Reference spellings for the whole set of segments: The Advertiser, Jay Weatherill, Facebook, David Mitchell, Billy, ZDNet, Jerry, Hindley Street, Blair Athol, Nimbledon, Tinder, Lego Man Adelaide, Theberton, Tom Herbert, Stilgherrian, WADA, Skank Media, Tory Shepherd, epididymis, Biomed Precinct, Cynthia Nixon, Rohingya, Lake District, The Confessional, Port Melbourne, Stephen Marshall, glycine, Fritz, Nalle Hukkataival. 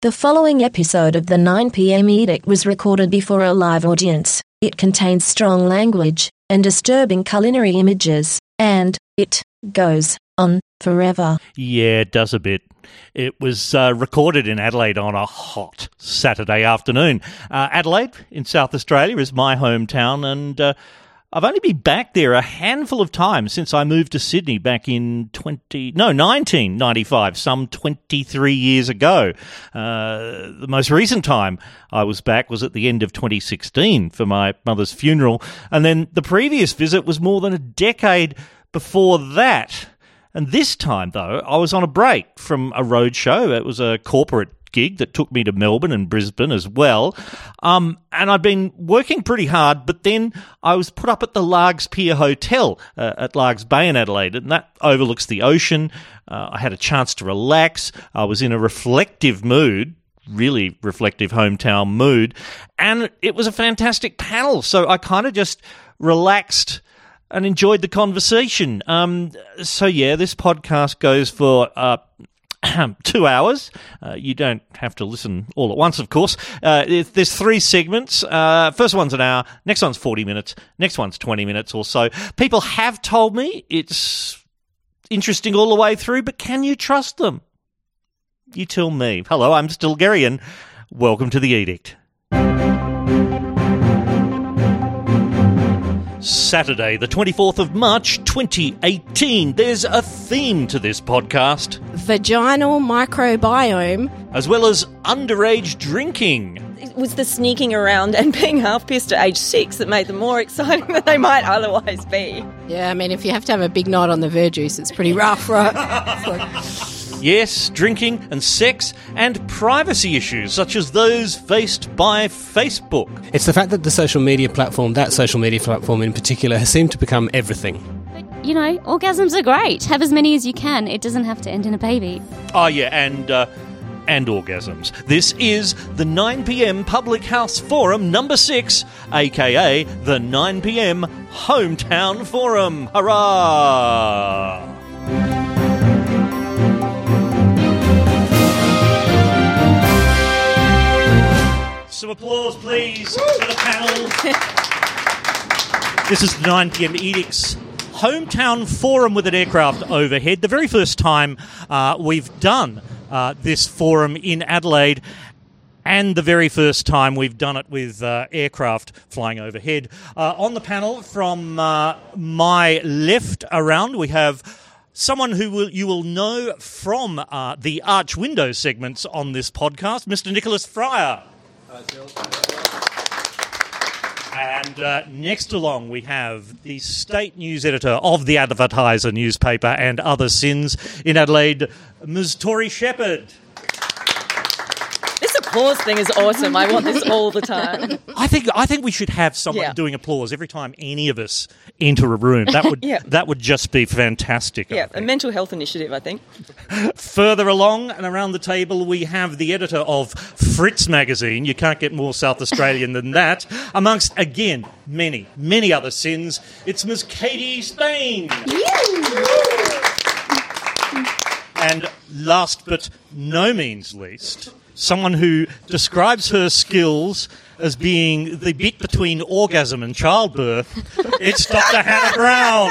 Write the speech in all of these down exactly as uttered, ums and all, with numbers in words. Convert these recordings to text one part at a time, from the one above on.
The following episode of the nine p m Edict was recorded before a live audience. It contains strong language and disturbing culinary images, and it goes on forever. Yeah, it does a bit. It was uh, recorded in Adelaide on a hot Saturday afternoon. Uh, Adelaide in South Australia is my hometown, and uh, I've only been back there a handful of times since I moved to Sydney back in twenty no nineteen ninety-five, some twenty-three years ago. Uh, the most recent time I was back was at the end of twenty sixteen for my mother's funeral, and then the previous visit was more than a decade before that. And this time, though, I was on a break from a road show. It was a corporate gig that took me to Melbourne and Brisbane as well. Um, and I'd been working pretty hard, but then I was put up at the Largs Pier Hotel uh, at Largs Bay in Adelaide, and that overlooks the ocean. Uh, I had a chance to relax. I was in a reflective mood, really reflective hometown mood, and it was a fantastic panel. So I kind of just relaxed and enjoyed the conversation. Um, so, yeah, this podcast goes for uh, two hours. Uh, you don't have to listen all at once, of course. Uh, there's three segments. Uh, first one's an hour. Next one's forty minutes. Next one's twenty minutes or so. People have told me it's interesting all the way through, but can you trust them? You tell me. Hello, I'm Stilgherrian. Welcome to The Edict. Saturday, the twenty-fourth of March, twenty eighteen. There's a theme to this podcast. Vaginal microbiome. As well as underage drinking. It was the sneaking around and being half-pissed at age six that made them more exciting than they might otherwise be. Yeah, I mean, if you have to have a big night on the verjuice, it's pretty rough, right? like... Yes, drinking and sex and privacy issues such as those faced by Facebook. It's the fact that the social media platform, that social media platform in particular, has seemed to become everything. But, you know, orgasms are great. Have as many as you can. It doesn't have to end in a baby. Oh, yeah, and... Uh, and orgasms. This is the nine p m Public House Forum number six, aka the nine p m Hometown Forum. Hurrah! Some applause, please, Woo! For the panel. This is the nine p m Edict's Hometown Forum with an aircraft overhead. The very first time uh, we've done Uh, this forum in Adelaide, and the very first time we've done it with uh, aircraft flying overhead. Uh, on the panel from uh, my left around, we have someone who will, you will know from uh, the Arch Window segments on this podcast, Mister Nicholas Fryer. Hi, And uh, next along we have the state news editor of the Advertiser newspaper and other sins in Adelaide, Miz Tory Shepherd. This applause thing is awesome. I want this all the time. I think I think we should have someone yeah. doing applause every time any of us enter a room. That would yeah. that would just be fantastic. Yeah, a mental health initiative, I think. Further along and around the table, we have the editor of Fritz magazine. You can't get more South Australian than that. Amongst, again, many, many other sins, it's Miss Katie Spain. And last but no means least, someone who describes her skills as being the bit between orgasm and childbirth, it's Doctor Hannah Brown.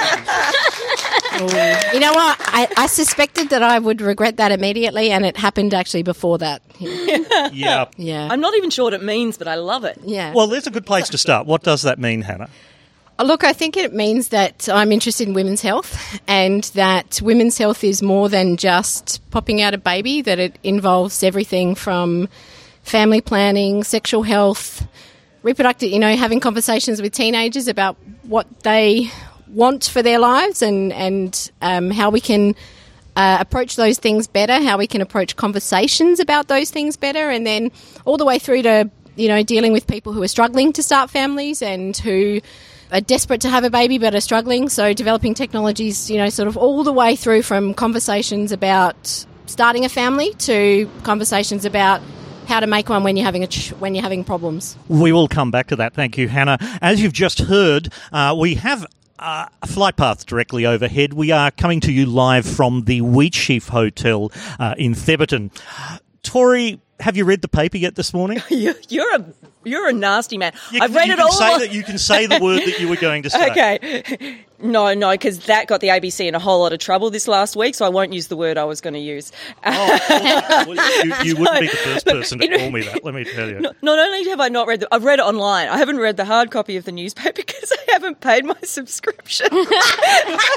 Oh. You know what? I, I suspected that I would regret that immediately, and it happened actually before that. Yeah. yeah. yeah. I'm not even sure what it means, but I love it. Yeah. Well, there's a good place to start. What does that mean, Hannah? Look, I think it means that I'm interested in women's health, and that women's health is more than just popping out a baby, that it involves everything from family planning, sexual health, reproductive, you know, having conversations with teenagers about what they want for their lives, and, and um, how we can uh, approach those things better, how we can approach conversations about those things better, and then all the way through to, you know, dealing with people who are struggling to start families and who are desperate to have a baby but are struggling, so developing technologies, you know, sort of all the way through from conversations about starting a family to conversations about how to make one when you're having a ch- when you're having problems. We will come back to that. Thank you, Hannah. As you've just heard, uh, we have Uh, a flight path directly overhead. We are coming to you live from the Wheat Sheaf Hotel uh, in Theberton. Tory, Have you read the paper yet this morning? you, you're a you're a nasty man. You I've can, read you it can all. Say that, you can say the word that you were going to say. Okay. No, no, because that got the A B C in a whole lot of trouble this last week, so I won't use the word I was going to use. Oh, well, you, you wouldn't be the first person to call me that, let me tell you. Not, not only have I not read the – I've read it online. I haven't read the hard copy of the newspaper because I haven't paid my subscription.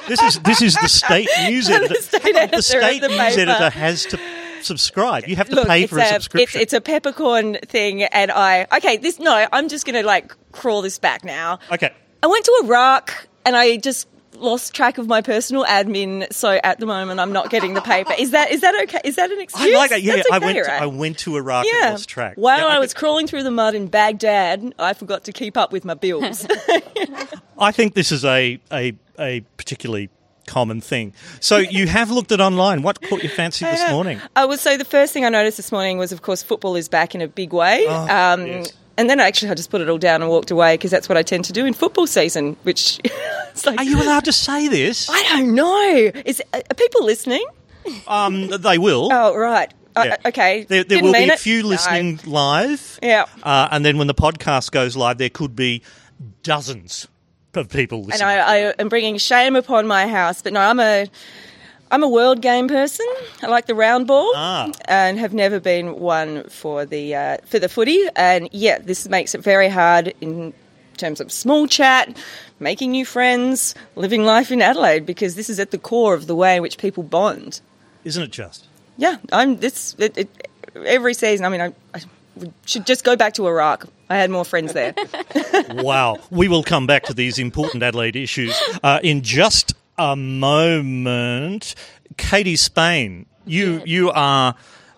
This is this is the state news editor. The state, editor, the state the news paper. editor has to – subscribe. You have to Look, pay for a, a subscription. It's, it's a peppercorn thing, and I okay. This no, I'm just going to like crawl this back now. Okay. I went to Iraq, and I just lost track of my personal admin. So at the moment, I'm not getting the paper. Is that is that okay? Is that an excuse? I like that. Yeah, yeah. Okay, I went. Right? To, I went to Iraq yeah. and lost track. While yeah, I, I was crawling through the mud in Baghdad, I forgot to keep up with my bills. I think this is a a a particularly common thing. So you have looked at online. What caught your fancy this morning? I was, so the first thing I noticed this morning was, of course, football is back in a big way. Oh, um, yes. And then I actually I just put it all down and walked away because that's what I tend to do in football season, which it's like... Are you allowed to say this? I don't know. Is Are people listening? Um, they will. Oh, right. Yeah. Uh, okay. There, there will be a few it. listening no. live. Yeah. Uh, and then when the podcast goes live, there could be dozens of people listening. And I, I am bringing shame upon my house, but no, I'm a I'm a world game person. I like the round ball, ah. and have never been one for the uh, for the footy. And yeah, this makes it very hard in terms of small chat, making new friends, living life in Adelaide, because this is at the core of the way in which people bond. Isn't it just? Yeah, I'm. This it, it, every season. I mean, I, I should just go back to Iraq. I had more friends there. Wow. We will come back to these important Adelaide issues uh, in just a moment. Katie Spain, you yeah. you are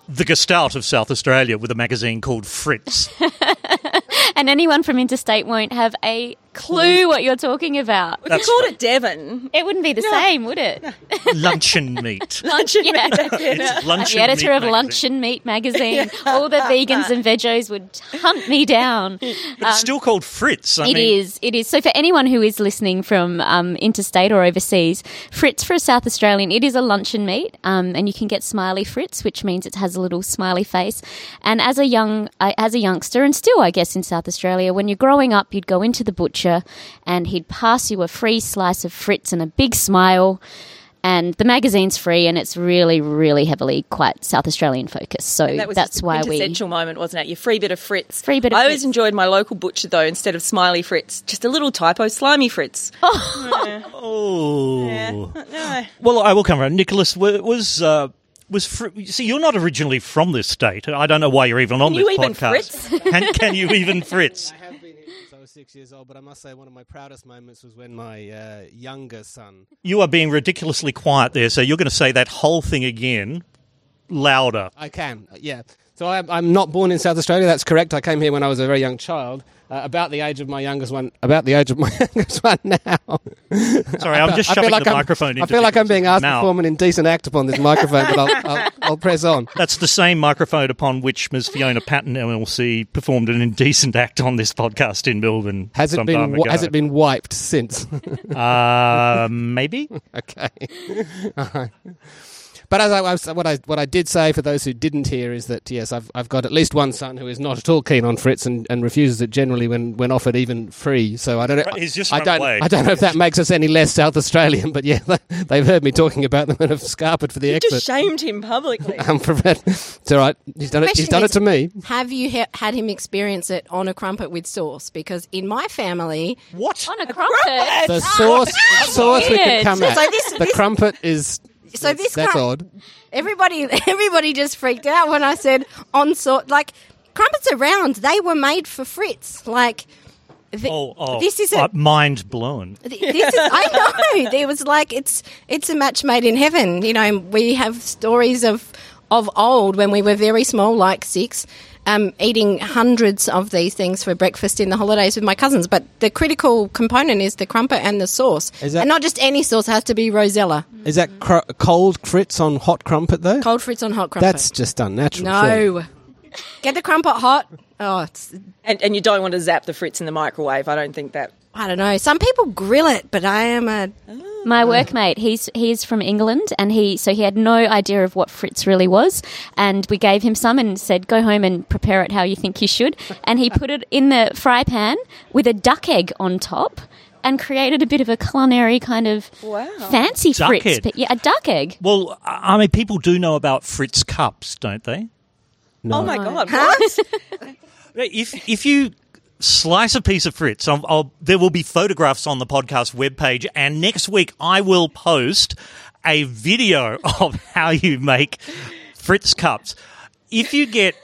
the Gestalt of South Australia with a magazine called Fritz. And anyone from interstate won't have a clue what you're talking about. If you called it Devon, it wouldn't be the no. same, would it? No. Lunch and meat. Lunch and yeah, meat. It's lunch the and editor meat of magazine. Lunch and Meat magazine. All the vegans and vegos would hunt me down. But um, it's still called Fritz. I it mean. is. It is. So for anyone who is listening from um, interstate or overseas, Fritz for a South Australian, it is a lunch and meat, um, and you can get Smiley Fritz, which means it has a little smiley face. And as a young, uh, as a youngster, and still, I guess, in South Australia, when you're growing up, you'd go into the butcher, and he'd pass you a free slice of Fritz and a big smile. And the magazine's free, and it's really, really heavily quite South Australian focused. So and that was that's why we essential moment, wasn't it? Your free bit of Fritz. Free bit. Of I always Fritz. enjoyed my local butcher though. Instead of Smiley Fritz, just a little typo, Slimy Fritz. Oh, yeah. oh. Yeah. No. Well, I will come around. Nicholas was uh, was fr- see. You're not originally from this state. I don't know why you're even on can this podcast. Fritz? Can, can you even Fritz? Six years old, but I must say one of my proudest moments was when my uh, younger son... You are being ridiculously quiet there, so you're going to say that whole thing again louder. I can, yeah. So I, I'm not born in South Australia, that's correct. I came here when I was a very young child, uh, about the age of my youngest one, about the age of my youngest one now. Sorry, I'm just shoving like the I'm, microphone into... I feel like I'm being asked now to perform an indecent act upon this microphone, but I'll, I'll, I'll press on. That's the same microphone upon which Miz Fiona Patton, M L C, performed an indecent act on this podcast in Melbourne. Has it been ago. Has it been wiped since? uh, maybe. Okay. All right. But as I was, what I what I did say for those who didn't hear is that yes, I've I've got at least one son who is not at all keen on Fritz and, and refuses it generally when, when offered even free. So I don't know. He's just I don't away. I don't know if that makes us any less South Australian. But yeah, they've heard me talking about them and have scarpered for the you exit. You just shamed him publicly. I'm prepared. It's all right. He's done it. He's done is, it to me. Have you he- had him experience it on a crumpet with sauce? Because in my family, what on a, a crumpet? crumpet? The sauce oh, sauce we could come at. So this, the this, crumpet is. So that's, this that's odd. Everybody, everybody just freaked out when I said on sort like crumpets are round. They were made for Fritz. Like, the, oh, oh, this is a, mind blown. This is, I know. There was like it's it's a match made in heaven. You know, we have stories of of old when we were very small, like six, um, eating hundreds of these things for breakfast in the holidays with my cousins. But the critical component is the crumpet and the sauce. Is that, and not just any sauce, it has to be Rosella. Is that cr- cold Fritz on hot crumpet, though? Cold Fritz on hot crumpet. That's just unnatural. No. Sure. Get the crumpet hot. Oh, it's... And, and you don't want to zap the Fritz in the microwave. I don't think that... I don't know. Some people grill it, but I am a... Oh. My workmate, he's he's from England, and he so he had no idea of what Fritz really was, and we gave him some and said, go home and prepare it how you think you should, and he put it in the fry pan with a duck egg on top and created a bit of a culinary kind of wow. fancy duck Fritz. But yeah, a duck egg. Well, I mean, people do know about Fritz cups, don't they? No. Oh, my God, what? if, if you... Slice a piece of Fritz. I'll, I'll, there will be photographs on the podcast webpage, and next week I will post a video of how you make Fritz cups. If you get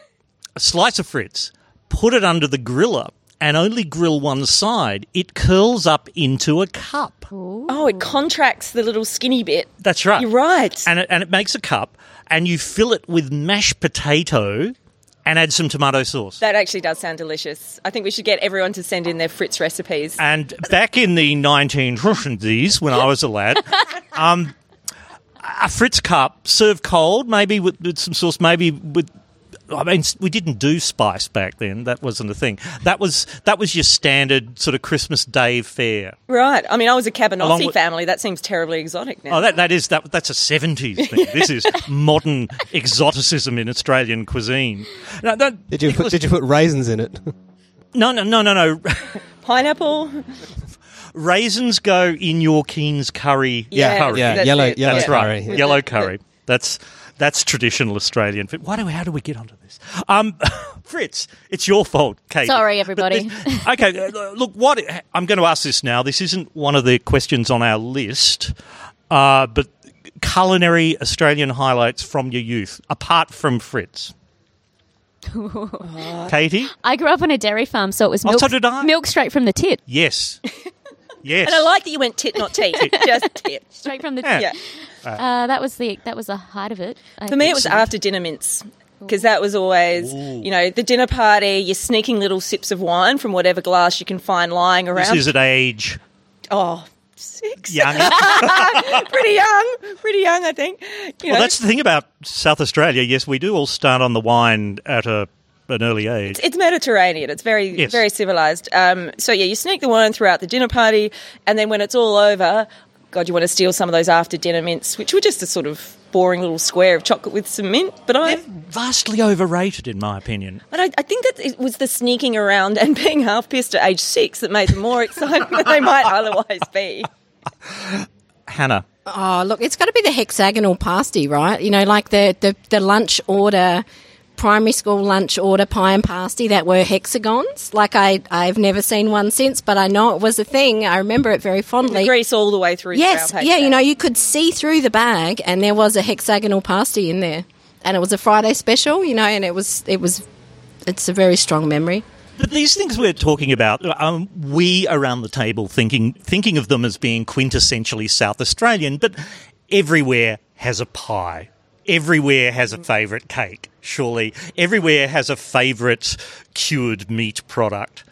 a slice of Fritz, put it under the griller and only grill one side, it curls up into a cup. Ooh. Oh, it contracts the little skinny bit. That's right. You're right. And it, and it makes a cup, and you fill it with mashed potato and add some tomato sauce. That actually does sound delicious. I think we should get everyone to send in their Fritz recipes. And back in the nineteen hundreds, when I was a lad, um, a Fritz cup served cold, maybe with, with some sauce, maybe with... I mean, we didn't do spice back then. That wasn't a thing. That was that was your standard sort of Christmas Day fare. Right. I mean, I was a Cabanossi with, family. That seems terribly exotic now. Oh, that, that is that that's a seventies thing. This is modern exoticism in Australian cuisine. Now, that, did you Nicholas, put Did you put raisins in it? No, no, no, no, no. Pineapple. Raisins go in your Keen's curry. Yeah, curry. yeah, yeah yellow, it. yellow, that's right. Curry. Yellow curry. That's. That's traditional Australian food. Why do we, how do we get onto this? Um, Fritz, it's your fault, Katie. Sorry, everybody. This, okay, look, what I'm going to ask this now. This isn't one of the questions on our list, uh, but culinary Australian highlights from your youth, apart from Fritz. Katie? I grew up on a dairy farm, so it was milk, oh, so did I. milk straight from the tit. Yes. Yes. And I like that you went tit, not tea. tit. Just tit. Straight from the tit. Yeah. Uh, that was the that was the height of it. I For me, it was after dinner mints, because that was always, Ooh. you know, the dinner party, you're sneaking little sips of wine from whatever glass you can find lying around. This is at age? Oh, six. Young. pretty young. Pretty young, I think. You well, know. That's the thing about South Australia. Yes, we do all start on the wine at a... an early age. It's, it's Mediterranean. It's very, yes. very civilised. Um, so, yeah, you sneak the wine throughout the dinner party, and then when it's all over, God, you want to steal some of those after-dinner mints, which were just a sort of boring little square of chocolate with some mint. But I They're vastly overrated, in my opinion. But I, I think that it was the sneaking around and being half-pissed at age six that made them more exciting than they might otherwise be. Hannah. Oh, look, it's got to be the hexagonal pasty, right? You know, like the, the, the lunch order... primary school lunch order pie and pasty that were hexagons. Like I, I've never seen one since, but I know it was a thing. I remember it very fondly. The grease all the way through. Yes, yeah, you know, you could see through the bag, and there was a hexagonal pasty in there, and it was a Friday special, you know, and it was, it was, it's a very strong memory. But these things we're talking about, um, we around the table thinking thinking of them as being quintessentially South Australian, but everywhere has a pie. Everywhere has a favourite cake, surely. Everywhere has a favourite cured meat product.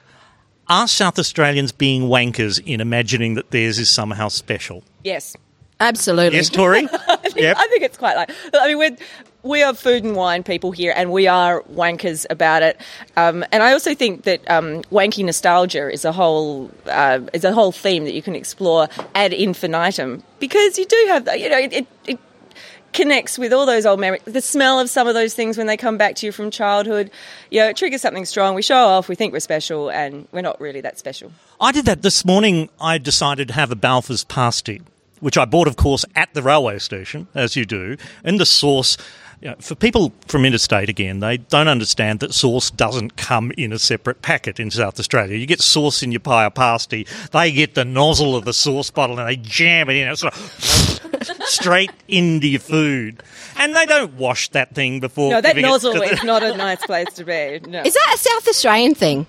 Are South Australians being wankers in imagining that theirs is somehow special? Yes. Absolutely. Yes, Tory? I, think, yep. I think it's quite like... I mean, we're, we are food and wine people here, and we are wankers about it. Um, and I also think that um, wanky nostalgia is a whole uh, is a whole theme that you can explore ad infinitum, because you do have... You know, it... it connects with all those old memories. The smell of some of those things when they come back to you from childhood, you know, it triggers something strong. We show off, we think we're special, and we're not really that special. I did that this morning. I decided to have a Balfour's pasty, which I bought, of course, at the railway station, as you do, and the sauce... You know, for people from interstate, again, they don't understand that sauce doesn't come in a separate packet in South Australia. You get sauce in your pie or pasty, they get the nozzle of the sauce bottle and they jam it in. It's like straight into your food. And they don't wash that thing before. No, that nozzle is not a nice place to be. No. Is that a South Australian thing?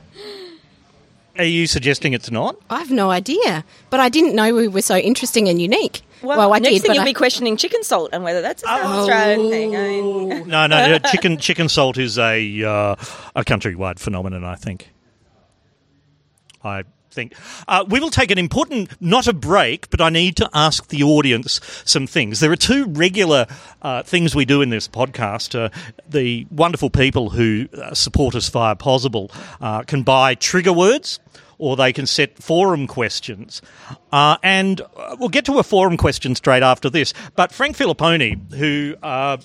Are you suggesting it's not? I have no idea, but I didn't know we were so interesting and unique. Well, well I next did, thing you'll I... be questioning chicken salt and whether that's a South oh. Australian thing. I mean... no, no, no, chicken chicken salt is a uh, a countrywide phenomenon. I think. I think uh, we will take an important, not a break, but I need to ask the audience some things. There are two regular uh, things we do in this podcast. Uh, the wonderful people who uh, support us via Possible uh, can buy trigger words or they can set forum questions. Uh, and we'll get to a forum question straight after this. But Frank Filipponi, who uh,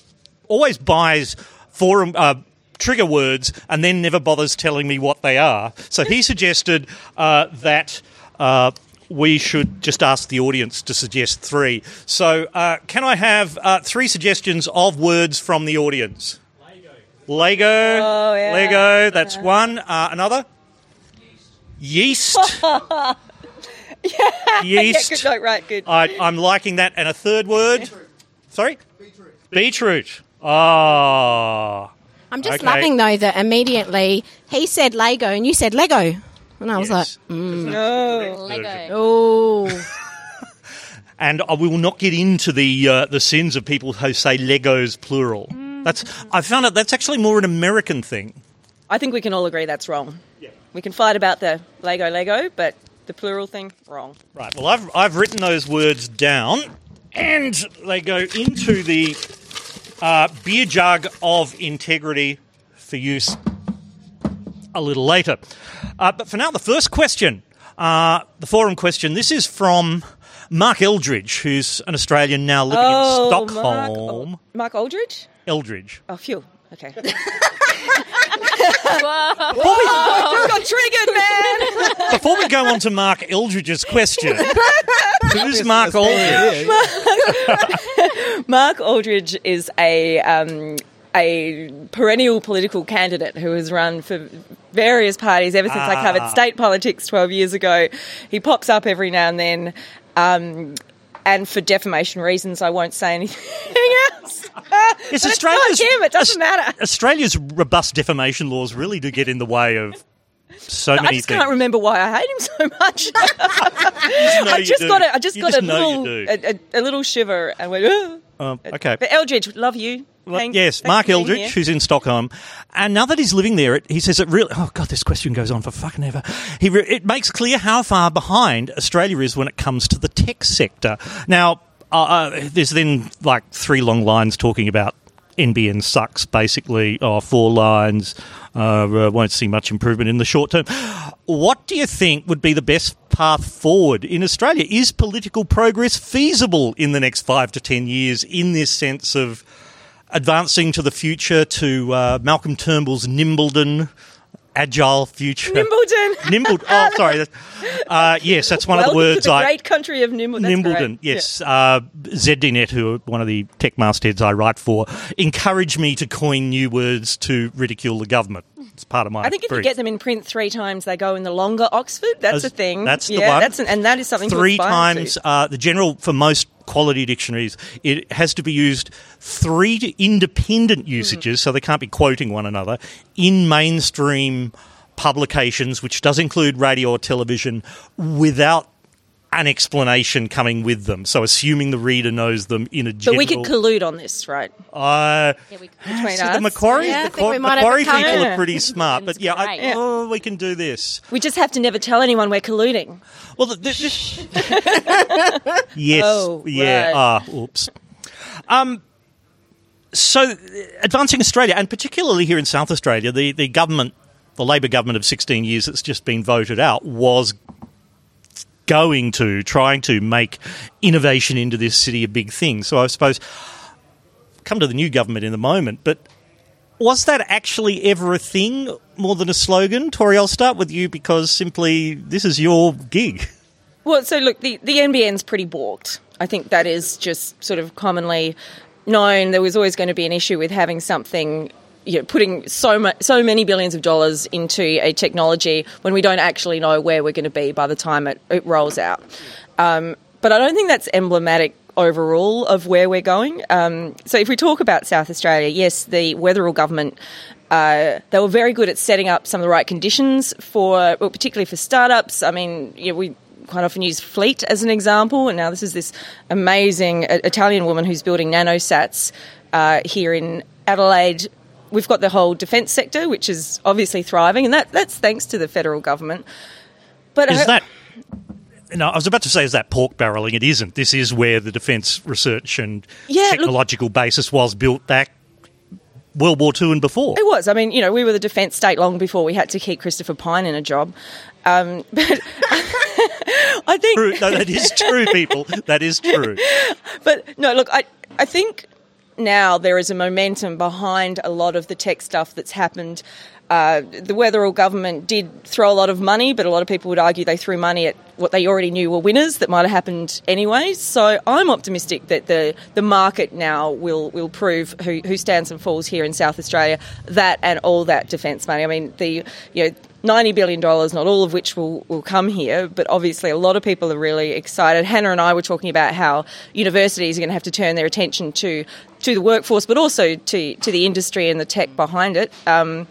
always buys forum uh, trigger words and then never bothers telling me what they are, so he suggested uh, that... Uh, we should just ask the audience to suggest three. So uh, can I have uh, three suggestions of words from the audience? Lego. Lego. Oh, yeah. Lego, that's yeah. one. Uh, another? Yeast. Yeast. yeah. Yeast. Yeah, good, no, right, good. I, I'm liking that. And a third word? Beetroot. Sorry? Beetroot. Beetroot. Ah. Oh. I'm just okay. loving, though, that immediately he said Lego and you said Lego. And I was yes. like, mm. no, Lego. Oh. And I will not get into the uh, the sins of people who say Legos plural. Mm. That's I found out that's actually more an American thing. I think we can all agree that's wrong. Yeah. We can fight about the Lego, Lego, but the plural thing, wrong. Right. Well, I've I've written those words down, and they go into the uh, beer jug of integrity for use a little later. Uh, but for now, the first question, uh, the forum question, this is from Mark Eldridge, who's an Australian now living oh, in Stockholm. Mark, oh, Mark Eldridge? Eldridge. Oh, phew. Okay. Whoa. Whoa. We, I got triggered, man. Before we go on to Mark Eldridge's question, who's Mark Eldridge? Mark, Mark Eldridge is a... Um, a perennial political candidate who has run for various parties ever since ah. I covered state politics twelve years ago. He pops up every now and then, um, and for defamation reasons I won't say anything else. It's Australia's, not him, it doesn't matter. Australia's robust defamation laws really do get in the way of so many things. I just things. can't remember why I hate him so much. I just got a, I just got a little a, a, a little shiver and went, oh. Um, okay. But Eldridge, love you. Well, thank, yes, Mark Eldridge, here. who's in Stockholm. And now that he's living there, it, he says it really... Oh, God, this question goes on for fucking ever. He re, it makes clear how far behind Australia is when it comes to the tech sector. Now, uh, uh, there's then, like, three long lines talking about N B N sucks, basically. Oh, four lines. Uh, won't see much improvement in the short term. What do you think would be the best path forward in Australia? Is political progress feasible in the next five to ten years in this sense of... advancing to the future, to uh, Malcolm Turnbull's Nimbledon, agile future. Nimbledon. Nimbledon. Oh, sorry. Uh, yes, that's one well, of the words. To the I, great country of Nimble- Nimbledon. Nimbledon, yes. Yeah. Uh, ZDNet, who are one of the tech mastheads I write for, encouraged me to coin new words to ridicule the government. It's part of my I think if brief. you get them in print three times, they go in the longer Oxford. That's As, a thing. That's yeah, the one. That's an, and that is something three to times. To. Uh, the general for most quality dictionaries, it has to be used three independent usages, mm. so they can't be quoting one another, in mainstream publications, which does include radio or television, without an explanation coming with them. So assuming the reader knows them in a general... But we could collude on this, right? Uh, yeah, we, between so us. The Macquarie, yeah, the Co- Macquarie people yeah. are pretty smart, but yeah, I, yeah, oh, we can do this. We just have to never tell anyone we're colluding. Well, the, the, the, yes, oh, yeah, right. ah, oops. Um, so advancing Australia, and particularly here in South Australia, the, the government, the Labor government of sixteen years that's just been voted out was... going to, trying to make innovation into this city a big thing. So I suppose, come to the new government in the moment, but was that actually ever a thing more than a slogan? Tory, I'll start with you because simply this is your gig. Well, so look, the, the N B N's pretty balked. I think that is just sort of commonly known. There was always going to be an issue with having something... you know, putting so much, so many billions of dollars into a technology when we don't actually know where we're going to be by the time it, it rolls out. Um, but I don't think that's emblematic overall of where we're going. Um, so if we talk about South Australia, yes, the Weatherill government, uh, they were very good at setting up some of the right conditions for, well, particularly for startups. I mean, you know, we quite often use Fleet as an example, and now this is this amazing Italian woman who's building nanosats uh, here in Adelaide. We've got the whole defence sector, which is obviously thriving, and that, that's thanks to the federal government. But is her- that – no, I was about to say is that pork barrelling. It isn't. This is where the defence research and yeah, technological look, basis was built back World War Two and before. It was. I mean, you know, we were the defence state long before we had to keep Christopher Pine in a job. Um, but I think... True. No, that is true, people. That is true. But no, look, I I think now there is a momentum behind a lot of the tech stuff that's happened. Uh, the Weatherill government did throw a lot of money, but a lot of people would argue they threw money at what they already knew were winners that might have happened anyway. So I'm optimistic that the the market now will will prove who, who stands and falls here in South Australia, that and all that defence money. I mean, the you know ninety billion dollars, not all of which will, will come here, but obviously a lot of people are really excited. Hannah and I were talking about how universities are going to have to turn their attention to, to the workforce, but also to, to the industry and the tech behind it. Um,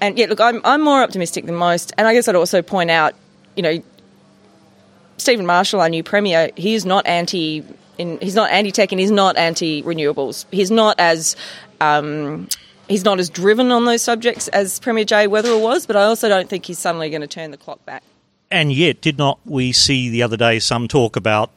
And yet, look, I'm I'm more optimistic than most. And I guess I'd also point out, you know, Stephen Marshall, our new premier, he's not anti, in, he's not anti-tech, and he's not anti-renewables. He's not as um, he's not as driven on those subjects as Premier Jay Weatherill was. But I also don't think he's suddenly going to turn the clock back. And yet, did not we see the other day some talk about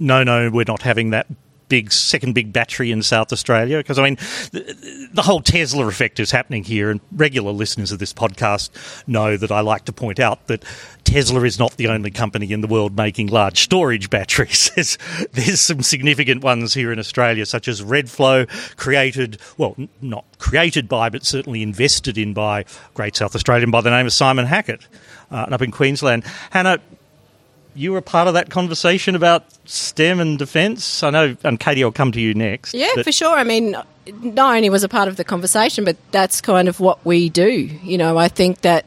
no, no, we're not having that big second big battery in South Australia? Because, I mean, the, the whole Tesla effect is happening here, and regular listeners of this podcast know that I like to point out that Tesla is not the only company in the world making large storage batteries. There's, there's some significant ones here in Australia, such as Redflow, created, well, not created by, but certainly invested in by great South Australian by the name of Simon Hackett, uh, up in Queensland. Hannah, you were part of that conversation about STEM and defence. I know, and Katie, I'll come to you next. Yeah, but- for sure. I mean, not only was I part of the conversation, but that's kind of what we do. You know, I think that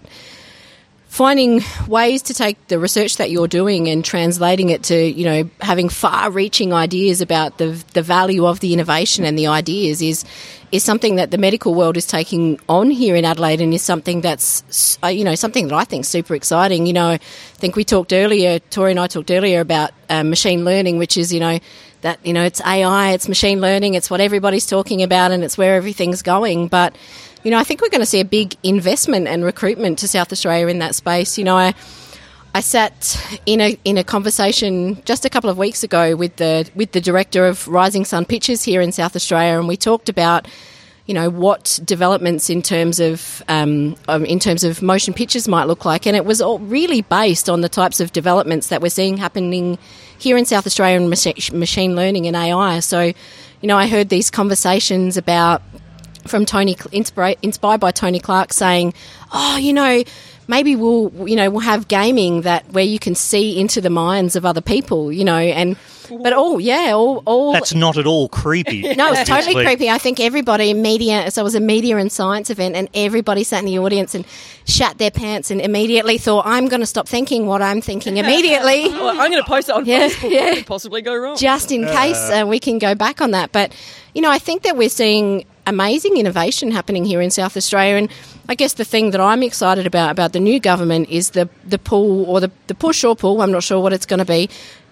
finding ways to take the research that you're doing and translating it to, you know, having far-reaching ideas about the the value of the innovation and the ideas is is something that the medical world is taking on here in Adelaide, and is something that's, you know, something that I think is super exciting. You know, I think we talked earlier, Tory and I talked earlier about um, machine learning, which is, you know, that, you know, it's A I, it's machine learning, it's what everybody's talking about, and it's where everything's going. But, you know, I think we're going to see a big investment and recruitment to South Australia in that space. You know, I I sat in a in a conversation just a couple of weeks ago with the with the director of Rising Sun Pictures here in South Australia, and we talked about, you know, what developments in terms of um, um, in terms of motion pictures might look like, and it was all really based on the types of developments that we're seeing happening here in South Australia in mach- machine learning and A I. So, you know, I heard these conversations about from Tony, inspired by Tony Clark, saying, oh, you know, maybe we'll, you know, we'll have gaming that where you can see into the minds of other people, you know, and, but all, yeah, all, all. That's not at all creepy. No, it's totally creepy. I think everybody in media, so it was a media and science event, and everybody sat in the audience and shat their pants and immediately thought, I'm going to stop thinking what I'm thinking immediately. Well, I'm going to post it on yeah, Facebook. Yeah. What could possibly go wrong? Just in uh. case uh, we can go back on that. But, you know, I think that we're seeing amazing innovation happening here in South Australia, and I guess the thing that I'm excited about about the new government is the the pull or the, the push or pull, I'm not sure what it's going to be,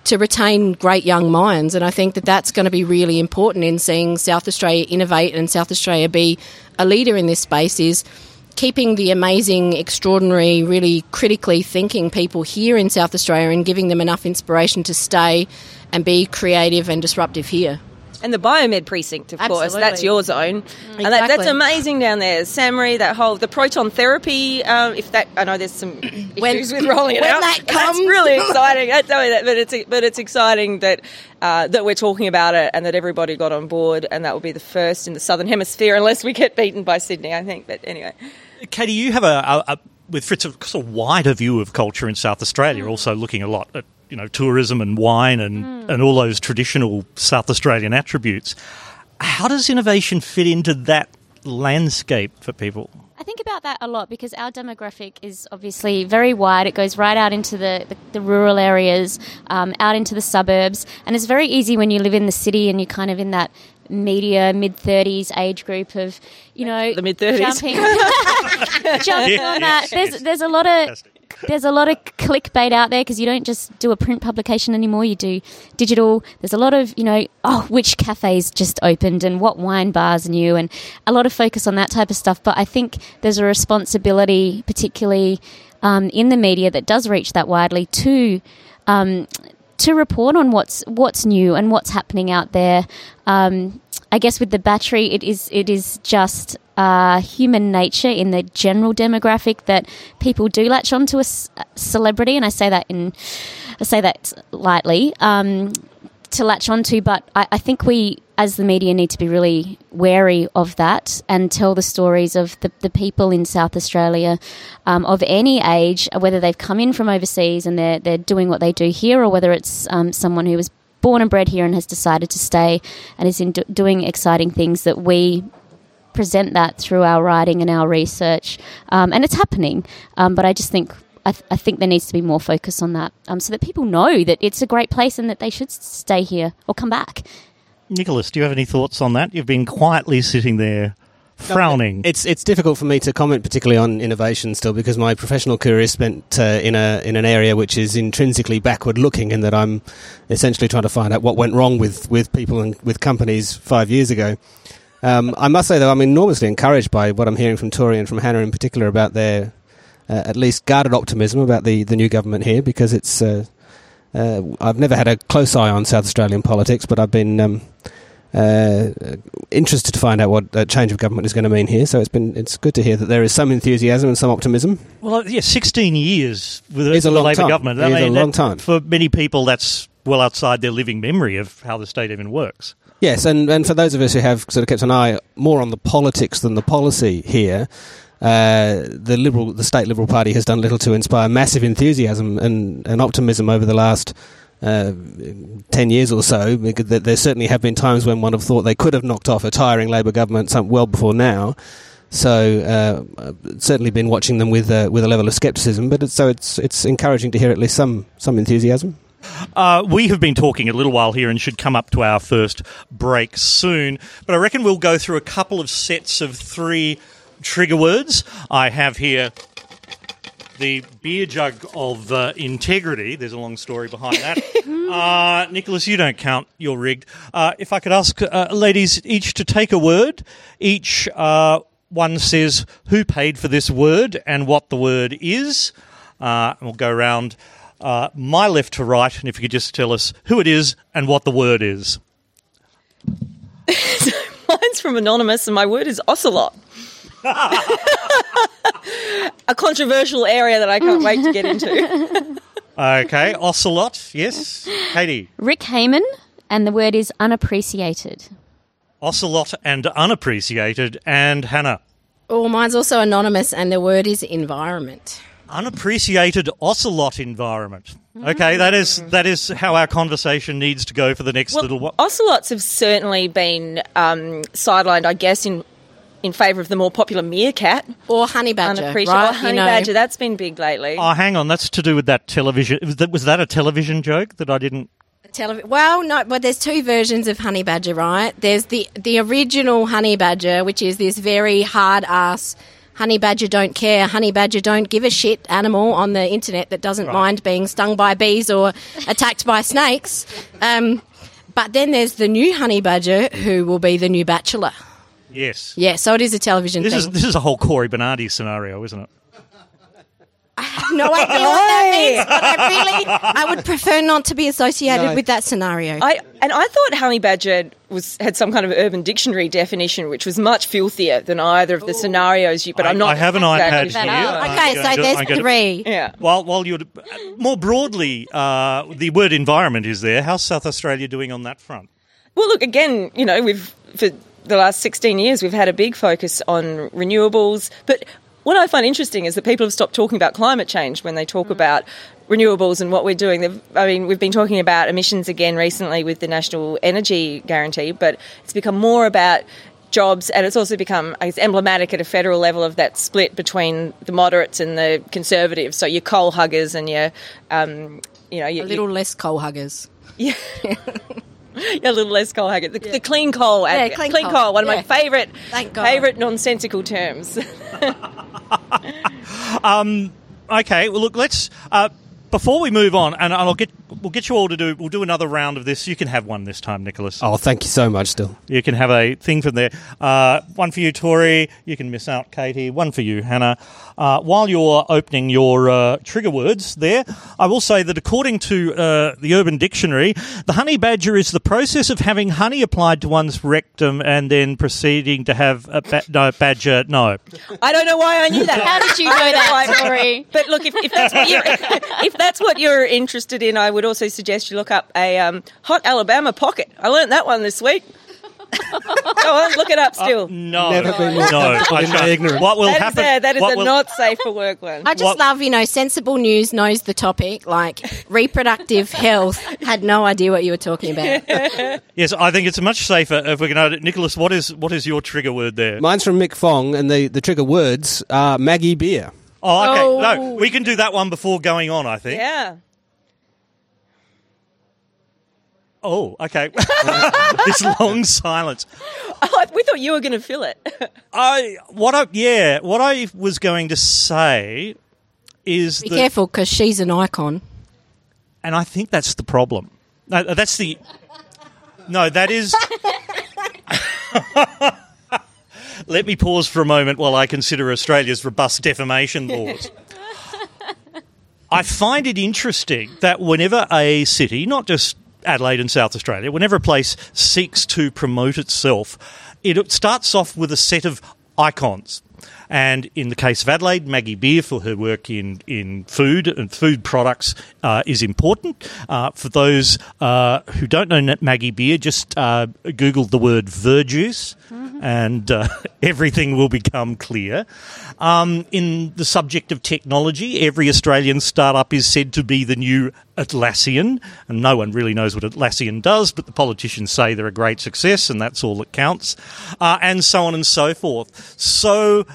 to retain great young minds, and I think that that's going to be really important in seeing South Australia innovate and South Australia be a leader in this space, is keeping the amazing, extraordinary, really critically thinking people here in South Australia and giving them enough inspiration to stay and be creative and disruptive here. And the biomed precinct, of Absolutely. course, that's your zone. Exactly. And that, that's amazing down there. Samri, that whole, the proton therapy, um, if that, I know there's some issues when, with rolling it when out. That comes. That's really exciting. That's, but, it's, but it's exciting that uh, that we're talking about it and that everybody got on board, and that will be the first in the Southern Hemisphere, unless we get beaten by Sydney, I think. But anyway. Katie, you have a, a, a with Fritz, a sort of wider view of culture in South Australia, mm. also looking a lot at, you know, tourism and wine and, mm. and all those traditional South Australian attributes. How does innovation fit into that landscape for people? I think about that a lot because our demographic is obviously very wide. It goes right out into the, the, the rural areas, um, out into the suburbs. And it's very easy when you live in the city and you're kind of in that media, mid-thirties age group of, you know... The mid-thirties. Jumping, jumping yeah, on that. Yes, there's, yes. there's a lot of... Fantastic. There's a lot of clickbait out there because you don't just do a print publication anymore. You do digital. There's a lot of, you know, oh, which cafes just opened and what wine bars are new, and a lot of focus on that type of stuff. But I think there's a responsibility, particularly um, in the media that does reach that widely, to um, to report on what's what's new and what's happening out there. Um, I guess with the battery, it is it is just uh, human nature in the general demographic that people do latch on to a c- celebrity, and I say that in I say that lightly um, to latch on to. But I, I think we, as the media, need to be really wary of that and tell the stories of the, the people in South Australia um, of any age, whether they've come in from overseas and they're they're doing what they do here, or whether it's um, someone who was born and bred here and has decided to stay and is in do- doing exciting things, that we present that through our writing and our research. Um, and it's happening. Um, but I just think I, th- I think there needs to be more focus on that um, so that people know that it's a great place and that they should stay here or come back. Nicholas, do you have any thoughts on that? You've been quietly sitting there frowning. No, it's it's difficult for me to comment particularly on innovation still, because my professional career is spent uh, in a in an area which is intrinsically backward looking, in that I'm essentially trying to find out what went wrong with, with people and with companies five years ago. Um, I must say though, I'm enormously encouraged by what I'm hearing from Tory and from Hannah in particular about their uh, at least guarded optimism about the, the new government here, because it's uh, uh, I've never had a close eye on South Australian politics, but I've been um, Uh, interested to find out what a uh, change of government is going to mean here. So it's been it's good to hear that there is some enthusiasm and some optimism. Well, yeah, sixteen years with a, a Labor government. It is mean, a long that, time. For many people, that's well outside their living memory of how the state even works. Yes, and, and for those of us who have sort of kept an eye more on the politics than the policy here, uh, the Liberal, the state Liberal Party has done little to inspire massive enthusiasm and, and optimism over the last Uh, ten years or so. There certainly have been times when one have thought they could have knocked off a tiring Labor government some, well before now. So uh, I've certainly been watching them with uh, with a level of scepticism. But it's, so it's it's encouraging to hear at least some some enthusiasm. Uh, we have been talking a little while here and should come up to our first break soon. But I reckon we'll go through a couple of sets of three trigger words. I have here the beer jug of uh, integrity. There's a long story behind that. uh, Nicholas, you don't count. You're rigged. Uh, if I could ask uh, ladies each to take a word. Each uh, one says who paid for this word and what the word is. Uh, and we'll go around uh, my left to right. And if you could just tell us who it is and what the word is. So mine's from Anonymous and my word is ocelot. A controversial area that I can't wait to get into. Okay, ocelot, yes. Katie? Rick Heyman, and the word is unappreciated. Ocelot and unappreciated. And Hannah? Oh, mine's also anonymous, and the word is environment. Unappreciated ocelot environment. Okay, that is that is how our conversation needs to go for the next well, little while. Ocelots have certainly been um, sidelined, I guess, in... in favour of the more popular meerkat. Or honey badger. Right? Or honey you know. badger, that's been big lately. Oh, hang on, that's to do with that television. Was that, was that a television joke that I didn't... Telev- well, no, but there's two versions of honey badger, right? There's the, the original honey badger, which is this very hard-ass honey badger don't care, honey badger don't give a shit animal on the internet that doesn't right. mind being stung by bees or attacked by snakes. Um, but then there's the new honey badger who will be the new bachelor. Yes. Yeah, so it is a television this thing. Is, this is a whole Corey Bernardi scenario, isn't it? I have no idea what that means, but I really, I would prefer not to be associated no. with that scenario. I And I thought honey badger was, had some kind of Urban Dictionary definition, which was much filthier than either of the Ooh. scenarios. You, but I, I'm not. I have an iPad here. Up. Okay, so there's to, three. Yeah. While while you're more broadly, uh, the word environment is there. How's South Australia doing on that front? Well, look again. You know, we've for. The last sixteen years we've had a big focus on renewables, but what I find interesting is that people have stopped talking about climate change when they talk mm. about renewables and what we're doing. They've, I mean, we've been talking about emissions again recently with the National Energy Guarantee, but it's become more about jobs, and it's also become, I guess, emblematic at a federal level of that split between the moderates and the conservatives, so your coal huggers and your... Um, you know, your, a little your, less coal huggers. Yeah. Yeah, a little less coal hugger. The, yeah. the clean coal. Yeah, clean, clean coal. coal. One yeah. of my favourite favourite nonsensical terms. um, okay, well, look, let's... Uh, before we move on, and I'll get we'll get you all to do, we'll do another round of this. You can have one this time, Nicholas. Oh, thank you so much, Still. You can have a thing from there. Uh, one for you, Tory. You can miss out, Katie. One for you, Hannah. Uh, while you're opening your uh, trigger words there, I will say that according to uh, the Urban Dictionary, the honey badger is the process of having honey applied to one's rectum and then proceeding to have a ba- no, badger. No. I don't know why I knew that. How did you know that, Tory? But look, if, if that's what you're, if that's what you're interested in, I would also suggest you look up a um, hot Alabama pocket. I learnt that one this week. Go on, look it up, Still. Uh, no, never no. been no. I'm ignorant. What will that happen? Is a, that is what a will... not safe for work one. I just what... love, you know, sensible news knows the topic. Like reproductive health, had no idea what you were talking about. Yes, I think it's much safer if we can add it. Nicholas, what is what is your trigger word there? Mine's from Mick Fong, and the the trigger words are Maggie Beer. Oh, okay. Oh. No, we can do that one before going on, I think. Yeah. Oh, okay. This long silence. Oh, we thought you were going to fill it. I what I yeah what I was going to say is be that, careful because she's an icon, and I think that's the problem. No, that's the no. That is. Let me pause for a moment while I consider Australia's robust defamation laws. I find it interesting that whenever a city, not just Adelaide and South Australia, whenever a place seeks to promote itself, it starts off with a set of icons. And in the case of Adelaide, Maggie Beer for her work in, in food and food products uh, is important. Uh, for those uh, who don't know Maggie Beer, just uh, Google the word verjuice mm-hmm. and uh, everything will become clear. Um, in the subject of technology, every Australian startup is said to be the new Atlassian, and no one really knows what Atlassian does, but the politicians say they're a great success and that's all that counts, uh, and so on and so forth. So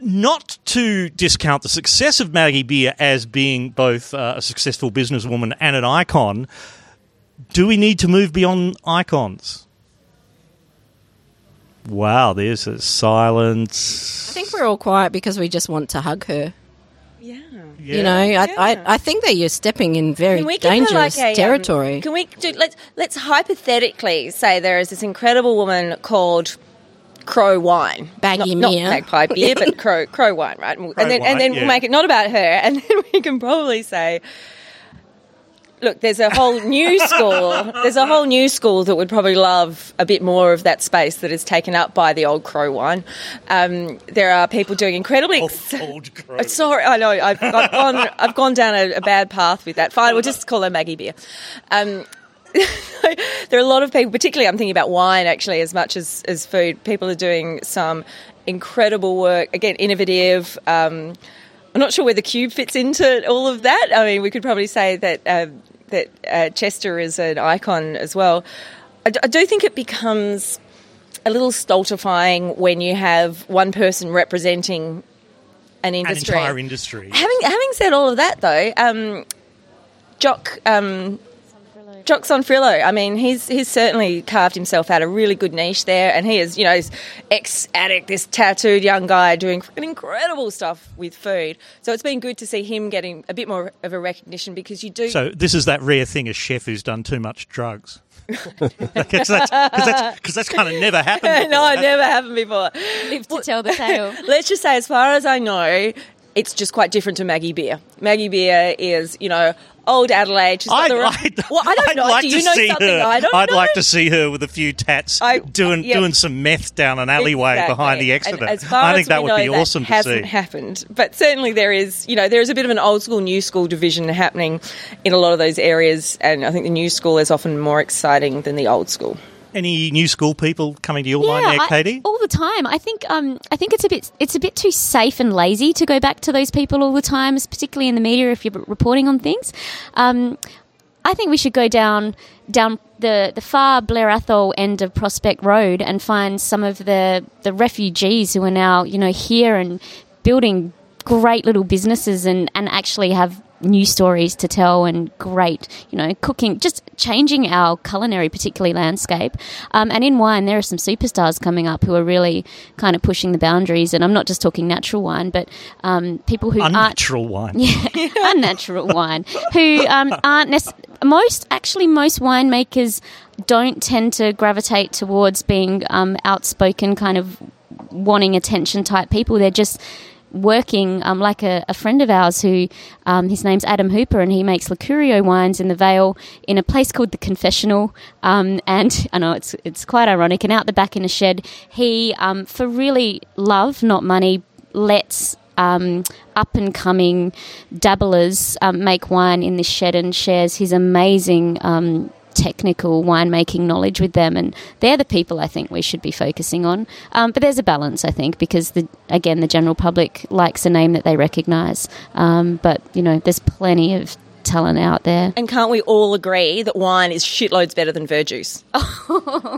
not to discount the success of Maggie Beer as being both uh, a successful businesswoman and an icon, do we need to move beyond icons? Wow, there's a silence. I think we're all quiet because we just want to hug her. Yeah. Yeah. You know, I, yeah. I I think that you're stepping in very dangerous like a, territory. Um, can we do, let's let's hypothetically say there is this incredible woman called Crow Wine, Baggy not, Mia, not Magpie Beer, but Crow Crow Wine, right? Crow and then wine, and then yeah. we'll make it not about her, and then we can probably say, look, there's a whole new school. There's a whole new school that would probably love a bit more of that space that is taken up by the old Crow Wine. Um, there are people doing incredibly. Ex- old, old Crow. Sorry, I know. I've, I've gone. I've gone down a, a bad path with that. Fine, we'll just call her Maggie Beer. Um, there are a lot of people, particularly I'm thinking about wine actually as much as, as food. People are doing some incredible work, again, innovative. Um, I'm not sure where the cube fits into all of that. I mean, we could probably say that uh, that uh, Chester is an icon as well. I, d- I do think it becomes a little stultifying when you have one person representing an industry. An entire industry. Having, having said all of that, though, um, Jock... Um, Jock Sonfrillo, I mean, he's he's certainly carved himself out a really good niche there, and he is, you know, this ex-addict, this tattooed young guy doing incredible stuff with food. So it's been good to see him getting a bit more of a recognition because you do... So this is that rare thing, a chef who's done too much drugs. Because that's, that's, that's kind of never happened before. No, it never happened before. Live to tell the tale. Let's just say, as far as I know, it's just quite different to Maggie Beer. Maggie Beer is, you know... Old Adelaide. She's got I, the wrong... I, well, I don't I'd know. Like Do you to know see something her. I don't I'd know? like to see her with a few tats I, doing uh, yeah. doing some meth down an alleyway exactly. behind the Exeter. As far I think as that would be that awesome to see. Hasn't happened, but certainly there is. You know, there is a bit of an old school, new school division happening in a lot of those areas, and I think the new school is often more exciting than the old school. Any new school people coming to your yeah, mind there, Katie? I, all the time. I think um, I think it's a bit it's a bit too safe and lazy to go back to those people all the time, particularly in the media if you're reporting on things. Um, I think we should go down down the, the far Blair Athol end of Prospect Road and find some of the, the refugees who are now, you know, here and building great little businesses and, and actually have new stories to tell and great, you know, cooking, just changing our culinary, particularly landscape. Um, and in wine, there are some superstars coming up who are really kind of pushing the boundaries. And I'm not just talking natural wine, but um, people who aren't... Unnatural wine. Yeah, unnatural wine. Who um, aren't necessarily... Most, actually, most winemakers don't tend to gravitate towards being um, outspoken, kind of wanting attention type people. They're just... working um, like a, a friend of ours who um, his name's Adam Hooper, and he makes Licurio wines in the Vale in a place called the Confessional, um, and I know it's it's quite ironic, and out the back in a shed he um, for really love, not money, lets um, up and coming dabblers um, make wine in this shed and shares his amazing um technical winemaking knowledge with them, and they're the people I think we should be focusing on. Um, but there's a balance, I think, because, the again, the general public likes a name that they recognise. Um, but, you know, there's plenty of talent out there. And can't we all agree that wine is shitloads better than verjuice?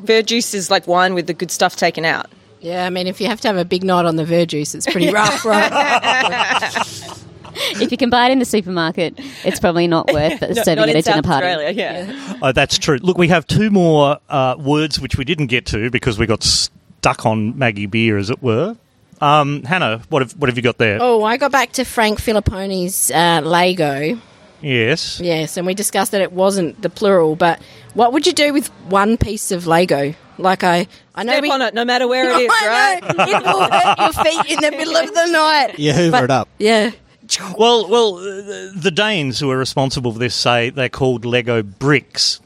Verjuice is like wine with the good stuff taken out. Yeah, I mean, if you have to have a big night on the verjuice, it's pretty rough, right? If you can buy it in the supermarket, it's probably not worth no, serving at a dinner party. Australia, yeah. Yeah. Oh, that's true. Look, we have two more uh, words which we didn't get to because we got stuck on Maggie Beer, as it were. Um, Hannah, what have what have you got there? Oh, I got back to Frank Filipponi's uh, Lego. Yes. Yes, and we discussed that it wasn't the plural, but what would you do with one piece of Lego? Like I, I know Step we, on it, no matter where it is, right? It will hurt your feet in the middle of the night. Yeah, hoover but, it up. Yeah. Well, well, the Danes who are responsible for this say they're called Lego bricks.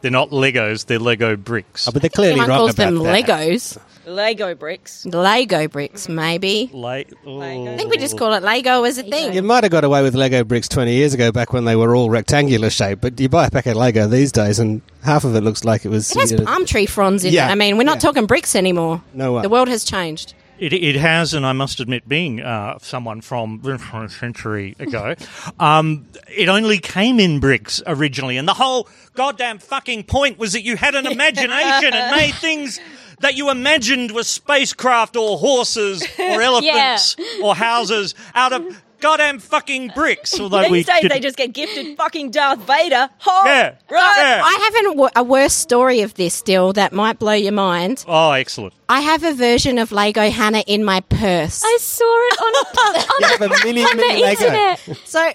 They're not Legos; they're Lego bricks. Oh, but they're clearly right about that. Someone calls them Legos. Lego bricks. Lego bricks, maybe. Le- I think we just call it Lego as a thing. You might have got away with Lego bricks twenty years ago back when they were all rectangular shaped, but you buy a pack of Lego these days and half of it looks like it was... It has palm tree fronds in yeah. it. I mean, we're not yeah. talking bricks anymore. No way. The world has changed. It, it has, and I must admit, being uh, someone from a century ago, um, it only came in bricks originally, and the whole goddamn fucking point was that you had an imagination and made things that you imagined were spacecraft or horses or elephants yeah. or houses out of goddamn fucking bricks. Although we say they just get gifted fucking Darth Vader. Oh, yeah, right. Yeah. I have an, a worse story of this still that might blow your mind. Oh, excellent. I have a version of Lego Hannah in my purse. I saw it on, a, on, you a, have a million, on million the Lego. Internet. So...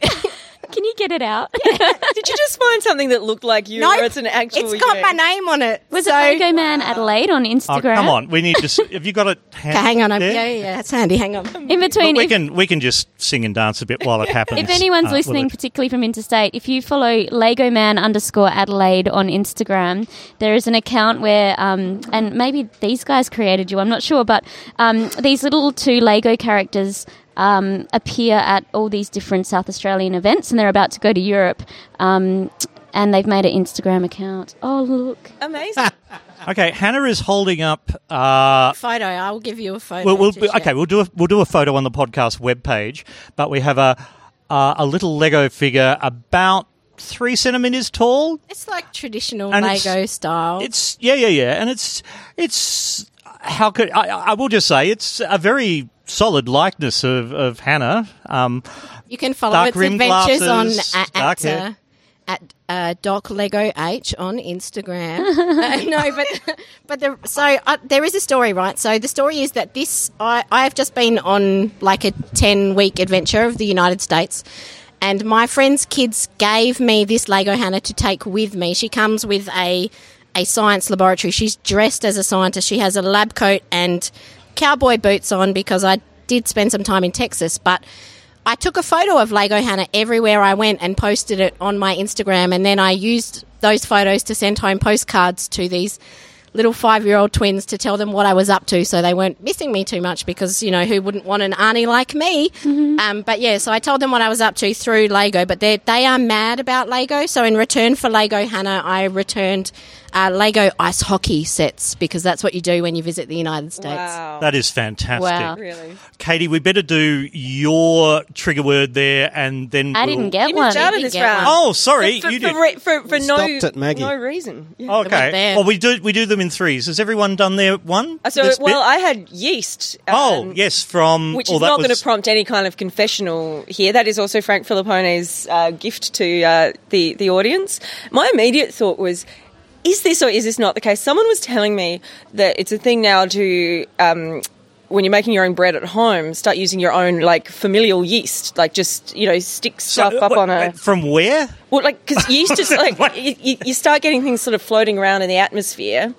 Can you get it out? Yeah. Did you just find something that looked like you? No, nope. It's an actual. It's got you. My name on it. Was so, it Lego Man Adelaide on Instagram? Oh, come on, we need to. Have you got it? Hand hang on, there? yeah, yeah, that's handy. Hang on. In between, Look, we if, can we can just sing and dance a bit while it happens. If anyone's uh, listening, particularly from interstate, if you follow Lego Man underscore Adelaide on Instagram, there is an account where, um, and maybe these guys created you. I'm not sure, but um, these little two Lego characters. Um, appear at all these different South Australian events, and they're about to go to Europe, um, and they've made an Instagram account. Oh, look. Amazing. Okay, Hannah is holding up... Uh, photo. I'll give you a photo. We'll, we'll, okay, share. we'll do a, we'll do a photo on the podcast webpage, but we have a, uh, a little Lego figure about three centimetres tall. It's like traditional and Lego it's, style. It's Yeah, yeah, yeah, and it's... it's how could I, I will just say it's a very... solid likeness of, of Hannah. Um, you can follow its adventures glasses, on uh, at, uh, at uh, Doc Lego H on Instagram. uh, no, but but the, so uh, there is a story, right? So the story is that this I I've just been on like a ten week adventure of the United States, and my friend's kids gave me this Lego Hannah to take with me. She comes with a a science laboratory. She's dressed as a scientist. She has a lab coat and cowboy boots on because I did spend some time in Texas, but I took a photo of Lego Hannah everywhere I went and posted it on my Instagram, and then I used those photos to send home postcards to these little five-year-old twins to tell them what I was up to so they weren't missing me too much because, you know, who wouldn't want an auntie like me? Mm-hmm. Um, but, yeah, so I told them what I was up to through Lego, but they are mad about Lego. So in return for Lego Hannah, I returned uh, Lego ice hockey sets because that's what you do when you visit the United States. Wow. That is fantastic. Wow. Really. Katie, we better do your trigger word there and then I we'll... didn't get you one. Didn't this get round. One. Oh, sorry. For, for, you did. For, for, for no, it, no reason. Yeah. Okay. Well, we do, we do them in in threes. Has everyone done their one? Uh, so, well, bit? I had yeast. Um, oh, yes, from... Which is not was... going to prompt any kind of confessional here. That is also Frank Filipponi's uh, gift to uh, the, the audience. My immediate thought was... Is this or is this not the case? Someone was telling me that it's a thing now to, um, when you're making your own bread at home, start using your own, like, familial yeast. Like, just, you know, stick stuff so, up what, on a... From where? Well, like, because yeast is, like, you, you start getting things sort of floating around in the atmosphere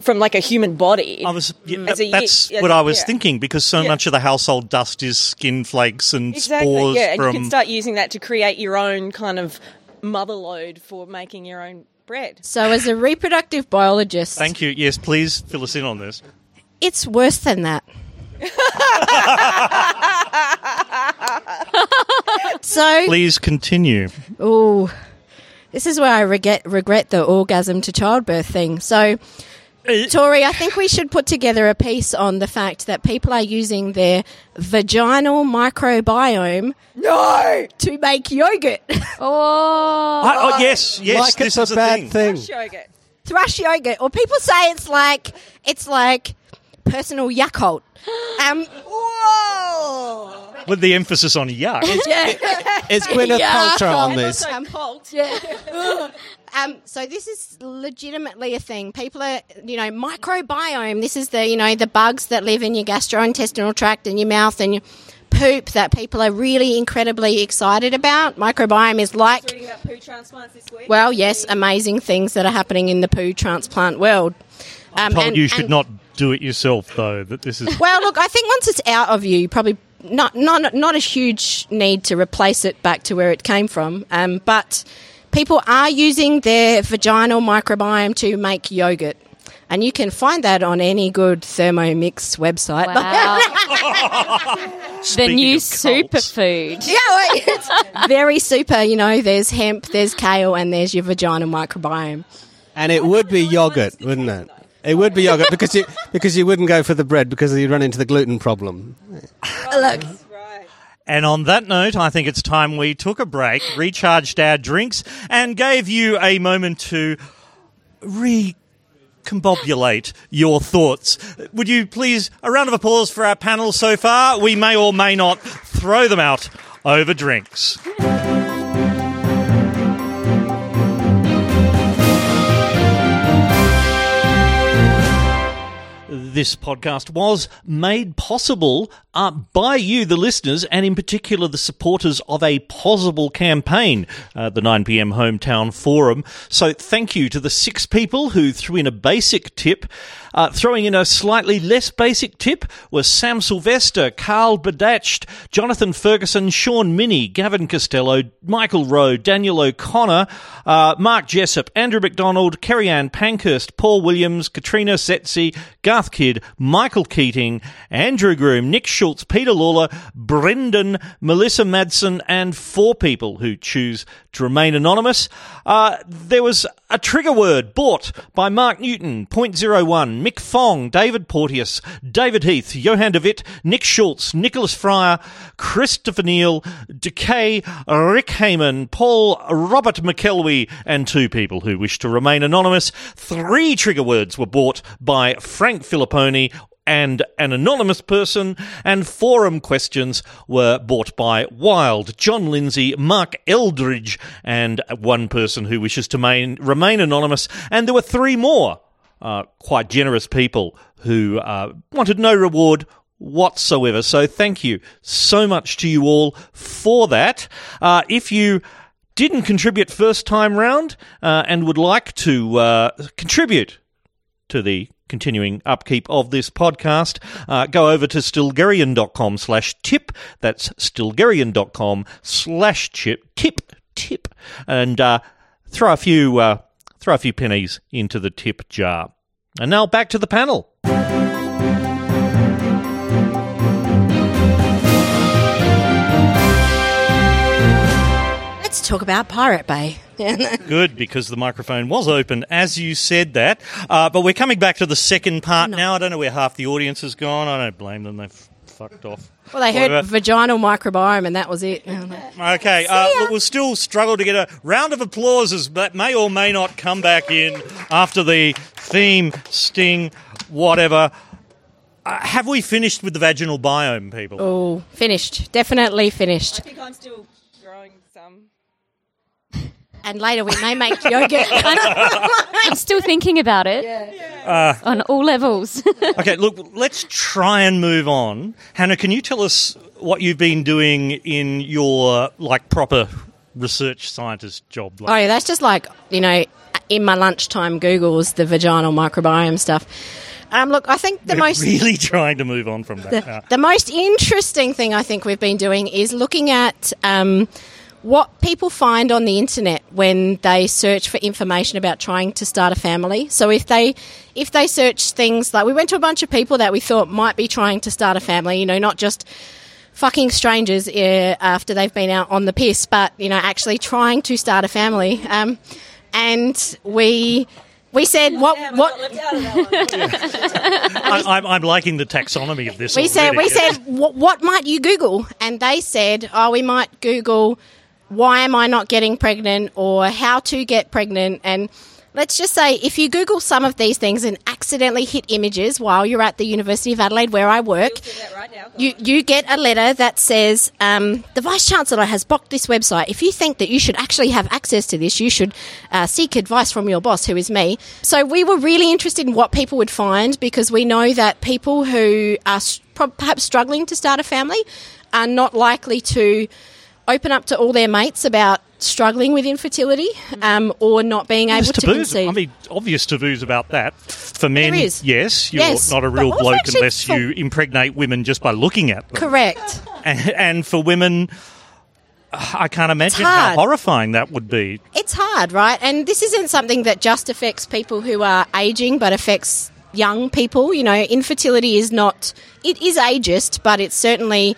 from, like, a human body. I was, yeah, as a that's yeast, what I was yeah. thinking, because so yeah. much of the household dust is skin flakes and exactly, spores yeah, from... And you can start using that to create your own kind of mother load for making your own... bread. So as a reproductive biologist... Thank you. Yes, please fill us in on this. It's worse than that. So please continue. Oh, this is where I regret, regret the orgasm to childbirth thing. So, Tori, I think we should put together a piece on the fact that people are using their vaginal microbiome no! to make yogurt. Oh, I, oh yes, yes, like this is a bad thing. thing. Thrush yogurt, thrush yogurt, or people say it's like it's like personal Yakult. Um, whoa! With the emphasis on yuck. Is Gwyneth Paltrow on this? And also Pult, yeah. Um, so this is legitimately a thing. People are, you know, microbiome. This is the, you know, the bugs that live in your gastrointestinal tract and your mouth and your poop that people are really incredibly excited about. Microbiome is like... I was reading about poo transplants this week. Well, yes, amazing things that are happening in the poo transplant world. Um, I'm told and, you should and, not do it yourself, though, that this is... Well, look, I think once it's out of you, you probably... Not, not, not a huge need to replace it back to where it came from, um, but... People are using their vaginal microbiome to make yogurt. And you can find that on any good Thermomix website. Wow. The new superfood. Yeah, well, it's very super. You know, there's hemp, there's kale, and there's your vaginal microbiome. And it would be yogurt, wouldn't it? It would be yogurt because you, because you wouldn't go for the bread because you'd run into the gluten problem. Look. And on that note, I think it's time we took a break, recharged our drinks, and gave you a moment to recombobulate your thoughts. Would you please, a round of applause for our panel so far? We may or may not throw them out over drinks. This podcast was made possible uh, by you, the listeners, and in particular the supporters of a possible campaign, uh, the nine p.m. Hometown Forum. So thank you to the six people who threw in a basic tip. Uh, throwing in a slightly less basic tip was Sam Sylvester, Carl Badacht, Jonathan Ferguson, Sean Minnie, Gavin Costello, Michael Rowe, Daniel O'Connor, uh, Mark Jessup, Andrew McDonald, Kerry-Ann Pankhurst, Paul Williams, Katrina Setzi, Garth Kidd, Michael Keating, Andrew Groom, Nick Schultz, Peter Lawler, Brendan, Melissa Madsen, and four people who choose to remain anonymous. Uh, there was a trigger word bought by Mark Newton, zero point zero one, Mick Fong, David Porteous, David Heath, Johan de Witt, Nick Schultz, Nicholas Fryer, Christopher Neal, Decay, Rick Heyman, Paul, Robert McKelvey, and two people who wish to remain anonymous. Three trigger words were bought by Frank Filipponi and an anonymous person, and forum questions were bought by Wild, John Lindsay, Mark Eldridge, and one person who wishes to main, remain anonymous. And there were three more uh, quite generous people who uh, wanted no reward whatsoever. So thank you so much to you all for that. Uh, if you... didn't contribute first time round uh, and would like to uh, contribute to the continuing upkeep of this podcast, uh, go over to stilgherrian.com slash tip. That's stilgherrian.com slash tip, tip, tip, and uh, throw a few uh, throw a few pennies into the tip jar. And now back to the panel. Talk about Pirate Bay. Good, because the microphone was open as you said that. Uh, but we're coming back to the second part no. now. I don't know where half the audience has gone. I don't blame them. They've fucked off. Well, they heard Whatever. vaginal microbiome and that was it. Okay, uh, look, we'll still struggle to get a round of applause as that may or may not come back in after the theme, sting, whatever. Uh, have we finished with the vaginal biome, people? Oh, finished. Definitely finished. I think I'm still growing some. And later we may make yogurt. I'm, I'm still thinking about it. Yeah. Yeah. Uh, on all levels. Okay, look, let's try and move on. Hannah, can you tell us what you've been doing in your, like, proper research scientist job? Like? Oh, yeah, that's just like, you know, in my lunchtime Googles, the vaginal microbiome stuff. Um, look, I think the We're most... really trying to move on from that. The, uh, the most interesting thing I think we've been doing is looking at... Um, what people find on the internet when they search for information about trying to start a family. So if they if they search things like... We went to a bunch of people that we thought might be trying to start a family, you know, not just fucking strangers after they've been out on the piss, but, you know, actually trying to start a family. Um, and we... We said what? What? I, I'm, I'm liking the taxonomy of this. We already. said we said what, what might you Google? And they said, oh, we might Google why am I not getting pregnant or how to get pregnant. And let's just say if you Google some of these things and accidentally hit images while you're at the University of Adelaide where I work, right now, you you get a letter that says um, the Vice Chancellor has blocked this website. If you think that you should actually have access to this, you should uh, seek advice from your boss, who is me. So we were really interested in what people would find because we know that people who are perhaps struggling to start a family are not likely to open up to all their mates about struggling with infertility um, or not being able to conceive. I mean, obvious taboos about that. For men, there is. yes, you're yes, not a real bloke unless for... you impregnate women just by looking at them. Correct. And, and for women, I can't imagine how horrifying that would be. It's hard, right? And this isn't something that just affects people who are ageing but affects young people. You know, infertility is not... It is ageist, but it's certainly...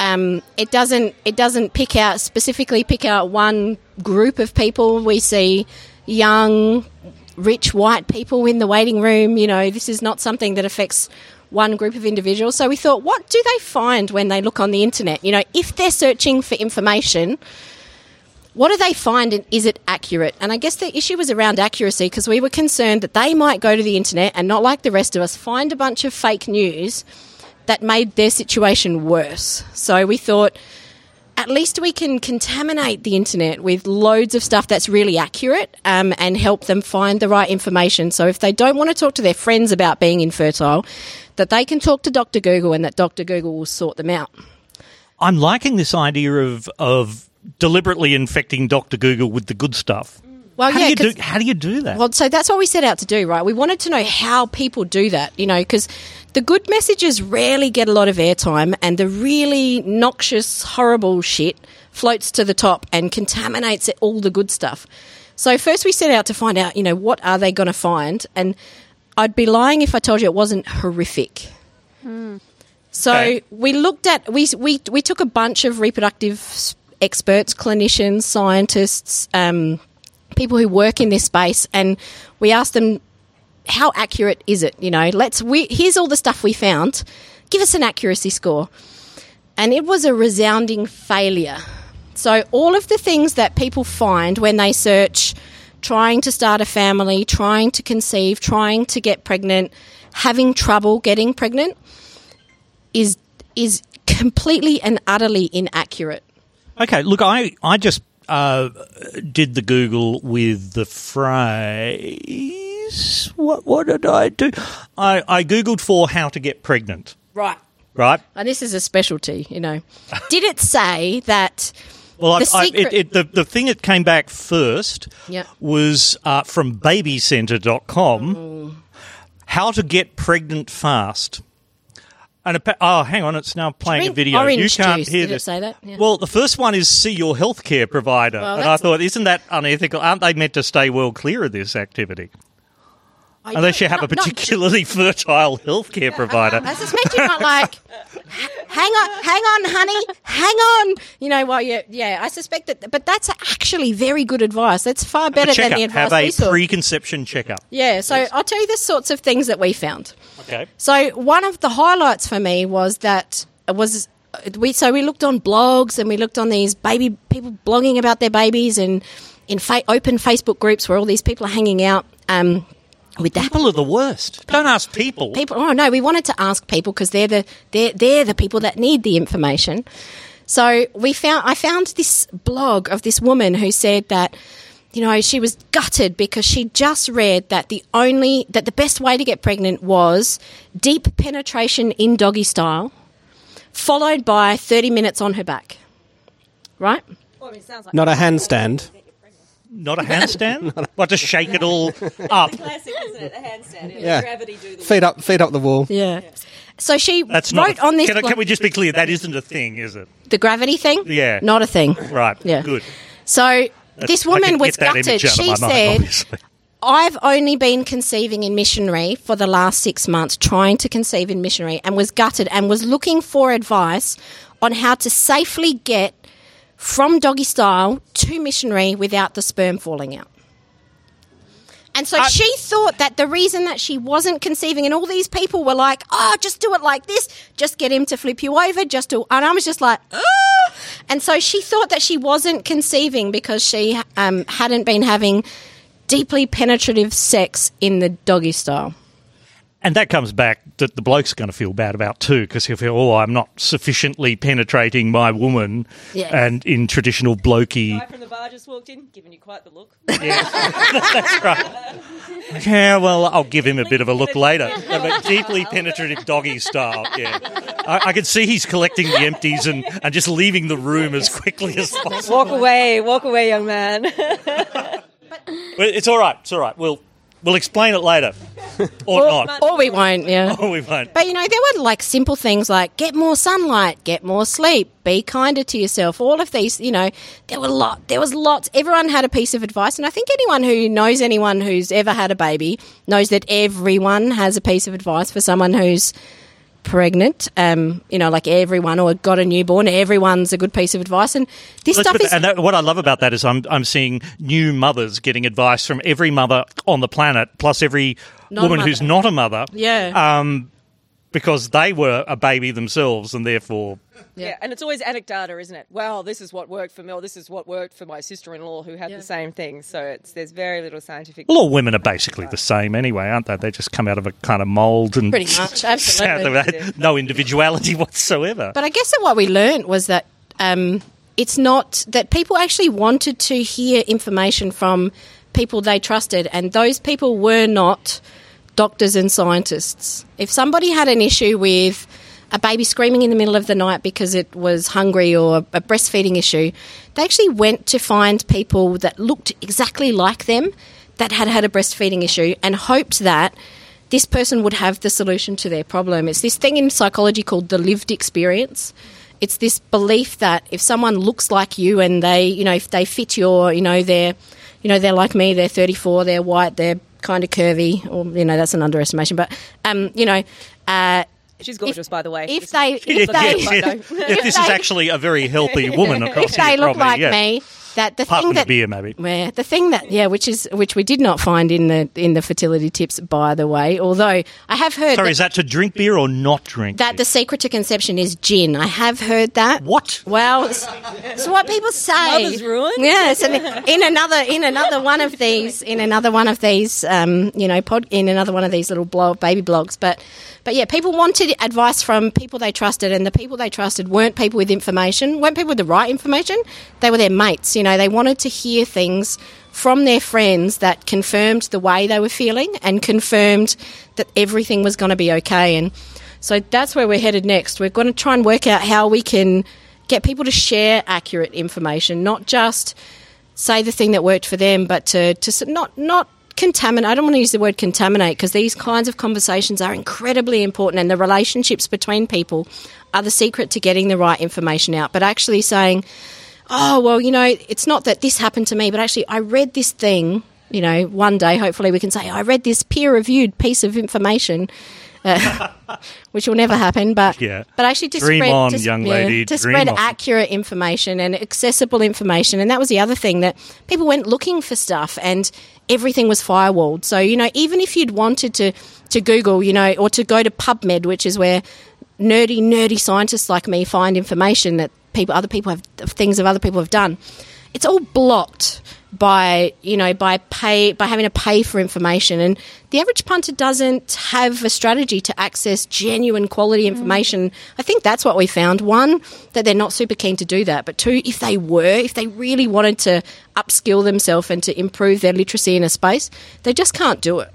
Um, it doesn't. It doesn't pick out specifically pick out one group of people. We see young, rich white people in the waiting room. You know, this is not something that affects one group of individuals. So we thought, what do they find when they look on the internet? You know, if they're searching for information, what do they find, and is it accurate? And I guess the issue was around accuracy because we were concerned that they might go to the internet and not like the rest of us find a bunch of fake news that made their situation worse. So we thought, at least we can contaminate the internet with loads of stuff that's really accurate um, and help them find the right information. So if they don't want to talk to their friends about being infertile, that they can talk to Doctor Google and that Doctor Google will sort them out. I'm liking this idea of of deliberately infecting Doctor Google with the good stuff. Well, how, yeah, do you do, how do you do that? Well, so that's what we set out to do, right? We wanted to know how people do that, you know, because the good messages rarely get a lot of airtime and the really noxious, horrible shit floats to the top and contaminates all the good stuff. So first we set out to find out, you know, what are they going to find? And I'd be lying if I told you it wasn't horrific. Mm. So okay. we looked at we, – we, we took a bunch of reproductive experts, clinicians, scientists, um people who work in this space, and we asked them, how accurate is it? You know, let's we here's all the stuff we found. Give us an accuracy score. And it was a resounding failure. So all of the things that people find when they search trying to start a family, trying to conceive, trying to get pregnant, having trouble getting pregnant is is completely and utterly inaccurate. Okay, look, I, I just Uh, did the Google with the phrase, what what did I do? I, I Googled for how to get pregnant. Right. Right. And this is a specialty, you know. Did it say that well, the I, secret... I, it, it, the, the thing that came back first yep. was uh, from baby center dot com, mm. how to get pregnant fast. And a, oh, hang on, it's now playing Drink a video. Orange you can't juice. hear Did this. It say that? Yeah. Well, the first one is see your healthcare provider. Well, and I thought, isn't that unethical? Aren't they meant to stay well clear of this activity? I Unless know, you have not, a particularly not... fertile healthcare yeah, provider. I, I suspect you're not like, hang on, hang on, honey, hang on. You know, well, yeah, yeah, I suspect that, but that's actually very good advice. That's far better than the advice we saw. Have a preconception checkup. Yeah, so yes. I'll tell you the sorts of things that we found. – Okay. So one of the highlights for me was that it was we so we looked on blogs and we looked on these baby people blogging about their babies and in fa- open Facebook groups where all these people are hanging out. Um, with that. People are the worst. Don't ask people. People. Oh no, we wanted to ask people because they're the they're they're the people that need the information. So we found I found this blog of this woman who said that, you know, she was gutted because she just read that the only that the best way to get pregnant was deep penetration in doggy style, followed by thirty minutes on her back. Right? Well, I mean, it sounds like not a handstand. Not a handstand? What, well, just shake it all up? Classic, isn't it? A handstand. Yeah. Yeah. Gravity do the feet up, feet up the wall. Yeah. yeah. So she That's wrote not a, on this. Can, I, can we just be clear? That isn't a thing, is it? The gravity thing? Yeah. Not a thing. Right. Yeah. Good. So That's, this woman was gutted. She said, mind, I've only been conceiving in missionary for the last six months, trying to conceive in missionary, and was gutted and was looking for advice on how to safely get from doggy style to missionary without the sperm falling out. And so uh, she thought that the reason that she wasn't conceiving, and all these people were like, oh, just do it like this, just get him to flip you over, just do, and I was just like, oh. And so she thought that she wasn't conceiving because she um, hadn't been having deeply penetrative sex in the doggy style. And that comes back that the bloke's going to feel bad about too, because he'll feel, oh, I'm not sufficiently penetrating my woman, yes. and in traditional blokey. The guy from the bar just walked in, giving you quite the look. Yes. That's right. Yeah, well, I'll give him a bit of a look later. But deeply penetrative doggy style, yeah. I, I can see he's collecting the empties and, and just leaving the room as quickly as possible. Walk away, walk away, young man. It's all right, it's all right. We'll... We'll explain it later, or, or not. Or we won't, yeah. Or we won't. But, you know, there were, like, simple things like get more sunlight, get more sleep, be kinder to yourself, all of these, you know, there were lot. There was lots. Everyone had a piece of advice, and I think anyone who knows anyone who's ever had a baby knows that everyone has a piece of advice for someone who's pregnant, um, you know, like everyone or got a newborn, everyone's a good piece of advice. And this Let's stuff is... And that, what I love about that is I'm I'm seeing new mothers getting advice from every mother on the planet, plus every not woman who's not a mother. Yeah. Um, because they were a baby themselves and therefore... Yeah. yeah, and it's always anecdata, isn't it? Well, this is what worked for me, or this is what worked for my sister-in-law who had yeah. the same thing. So it's there's very little scientific... Well, all women are basically the same anyway, aren't they? They just come out of a kind of mould and... Pretty much, absolutely. No individuality whatsoever. But I guess that what we learnt was that um, it's not... That people actually wanted to hear information from people they trusted, and those people were not doctors and scientists. If somebody had an issue with... a baby screaming in the middle of the night because it was hungry or a breastfeeding issue, they actually went to find people that looked exactly like them that had had a breastfeeding issue and hoped that this person would have the solution to their problem. It's this thing in psychology called the lived experience. It's this belief that if someone looks like you and they, you know, if they fit your, you know, they're, you know, they're like me, they're thirty-four, they're white, they're kind of curvy, or, you know, that's an underestimation, but, um, you know, uh, she's gorgeous, if, by the way. If they, if they, yes, yes, yes. If this is actually a very healthy woman across here, if they look probably, like yeah. me, that the Apart thing that the beer, maybe. Where, the thing that yeah, which is which we did not find in the in the fertility tips, by the way. Although I have heard. Sorry, that, is that to drink beer or not drink? That beer? The secret to conception is gin. I have heard that. What? Well, it's, it's what people say. Mother's ruined. Yes, yeah, in another in another one of these in another one of these um you know pod in another one of these little blog, baby blogs, but. But, yeah, people wanted advice from people they trusted, and the people they trusted weren't people with information, weren't people with the right information. They were their mates, you know. They wanted to hear things from their friends that confirmed the way they were feeling and confirmed that everything was going to be okay. And so that's where we're headed next. We're going to try and work out how we can get people to share accurate information, not just say the thing that worked for them, but to, to not not. Contaminate. I don't want to use the word contaminate because these kinds of conversations are incredibly important, and the relationships between people are the secret to getting the right information out. But actually saying, oh, well, you know, it's not that this happened to me, but actually I read this thing, you know, one day hopefully we can say, I read this peer-reviewed piece of information uh, which will never happen. But yeah. but actually to dream spread, on, to, young yeah, lady, to spread accurate information and accessible information. And that was the other thing, that people went looking for stuff and everything was firewalled. So, you know, even if you'd wanted to, to Google, you know, or to go to PubMed, which is where nerdy, nerdy scientists like me find information that people, other people have, things that other people have done, it's all blocked by, you know, by pay, by having to pay for information. And the average punter doesn't have a strategy to access genuine quality information. Mm. I think that's what we found. One, that they're not super keen to do that. But two, if they were, if they really wanted to upskill themselves and to improve their literacy in a space, they just can't do it.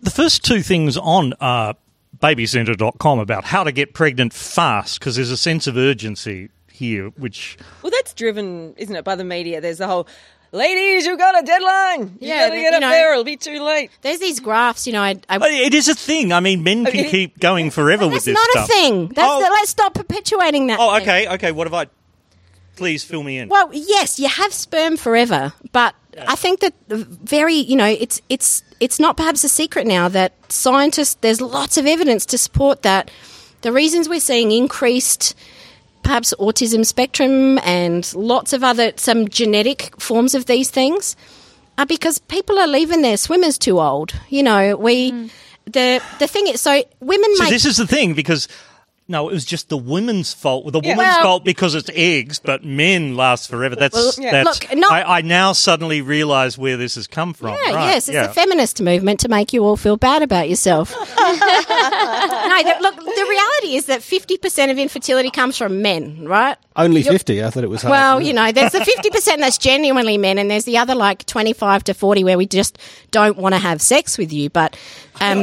The first two things on uh, baby center dot com about how to get pregnant fast, because there's a sense of urgency here, which... Well, that's driven, isn't it, by the media. There's the whole, ladies, you've got a deadline. You've yeah, got to get up know, there. It'll be too late. There's these graphs, you know. I, I, it is a thing. I mean, men can keep going forever with this stuff. That's not a thing. That's oh. the, let's stop perpetuating that. Oh, okay, thing. okay. What have I... Please fill me in. Well, yes, you have sperm forever, but yeah. I think that very, you know, it's it's it's not perhaps a secret now that scientists, there's lots of evidence to support that the reasons we're seeing increased... perhaps autism spectrum and lots of other, some genetic forms of these things are because people are leaving their swimmers too old. You know, we, mm. the the thing is, so women so make... So this is the thing, because, no, it was just the women's fault. The yeah. woman's well, fault because it's eggs, but men last forever. That's, well, yeah. that's Look, not, I, I now suddenly realise where this has come from. Yeah, right, yes, it's yeah. a feminist movement to make you all feel bad about yourself. No, the, look, the reality is that fifty percent of infertility comes from men, right? Only You're, fifty? I thought it was hard. Well, you know, there's the fifty percent that's genuinely men, and there's the other like twenty-five to forty where we just don't want to have sex with you. But, um,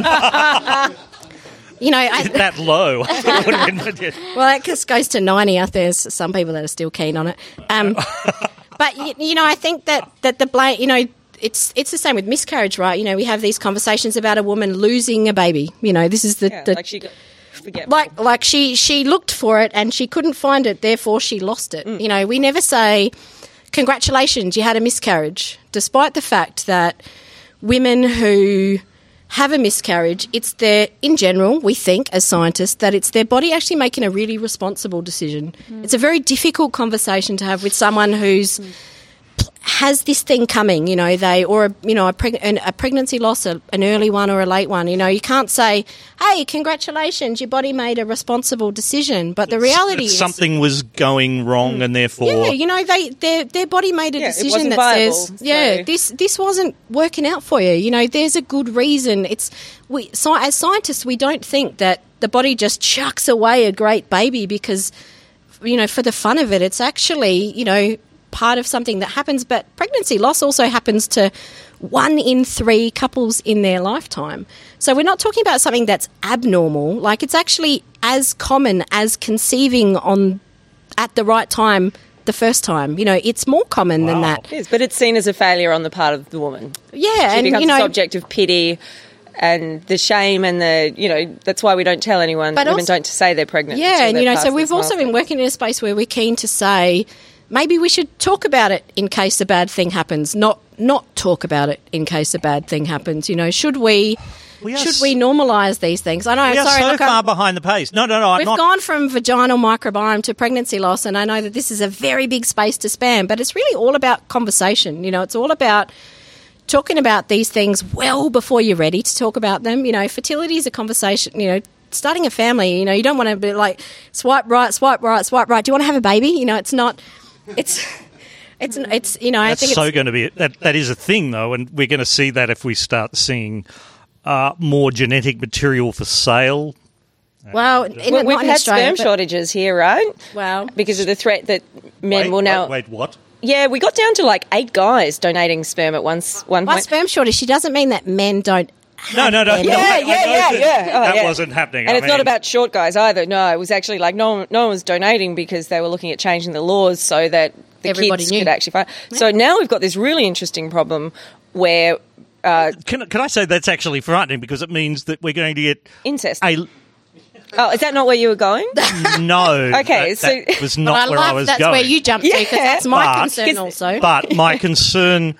you know. I, that low. Well, it just goes to ninety. There's some people that are still keen on it. Um, but, you, you know, I think that, that the blame, you know, It's it's the same with miscarriage, right? You know, we have these conversations about a woman losing a baby. You know, this is the, yeah, the like she forget like like she she looked for it and she couldn't find it, therefore she lost it. Mm. You know, we never say, congratulations, you had a miscarriage, despite the fact that women who have a miscarriage, it's their, in general, we think as scientists, that it's their body actually making a really responsible decision. Mm. It's a very difficult conversation to have with someone who's. Mm. Has this thing coming, you know, they or a, you know a, preg- an, a pregnancy loss, a, an early one or a late one. You know, you can't say, "Hey, congratulations, your body made a responsible decision." But the reality it's, it's is something was going wrong, mm, and therefore, yeah, you know, they their their body made a yeah, decision that viable, says, so. "Yeah, this this wasn't working out for you." You know, there's a good reason. It's we so as scientists, we don't think that the body just chucks away a great baby because, you know, for the fun of it. It's actually, you know, part of something that happens, but pregnancy loss also happens to one in three couples in their lifetime. So we're not talking about something that's abnormal. Like, it's actually as common as conceiving on at the right time the first time. You know, it's more common wow. than that. It is, but it's seen as a failure on the part of the woman. Yeah, she and becomes you know, a subject of pity. And the shame and the, you know, that's why we don't tell anyone, but women also, don't say they're pregnant. Yeah, and, you know, so we've also been working in a space where we're keen to say maybe we should talk about it in case a bad thing happens, not not talk about it in case a bad thing happens. You know, should we we should we normalise these things? I know, we sorry, are so look, far I'm, behind the pace. No, no, no. I'm we've not. gone from vaginal microbiome to pregnancy loss, and I know that this is a very big space to span, but it's really all about conversation. You know, it's all about talking about these things well before you're ready to talk about them. You know, fertility is a conversation. You know, starting a family, you know, you don't want to be like swipe right, swipe right, swipe right. Do you want to have a baby? You know, it's not it's it's it's you know, I That's think so it's so going to be that that is a thing though, and we're going to see that if we start seeing uh, more genetic material for sale. Well, in, well we've had sperm shortages here, right? Well, because of the threat that men wait, will now Wait, wait what? Yeah, we got down to like eight guys donating sperm at once, one My point. My sperm shortage, she doesn't mean that men don't have No, no, no. Them. Yeah, no, yeah, yeah, that, yeah. Oh, that yeah. wasn't happening. And I it's mean. not about short guys either. No, it was actually like no one, no one was donating because they were looking at changing the laws so that the Everybody kids knew. could actually find. Yeah. So now we've got this really interesting problem where... Uh, can, can I say that's actually frightening because it means that we're going to get... Incest. A, Oh, is that not where you were going? No. Okay. That, so that was not well, I where I was that's going. That's where you jumped yeah. to because that's my but, concern also. But my concern,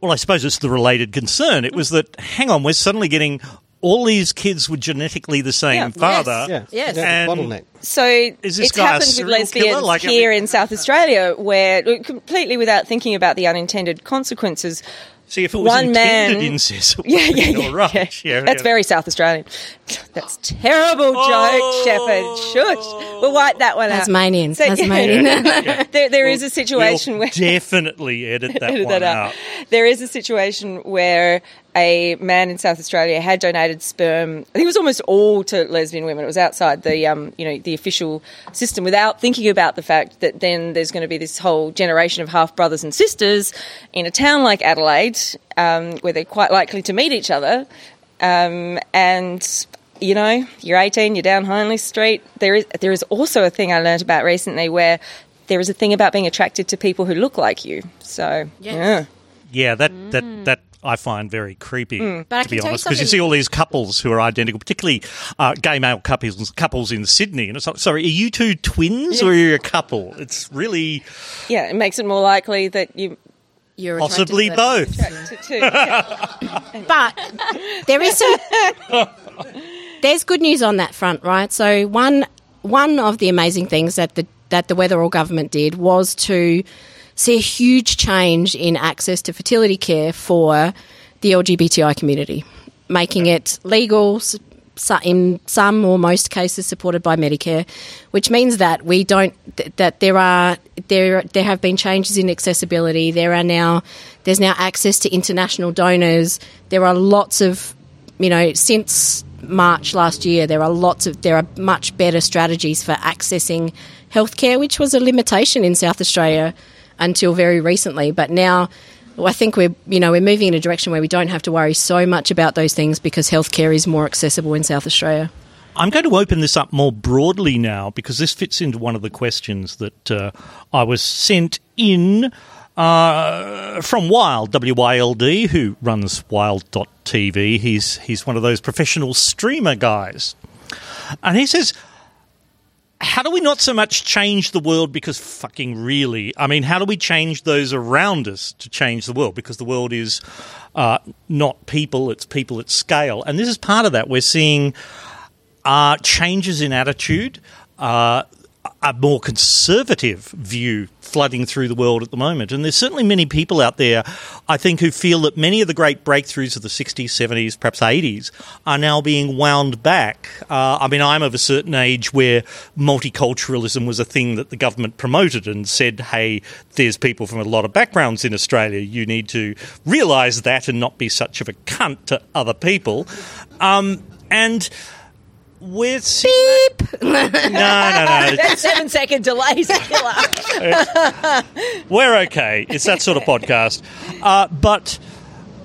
well, I suppose it's the related concern. It was that, hang on, we're suddenly getting all these kids were genetically the same yeah, father. Yes, yes. And bottleneck. So it's happened with lesbians like here I mean, in South Australia where, completely without thinking about the unintended consequences, See, if it was one intended man, incest, yeah, yeah, yeah, all right. yeah. Yeah, that's yeah. very South Australian. That's terrible oh. joke, Shepherd. Shush. We'll wipe that one out. That's mine in. So, that's yeah. mine in. Yeah, yeah. There, there we'll, is a situation we'll where... definitely edit that edit one that out. out. There is a situation where a man in South Australia had donated sperm, I think it was almost all to lesbian women. It was outside the, um, you know, the official system without thinking about the fact that then there's going to be this whole generation of half-brothers and sisters in a town like Adelaide um, where they're quite likely to meet each other. Um, and, you know, you're eighteen, you're down Hindley Street. There is there is also a thing I learned about recently where there is a thing about being attracted to people who look like you. So, yes. yeah. Yeah, that, mm. that, that I find very creepy, mm. to be honest, because you see all these couples who are identical, particularly uh, gay male couples couples in Sydney. And it's like, sorry, are you two twins yeah. or are you a couple? It's really... Yeah, it makes it more likely that you... You're Possibly to both. To, yeah. But there is some, there's good news on that front, right? So one one of the amazing things that the that the Weatherill government did was to see a huge change in access to fertility care for the L G B T I community, making yeah. it legal in some or most cases supported by Medicare, which means that we don't th- that there are there there have been changes in accessibility. There are now there's now access to international donors. There are lots of you know since March last year there are lots of there are much better strategies for accessing healthcare, which was a limitation in South Australia until very recently, but now I think we're, you know, we're moving in a direction where we don't have to worry so much about those things because healthcare is more accessible in South Australia. I'm going to open this up more broadly now because this fits into one of the questions that uh, I was sent in uh, from Wild, W Y L D, who runs wild dot t v. He's, he's one of those professional streamer guys. And he says... How do we not so much change the world because fucking really, I mean, how do we change those around us to change the world? Because the world is uh, not people, it's people at scale. And this is part of that. We're seeing uh, changes in attitude, uh, a more conservative view flooding through the world at the moment. And there's certainly many people out there, I think, who feel that many of the great breakthroughs of the sixties, seventies, perhaps eighties are now being wound back. Uh, I mean, I'm of a certain age where multiculturalism was a thing that the government promoted and said, hey, there's people from a lot of backgrounds in Australia. You need to realise that and not be such of a cunt to other people. Um, and... With beep. No, no, no. That seven-second delay is killer. We're okay. It's that sort of podcast. Uh, but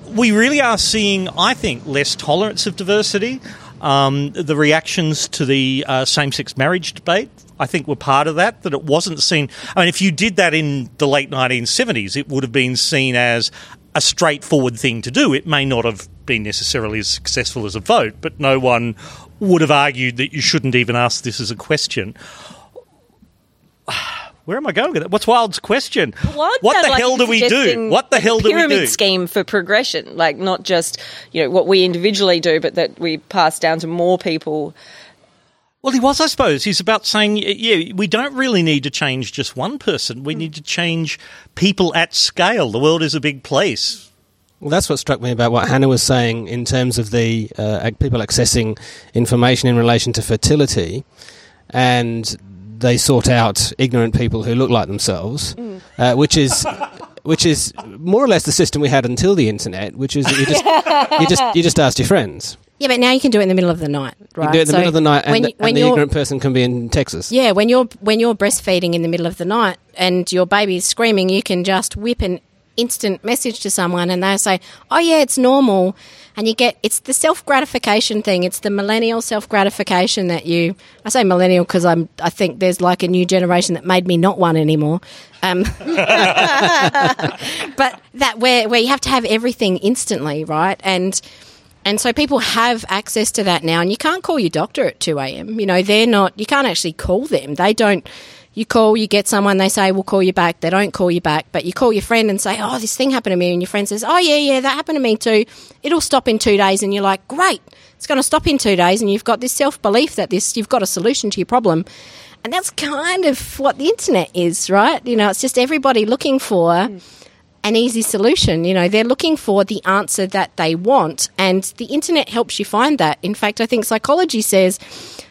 we really are seeing, I think, less tolerance of diversity. Um, the reactions to the uh, same-sex marriage debate, I think, were part of that, that it wasn't seen. I mean, if you did that in the late nineteen seventies, it would have been seen as a straightforward thing to do. It may not have been necessarily as successful as a vote, but no one... would have argued that you shouldn't even ask this as a question. Where am I going with that? What's Wild's question? Well, what the like hell do we do? What the like hell do we do? Pyramid scheme for progression, like not just you know what we individually do, but that we pass down to more people. Well, he was, I suppose. He's about saying, yeah, we don't really need to change just one person. We mm. need to change people at scale. The world is a big place. Well, that's what struck me about what Hannah was saying in terms of the uh, people accessing information in relation to fertility, and they sort out ignorant people who look like themselves, mm. uh, which is which is more or less the system we had until the internet, which is that you just you just you just ask your friends. Yeah, but now you can do it in the middle of the night, right? You do it in the so middle of the night, and, when you, when and the ignorant person can be in Texas. Yeah, when you're when you're breastfeeding in the middle of the night and your baby's screaming, you can just whip an instant message to someone and they say, oh yeah, it's normal, and you get it's the self-gratification thing. It's the millennial self-gratification that you I say millennial because I'm I think there's like a new generation that made me not one anymore um, but that where where you have to have everything instantly, right? And and so people have access to that now, and you can't call your doctor at two a.m. you know they're not you can't actually call them. They don't You call, you get someone, they say, we'll call you back. They don't call you back, but you call your friend and say, oh, this thing happened to me, and your friend says, oh, yeah, yeah, that happened to me too. It'll stop in two days, and you're like, great, It's going to stop in two days and you've got this self-belief that this you've got a solution to your problem. And that's kind of what the internet is, right? You know, it's just everybody looking for mm. an easy solution. You know, they're looking for the answer that they want, and the internet helps you find that. In fact, I think psychology says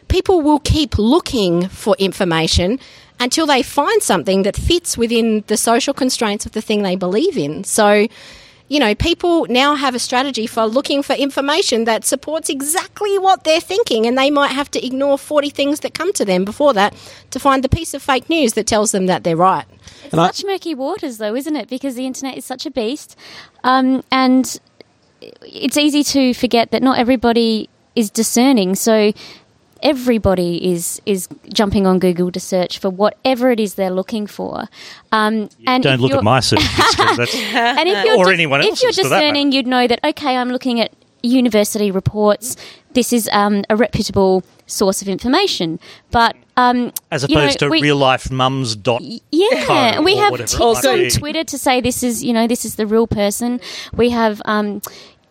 people will keep looking for information until they find something that fits within the social constraints of the thing they believe in. So, you know, people now have a strategy for looking for information that supports exactly what they're thinking, and they might have to ignore forty things that come to them before that to find the piece of fake news that tells them that they're right. It's and such I- murky waters, though, isn't it? Because the internet is such a beast, um, and it's easy to forget that not everybody is discerning. So everybody is is jumping on Google to search for whatever it is they're looking for. Um, yeah, and don't look at my search history. That's and if you're or dis- anyone else. If you're discerning, that, you'd know that, okay, I'm looking at university reports. This is um, a reputable source of information. But um, as opposed you know, to real life mums dot com. Yeah, we have tips on Twitter to say this is, you know, this is the real person. We have, um,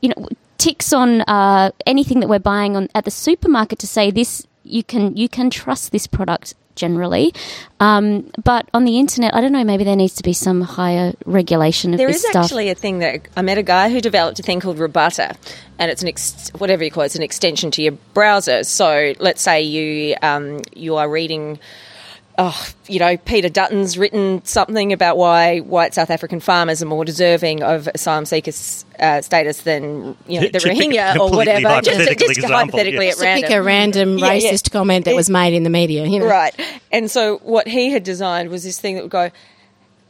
you know, ticks on uh, anything that we're buying on at the supermarket to say this you can you can trust this product generally, um, but on the internet, I don't know. Maybe there needs to be some higher regulation of there this stuff. There is actually a thing that I met a guy who developed a thing called Robusta, and it's an ex- whatever you call it, it's an extension to your browser. So let's say you um, you are reading. Oh, you know, Peter Dutton's written something about why white South African farmers are more deserving of asylum seeker uh, status than, you know, the Rohingya or whatever. Just, just example, hypothetically yeah. at random. Just pick a random yeah, racist yeah. comment that was made in the media. You know? Right. And so what he had designed was this thing that would go,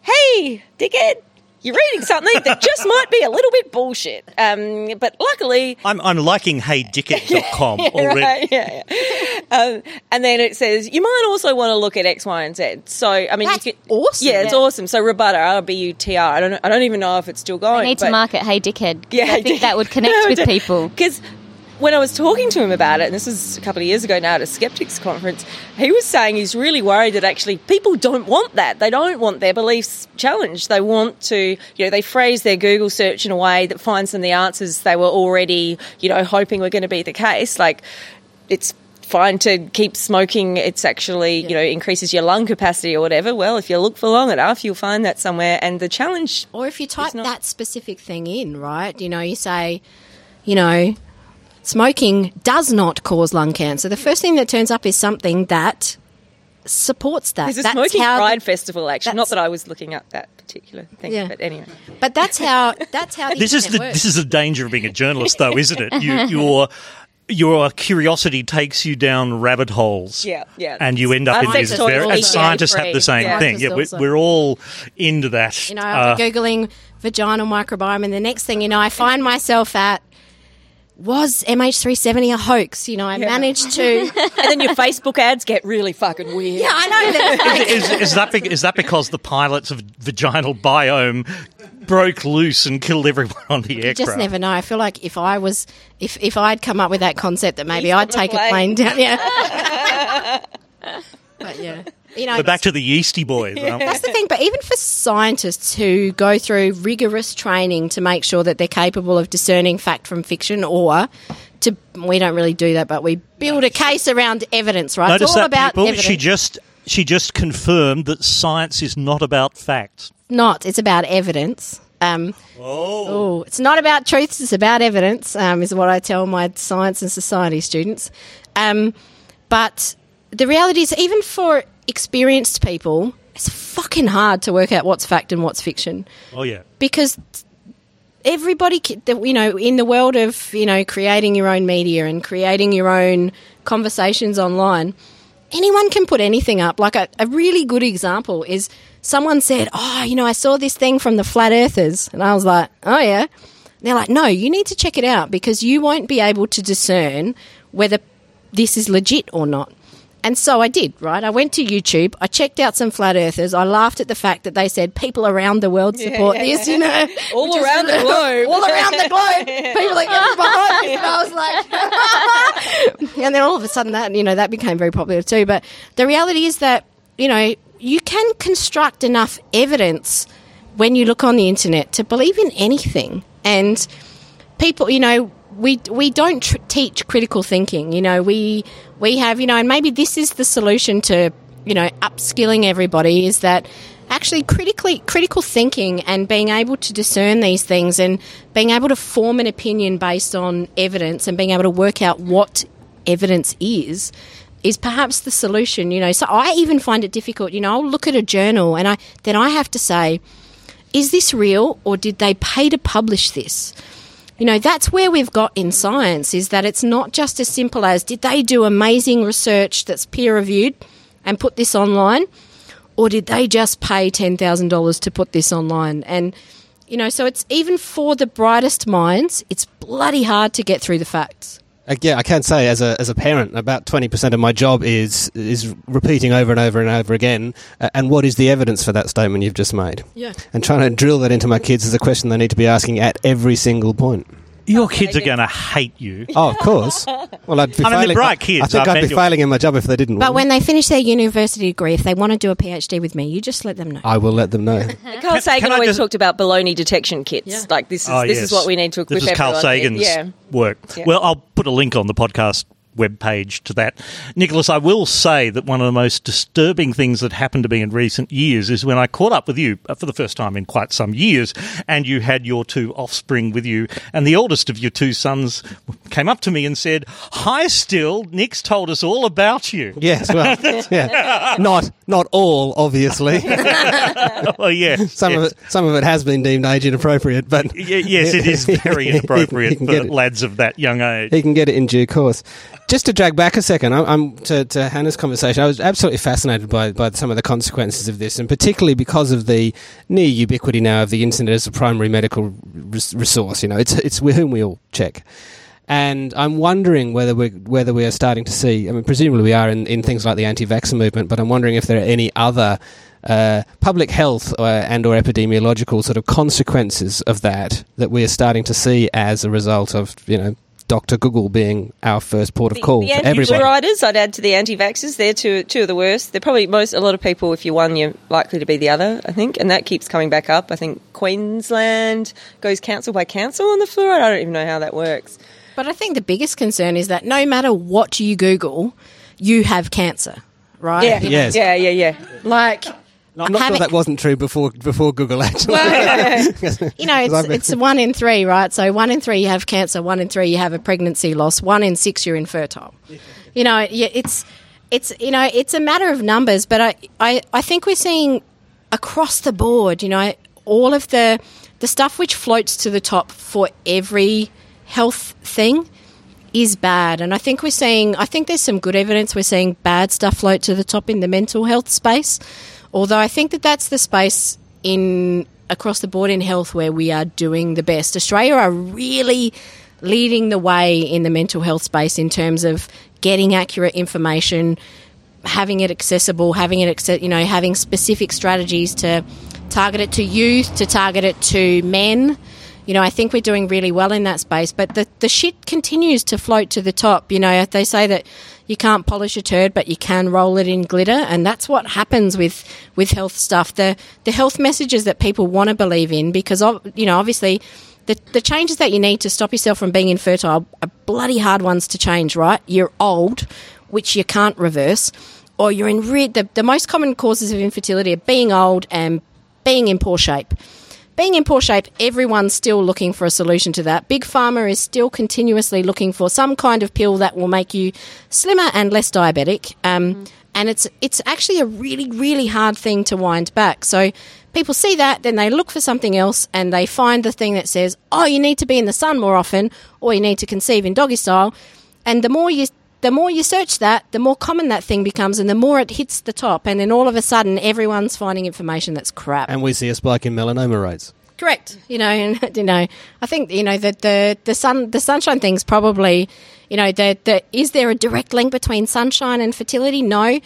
hey, dickhead, you're reading something that just might be a little bit bullshit. Um, but luckily... I'm, I'm liking hey dickhead dot com yeah, already. Right, yeah, yeah. Um, and then it says, you might also want to look at X, Y and Z. So, I mean... That's you could, awesome. Yeah, it's yeah. awesome. So, Robutter, R B U T R. I don't know, I don't even know if it's still going. I need but, to market hey dickhead. Yeah, I think that would connect with people. Because when I was talking to him about it, and this was a couple of years ago now at a skeptics conference, he was saying he's really worried that actually people don't want that. They don't want their beliefs challenged. They want to, you know, they phrase their Google search in a way that finds them the answers they were already, you know, hoping were going to be the case. Like, it's fine to keep smoking. It's actually, yeah. you know, increases your lung capacity or whatever. Well, if you look for long enough, you'll find that somewhere. And the challenge... Or if you type not- that specific thing in, right? You know, you say, you know... smoking does not cause lung cancer. The first thing that turns up is something that supports that. There's a that's smoking how pride the, festival, actually. Not that I was looking at that particular thing, yeah. but anyway. But that's how that's how the this is the works. This is the danger of being a journalist, though, isn't it? You, your your curiosity takes you down rabbit holes, yeah, yeah. and you end up I'm in these. Very, and scientists free. have the same yeah. thing. Yeah, we're, we're all into that. You know, I'm uh, googling vaginal microbiome, and the next thing you know, I find myself at. Was M H three seventy a hoax? You know, I yeah. managed to... And then your Facebook ads get really fucking weird. Yeah, I know. is, is, is, that be- is that because the pilots of Vaginal Biome broke loose and killed everyone on the aircraft? You just never know. I feel like if I was... If, if I'd come up with that concept, that maybe He's I'd take plane. a plane down. Yeah. But, yeah. You know, We're back to the yeasty boys. Yeah. That's the thing. But even for scientists who go through rigorous training to make sure that they're capable of discerning fact from fiction, or to we don't really do that, but we build a case around evidence, right? Notice it's all that, about people, evidence. She just she just confirmed that science is not about facts. Not. It's about evidence. Um, oh. Ooh, it's not about truths. It's about evidence. Um, is what I tell my science and society students. Um, but the reality is, even for experienced people, it's fucking hard to work out what's fact and what's fiction. Oh, yeah. Because everybody, you know, in the world of, you know, creating your own media and creating your own conversations online, anyone can put anything up. Like a, a really good example is someone said, oh, you know, I saw this thing from the Flat Earthers. And I was like, oh, yeah. And they're like, no, you need to check it out because you won't be able to discern whether this is legit or not. And so I did, right? I went to YouTube, I checked out some flat earthers, I laughed at the fact that they said people around the world support yeah, yeah, this, you know. all just, around the globe. all around the globe. People like getting behind this. And I was like... and then all of a sudden that, you know, that became very popular too. But the reality is that, you know, you can construct enough evidence when you look on the internet to believe in anything. And people, you know... we we don't tr- teach critical thinking. You know, we we have, you know, and maybe this is the solution to, you know, upskilling everybody, is that actually critically critical thinking and being able to discern these things and being able to form an opinion based on evidence and being able to work out what evidence is is perhaps the solution, you know. So I even find it difficult, you know, I'll look at a journal and I then I have to say, is this real or did they pay to publish this? You know, that's where we've got in science, is that it's not just as simple as did they do amazing research that's peer-reviewed and put this online, or did they just pay ten thousand dollars to put this online? And, you know, so it's even for the brightest minds, it's bloody hard to get through the facts. Yeah, I can say as a as a parent, about twenty percent of my job is is repeating over and over and over again, uh, and what is the evidence for that statement you've just made? Yeah. And trying to drill that into my kids is a question they need to be asking at every single point. Your kids are going to hate you. Oh, of course. Well, I'd be I failing. Mean, they're bright kids. I think I'd, I'd be failing in my job if they didn't. But when they finish their university degree, if they want to do a PhD with me, you just let them know. I will let them know. Carl Sagan can always just... talked about baloney detection kits. Yeah. Like this is oh, this yes. is what we need to equip everyone. This is Carl Sagan's yeah. work. Yeah. Well, I'll put a link on the podcast webpage to that. Nicholas, I will say that one of the most disturbing things that happened to me in recent years is when I caught up with you for the first time in quite some years, and you had your two offspring with you, and the oldest of your two sons came up to me and said, "Hi, Still, Nick's told us all about you." Yes, well, yeah. not not all, obviously. Well, yeah, some yes. of it, some of it has been deemed age inappropriate, but y- yes, it is very inappropriate for lads it. of that young age. He can get it in due course. Just to drag back a second, I'm, I'm to, to Hannah's conversation, I was absolutely fascinated by, by some of the consequences of this, and particularly because of the near ubiquity now of the internet as a primary medical resource. You know, it's it's with whom we all check. And I'm wondering whether we whether we are starting to see, I mean, presumably we are in, in things like the anti-vaxxer movement, but I'm wondering if there are any other uh, public health or, and or epidemiological sort of consequences of that that we are starting to see as a result of, you know, Doctor Google being our first port of call. The, the anti-vaxxers, I'd add to the anti-vaxxers, they're two, two of the worst. They're probably most, a lot of people, if you're one, you're likely to be the other, I think, and that keeps coming back up. I think Queensland goes council by council on the fluoride. I don't even know how that works. But I think the biggest concern is that no matter what you Google, you have cancer, right? Yeah, yes. yeah, yeah, yeah. Like... No, I'm not sure that wasn't true before before Google, actually. Well, you know, it's, it's one in three, right? So one in three you have cancer, one in three you have a pregnancy loss, one in six you're infertile. You know, it's it's you know it's a matter of numbers, but I, I, I think we're seeing across the board, you know, all of the the stuff which floats to the top for every health thing is bad. And I think we're seeing, I think there's some good evidence we're seeing bad stuff float to the top in the mental health space. Although I think that that's the space in across the board in health where we are doing the best. Australia are really leading the way in the mental health space in terms of getting accurate information, having it accessible, having it, you know, having specific strategies to target it to youth, to target it to men. You know, I think we're doing really well in that space, but the, the shit continues to float to the top. You know, they say that you can't polish a turd, but you can roll it in glitter, and that's what happens with, with health stuff. The the health messages that people want to believe in, because, you know, obviously the, the changes that you need to stop yourself from being infertile are bloody hard ones to change, right? You're old, which you can't reverse, or you're in re- – the, the most common causes of infertility are being old and being in poor shape. Being in poor shape, everyone's still looking for a solution to that. Big Pharma is still continuously looking for some kind of pill that will make you slimmer and less diabetic. Um, mm. And it's it's actually a really, really hard thing to wind back. So people see that, then they look for something else and they find the thing that says, oh, you need to be in the sun more often, or you need to conceive in doggy style. And the more you... The more you search that, the more common that thing becomes and the more it hits the top, and then all of a sudden everyone's finding information that's crap. And we see a spike in melanoma rates. Correct. You know, and, you know, I think, you know, that the the sun the sunshine thing's probably, you know, the, the is there a direct link between sunshine and fertility? No.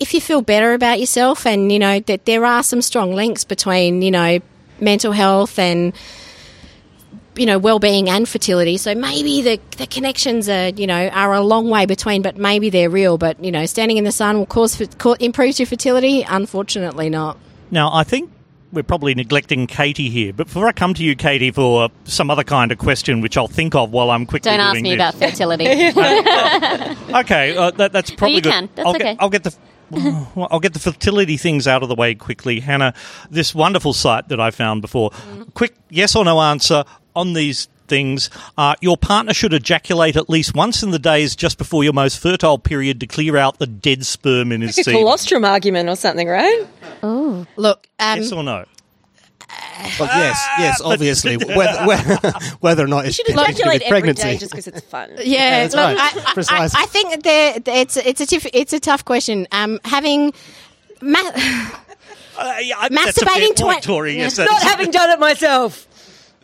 If you feel better about yourself, and, you know, that there are some strong links between, you know, mental health and, you know, well-being and fertility. So maybe the the connections are, you know, are a long way between, but maybe they're real. But, you know, standing in the sun will cause, cause improves your fertility. Unfortunately not. Now, I think we're probably neglecting Katie here. But before I come to you, Katie, for some other kind of question, which I'll think of while I'm quickly Don't ask doing me this. about fertility. uh, okay, uh, that, that's probably you good. can. That's I'll okay. Get, I'll get the... Well, I'll get the fertility things out of the way quickly. Hannah, this wonderful site that I found before. Mm. Quick yes or no answer on these things. Uh, your partner should ejaculate at least once in the days just before your most fertile period to clear out the dead sperm in his seed. Like a colostrum argument or something, right? Oh, look. Um, yes or no? Well, yes, yes, obviously. whether, whether, whether or not it's ejaculate every day just because it's fun. Yeah, yeah that's right. I, Precisely. I, I think that it's it's a tif, it's a tough question. Um, having ma- uh, yeah, I, masturbating twice, yes, not having done it myself.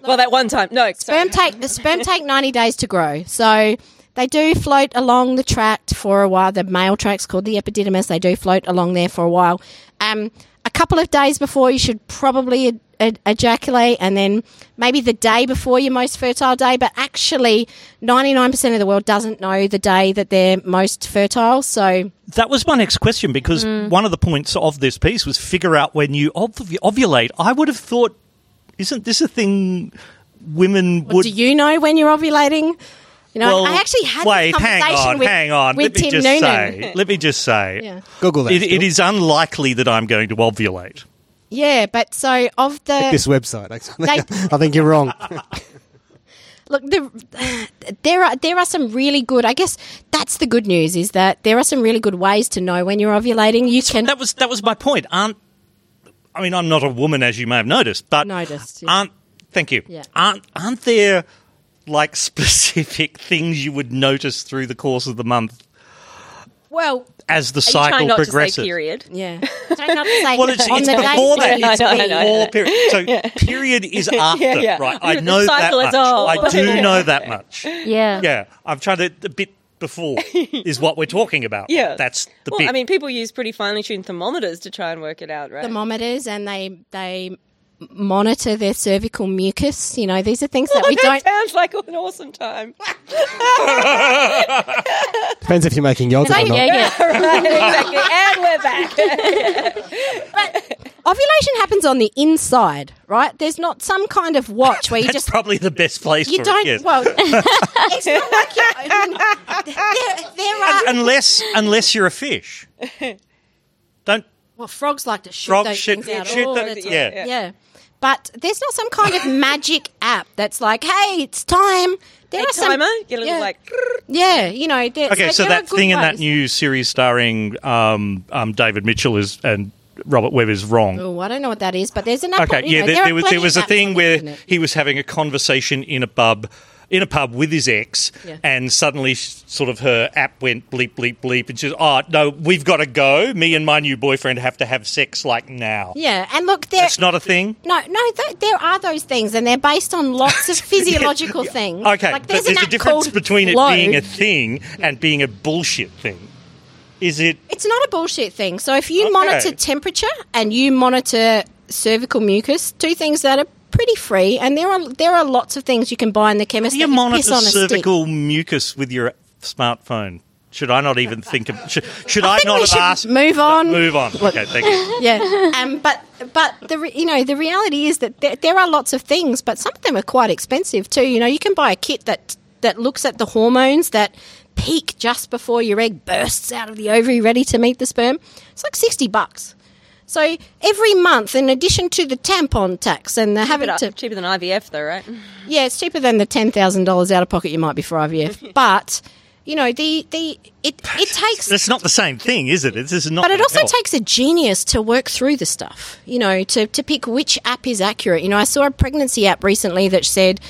Well, that one time, no sperm sorry. take the sperm take ninety days to grow, so. They do float along the tract for a while. The male tract's called the epididymis. They do float along there for a while. Um, a couple of days before, you should probably ed- ed- ejaculate, and then maybe the day before your most fertile day. But actually, ninety-nine percent of the world doesn't know the day that they're most fertile. So that was my next question, because mm. one of the points of this piece was figure out when you ov- ovulate. I would have thought, isn't this a thing women would... Well, do you know when you're ovulating? You know, well, I actually had wait, this conversation hang on, with, hang on. with let me Tim just Noonan. Say, let me just say, yeah. Google that. It, it is unlikely that I'm going to ovulate. Yeah, but so of the... At this website, I think, they, I think you're wrong. Look, the, there are there are some really good... I guess that's the good news, is that there are some really good ways to know when you're ovulating. You can... That was that was my point. Aren't... I mean, I'm not a woman, as you may have noticed, but... Noticed. Yeah. Aren't... Thank you. Yeah. Aren't Aren't there... like specific things you would notice through the course of the month. Well, as the cycle not progresses, to say period. Yeah. Trying not to say well, it's, it's before that. Yeah, it's no, before no, no. period. So yeah. period is after, yeah, yeah. right? I know that much. I do know that much. Yeah. Yeah. I've tried it a bit. Before is what we're talking about. Yeah. That's the well, bit. I mean, people use pretty finely tuned thermometers to try and work it out, right? Thermometers, and they they. monitor their cervical mucus. You know, these are things that oh, we that don't... sounds like an awesome time. Depends if you're making yogurt so, or not. Yeah, yeah. Right, exactly. And we're back. But ovulation happens on the inside, right? There's not some kind of watch where you That's just... That's probably the best place you for don't, it, yes. Well, it's not like you're... I mean, there, there are... And, unless, unless you're a fish. Don't... Well, frogs like to shoot Frog those shit, things out shit, all the time. Yeah. yeah. yeah. But there's not some kind of magic app that's like, hey, it's time. There hey, are timer, some, get a little yeah. like... Yeah, you know... There, okay, so, so that thing ways. in that new series starring um, um, David Mitchell is and Robert Webb is wrong. Oh, I don't know what that is, but there's an app... Okay, on, yeah, know, there, there, there, was, there was a thing where it. he was having a conversation in a pub... in a pub with his ex, yeah. and suddenly sort of her app went bleep, bleep, bleep, and she's, oh, no, we've got to go. Me and my new boyfriend have to have sex, like, now. Yeah, and look, there... That's not a thing? No, no, th- there are those things, and they're based on lots of physiological yeah. things. Okay, like, there's but there's a difference between load. it being a thing and being a bullshit thing. Is it... It's not a bullshit thing. So if you okay. monitor temperature and you monitor cervical mucus, two things that are... pretty free, and there are there are lots of things you can buy in the chemist. Do you monitor cervical mucus with your smartphone? Should I not even think of? Should, should I, I not have asked? Move on. Move on. Okay, thank you. Yeah, um, but but the re, you know the reality is that there, there are lots of things, but some of them are quite expensive too. You know, you can buy a kit that that looks at the hormones that peak just before your egg bursts out of the ovary, ready to meet the sperm. It's like sixty bucks. So every month, in addition to the tampon tax and the having to... Cheaper than I V F though, right? Yeah, it's cheaper than the ten thousand dollars out of pocket you might be for I V F. But, you know, the, the it, it takes... It's not the same thing, is it? This is not... But it also help. takes a genius to work through the stuff, you know, to, to pick which app is accurate. You know, I saw a pregnancy app recently that said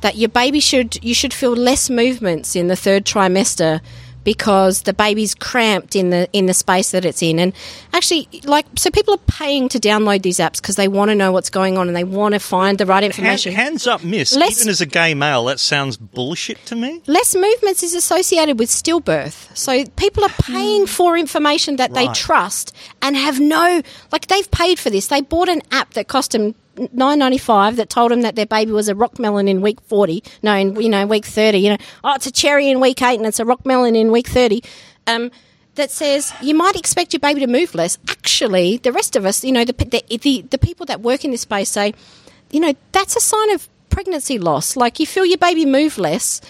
that your baby should... You should feel less movements in the third trimester because the baby's cramped in the in the space that it's in. And actually, like, so people are paying to download these apps because they want to know what's going on and they want to find the right information. Hand, hands up, miss. Less, even as a gay male, that sounds bullshit to me. Less movements is associated with stillbirth. So people are paying for information that right. they trust and have no... Like, they've paid for this. They bought an app that cost them nine dollars and ninety-five cents that told them that their baby was a rock melon in week forty. No, in, you know, week thirty. You know, oh, it's a cherry in week eight and it's a rock melon in week thirty. Um, that says you might expect your baby to move less. Actually, the rest of us, you know, the the the, the people that work in this space say, you know, that's a sign of pregnancy loss. Like, you feel your baby move less,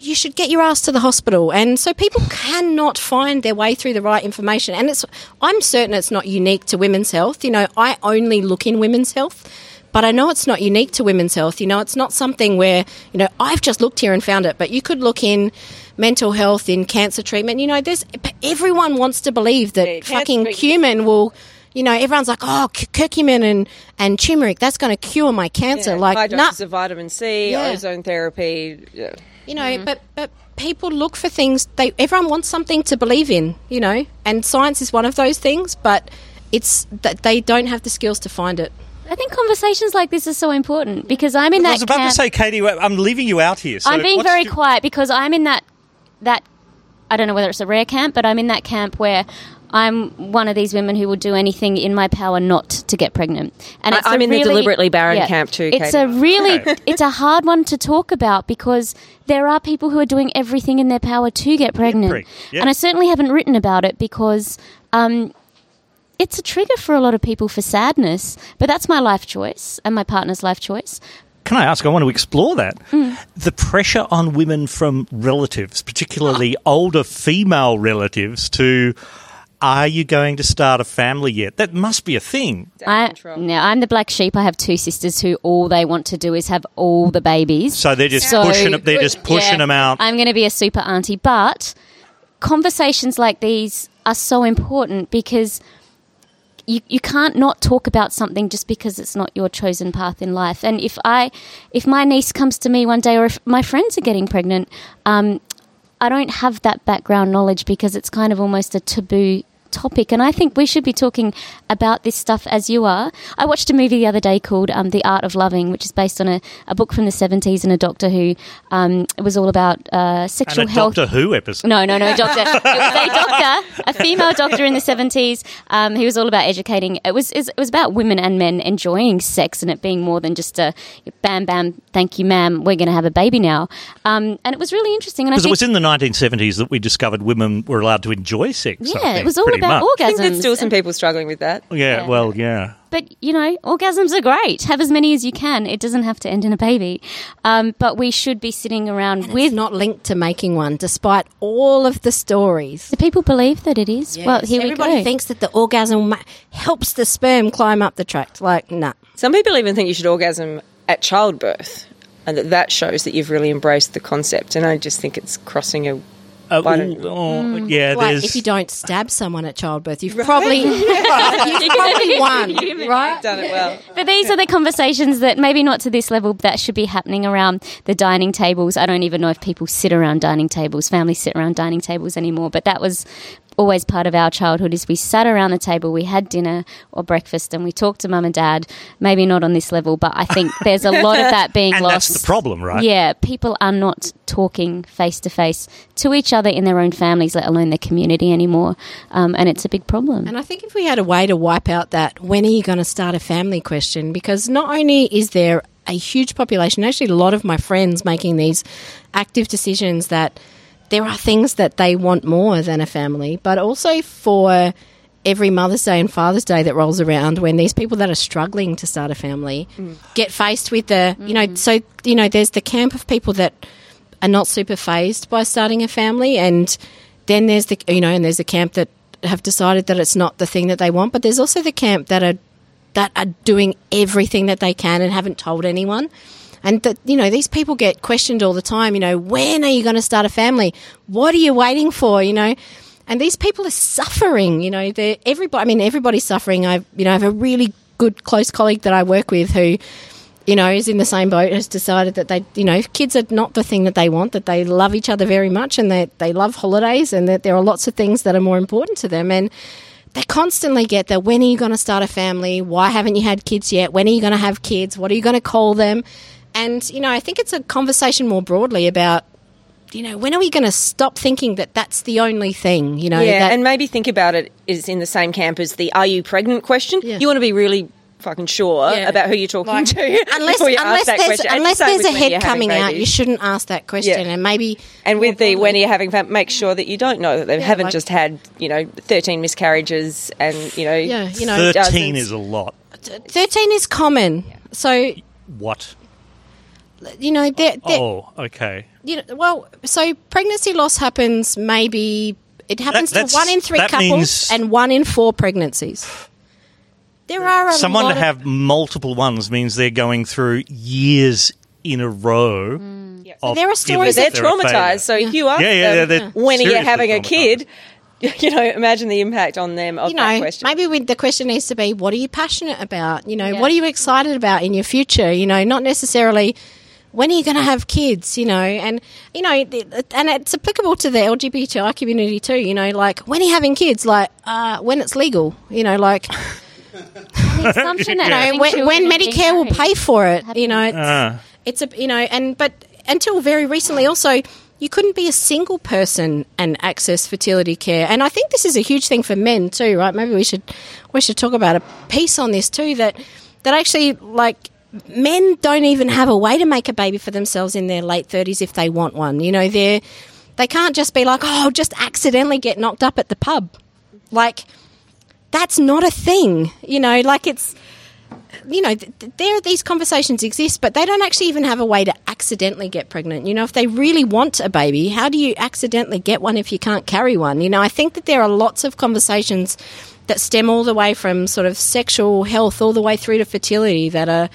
you should get your ass to the hospital. And so people cannot find their way through the right information. And it's I'm certain it's not unique to women's health. You know, I only look in women's health, but I know it's not unique to women's health. You know, it's not something where, you know, I've just looked here and found it. But you could look in mental health, in cancer treatment. You know, there's everyone wants to believe that yeah, fucking cumin will... You know, everyone's like, oh, curcumin and, and turmeric, that's going to cure my cancer. Yeah, like, high doses nah. of vitamin C, yeah. ozone therapy. Yeah. You know, mm-hmm. but, but people look for things. They Everyone wants something to believe in, you know, and science is one of those things, but it's that they don't have the skills to find it. I think conversations like this are so important because I'm in that I was about camp. to say, Katie, I'm leaving you out here. So I'm being very your... quiet because I'm in that that – I don't know whether it's a rare camp, but I'm in that camp where – I'm one of these women who will do anything in my power not to get pregnant. And it's I'm in really, the deliberately barren yeah, camp too, Katie. It's a really, it's a hard one to talk about because there are people who are doing everything in their power to get pregnant. Yep. Yep. And I certainly haven't written about it because um, it's a trigger for a lot of people for sadness. But that's my life choice and my partner's life choice. Can I ask, I want to explore that, mm. the pressure on women from relatives, particularly oh. older female relatives to... Are you going to start a family yet? That must be a thing. I, now, I'm the black sheep. I have two sisters who all they want to do is have all the babies. So they're just so, pushing They're just pushing yeah, them out. I'm going to be a super auntie. But conversations like these are so important because you, you can't not talk about something just because it's not your chosen path in life. And if I, if my niece comes to me one day or if my friends are getting pregnant, um, I don't have that background knowledge because it's kind of almost a taboo topic, and I think we should be talking about this stuff as you are. I watched a movie the other day called um, The Art of Loving, which is based on a, a book from the seventies and a doctor who um, it was all about uh, sexual and a health. Doctor Who episode? No, no, no, doctor. It was a doctor, a female doctor in the seventies. Um, he was all about educating. It was it was about women and men enjoying sex and it being more than just a bam, bam, thank you, ma'am, we're going to have a baby now. Um, and it was really interesting. Because it was in the nineteen seventies that we discovered women were allowed to enjoy sex. Yeah, it was all about about orgasms. I think there's still some people struggling with that. Yeah, yeah, well, yeah. But, you know, orgasms are great. Have as many as you can. It doesn't have to end in a baby. Um, but we should be sitting around and with... It's not linked to making one, despite all of the stories. Do people believe that it is? Yes. Well, here Everybody we go. Everybody thinks that the orgasm ma- helps the sperm climb up the tract. Like, nah. Some people even think you should orgasm at childbirth and that that shows that you've really embraced the concept. And I just think it's crossing a... Uh, ooh, oh, mm. yeah, like there's... If you don't stab someone at childbirth, you've right? probably you've probably won, right? You've done it well. But these are the conversations that maybe not to this level that should be happening around the dining tables. I don't even know if people sit around dining tables, families sit around dining tables anymore, but that was always part of our childhood is we sat around the table, we had dinner or breakfast and we talked to mum and dad, maybe not on this level, but I think there's a lot of that being and lost. And that's the problem, right? Yeah, people are not talking face-to-face to each other in their own families, let alone their community anymore, um, and it's a big problem. And I think if we had a way to wipe out that when are you going to start a family question, because not only is there a huge population, actually a lot of my friends making these active decisions that there are things that they want more than a family, but also for every Mother's Day and Father's Day that rolls around when these people that are struggling to start a family mm. get faced with the, you know, mm. so, you know, there's the camp of people that are not super phased by starting a family, and then there's the you know, and there's the camp that have decided that it's not the thing that they want. But there's also the camp that are that are doing everything that they can and haven't told anyone. And that you know, these people get questioned all the time. You know, when are you going to start a family? What are you waiting for? You know, and these people are suffering. You know, they're everybody. I mean, everybody's suffering. I you know, I have a really good close colleague that I work with who. You know, is in the same boat, has decided that they, you know, kids are not the thing that they want, that they love each other very much and that they love holidays and that there are lots of things that are more important to them. And they constantly get that, when are you going to start a family? Why haven't you had kids yet? When are you going to have kids? What are you going to call them? And, you know, I think it's a conversation more broadly about, you know, when are we going to stop thinking that that's the only thing, you know? Yeah, that- and maybe think about it is in the same camp as the are you pregnant question. Yeah. You want to be really fucking sure yeah. about who you're talking like, to unless, before you ask that question. Unless there's a head coming out, you shouldn't ask that question. Yeah. And maybe and with the when are you having fam- make sure that you don't know that they yeah, haven't like, just had you know thirteen miscarriages and you know yeah, you know thirteen dozens. Is a lot. Thirteen is common. Yeah. So what? You know they're, they're, oh okay. You know, well, so pregnancy loss happens maybe. It happens that, to one in three couples and one in four pregnancies. There are a someone lot to have of, multiple ones means they're going through years in a row. Mm, yeah. Of there are stories they're traumatized. So yeah. if you ask yeah, yeah, them, yeah, when are you having a kid? You know, imagine the impact on them of you know, that question. Maybe we, the question needs to be, what are you passionate about? You know, yeah. what are you excited about in your future? You know, not necessarily. When are you going to have kids, you know, and, you know, and it's applicable to the L G B T I community too, you know, like when are you having kids, like uh, when it's legal, you know, like an assumption yeah. that, you know, when, when Medicare will pay for it, you know, it's, uh. it's a, you know, and but until very recently also you couldn't be a single person and access fertility care. And I think this is a huge thing for men too, right? Maybe we should we should talk about a piece on this too, that that actually like, men don't even have a way to make a baby for themselves in their late thirties if they want one. You know, they they can't just be like, oh, just accidentally get knocked up at the pub. Like, that's not a thing. You know, like it's, you know, th- there these conversations exist, but they don't actually even have a way to accidentally get pregnant. You know, if they really want a baby, how do you accidentally get one if you can't carry one? You know, I think that there are lots of conversations that stem all the way from sort of sexual health all the way through to fertility that are,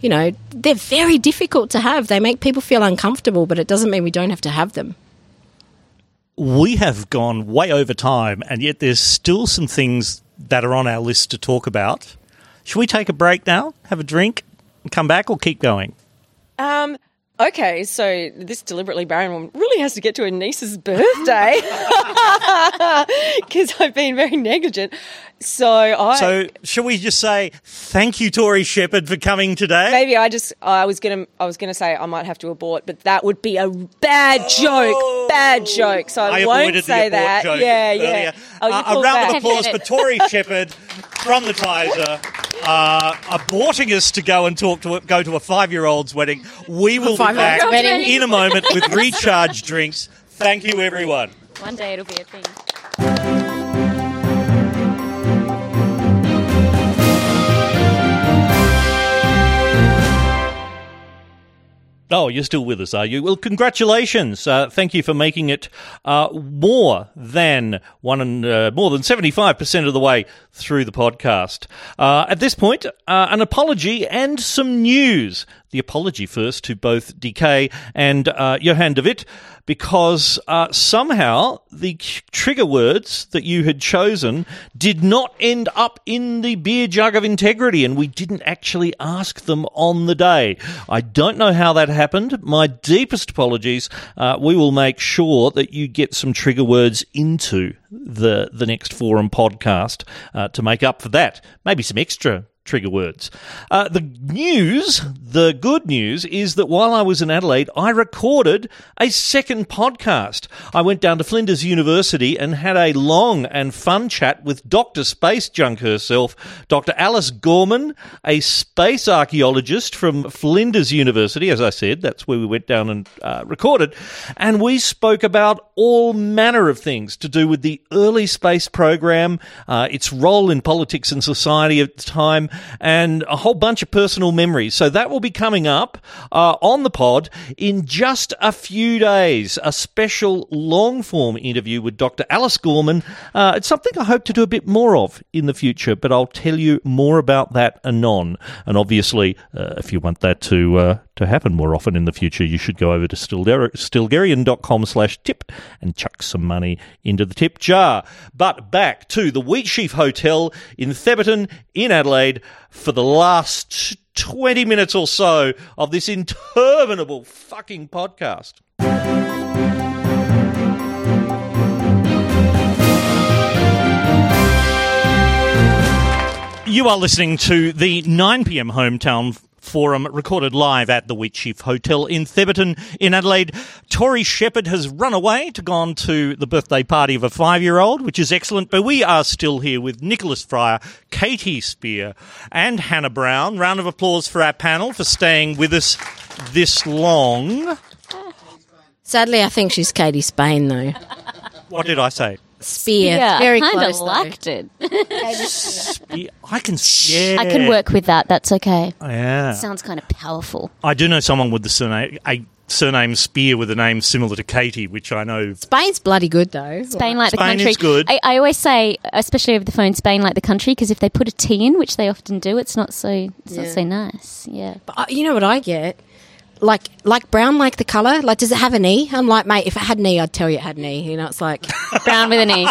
you know, they're very difficult to have. They make people feel uncomfortable, but it doesn't mean we don't have to have them. We have gone way over time, and yet there's still some things that are on our list to talk about. Should we take a break now, have a drink, and come back, or keep going? Um. Okay, so this deliberately barren woman really has to get to her niece's birthday because I've been very negligent. So I. So shall we just say thank you, Tory Shepherd, for coming today? Maybe I just I was gonna I was gonna say I might have to abort, but that would be a bad oh. joke, bad joke. So I, I won't say that. Joke yeah, earlier. yeah. Oh, uh, a round of applause for Tory Shepherd from the Tizer. Uh, aborting us to go and talk to go to a five-year-old's wedding. We will be back in a moment with recharged drinks. Thank you, everyone. One day it'll be a thing. Oh, you're still with us, are you? Well, congratulations. Uh, thank you for making it uh, more than one and uh, more than seventy-five percent of the way through the podcast. Uh, at this point, uh, an apology and some news. The apology first to both D K and uh, Johan de Witt, because uh, somehow the trigger words that you had chosen did not end up in the beer jug of integrity, and we didn't actually ask them on the day. I don't know how that happened. My deepest apologies. Uh, we will make sure that you get some trigger words into the the next Forum podcast uh, to make up for that. Maybe some extra trigger words. Uh, the news, the good news, is that while I was in Adelaide, I recorded a second podcast. I went down to Flinders University and had a long and fun chat with Doctor Space Junk herself, Doctor Alice Gorman, a space archaeologist from Flinders University. As I said, that's where we went down and uh, recorded. And we spoke about all manner of things to do with the early space program, uh, its role in politics and society at the time, and a whole bunch of personal memories. So that will be coming up uh, on the pod in just a few days, a special long-form interview with Doctor Alice Gorman. Uh, it's something I hope to do a bit more of in the future, but I'll tell you more about that anon. And obviously, uh, if you want that to uh, to happen more often in the future, you should go over to Stilgherrian.com slash tip and chuck some money into the tip jar. But back to the Wheat Sheaf Hotel in Theberton in Adelaide for the last twenty minutes or so of this interminable fucking podcast. You are listening to the nine p.m. Hometown Forum, recorded live at the Wheat Sheaf Hotel in Theberton in Adelaide. Tory Shepherd has run away to gone to the birthday party of a five-year-old, which is excellent, but we are still here with Nicholas Fryer, Katie Spain and Hannah Brown. Round of applause for our panel for staying with us this long. Sadly, I think she's Katie Spain, though. What did I say? Spear. Yeah, very I close. Kind of Spear. I can yeah. I can work with that. That's okay. Yeah. It sounds kind of powerful. I do know someone with the surname a surname Spear with a name similar to Katie, which I know. Spain's bloody good though. Spain like Spain the country. Spain is good. I, I always say, especially over the phone, Spain like the country, because if they put a T in, which they often do, it's not so it's yeah. not so nice. Yeah. But uh, you know what I get? Like like brown, like the colour? Like, does it have an E? I'm like, mate, if it had an E, I'd tell you it had an E. You know, it's like... brown with an E.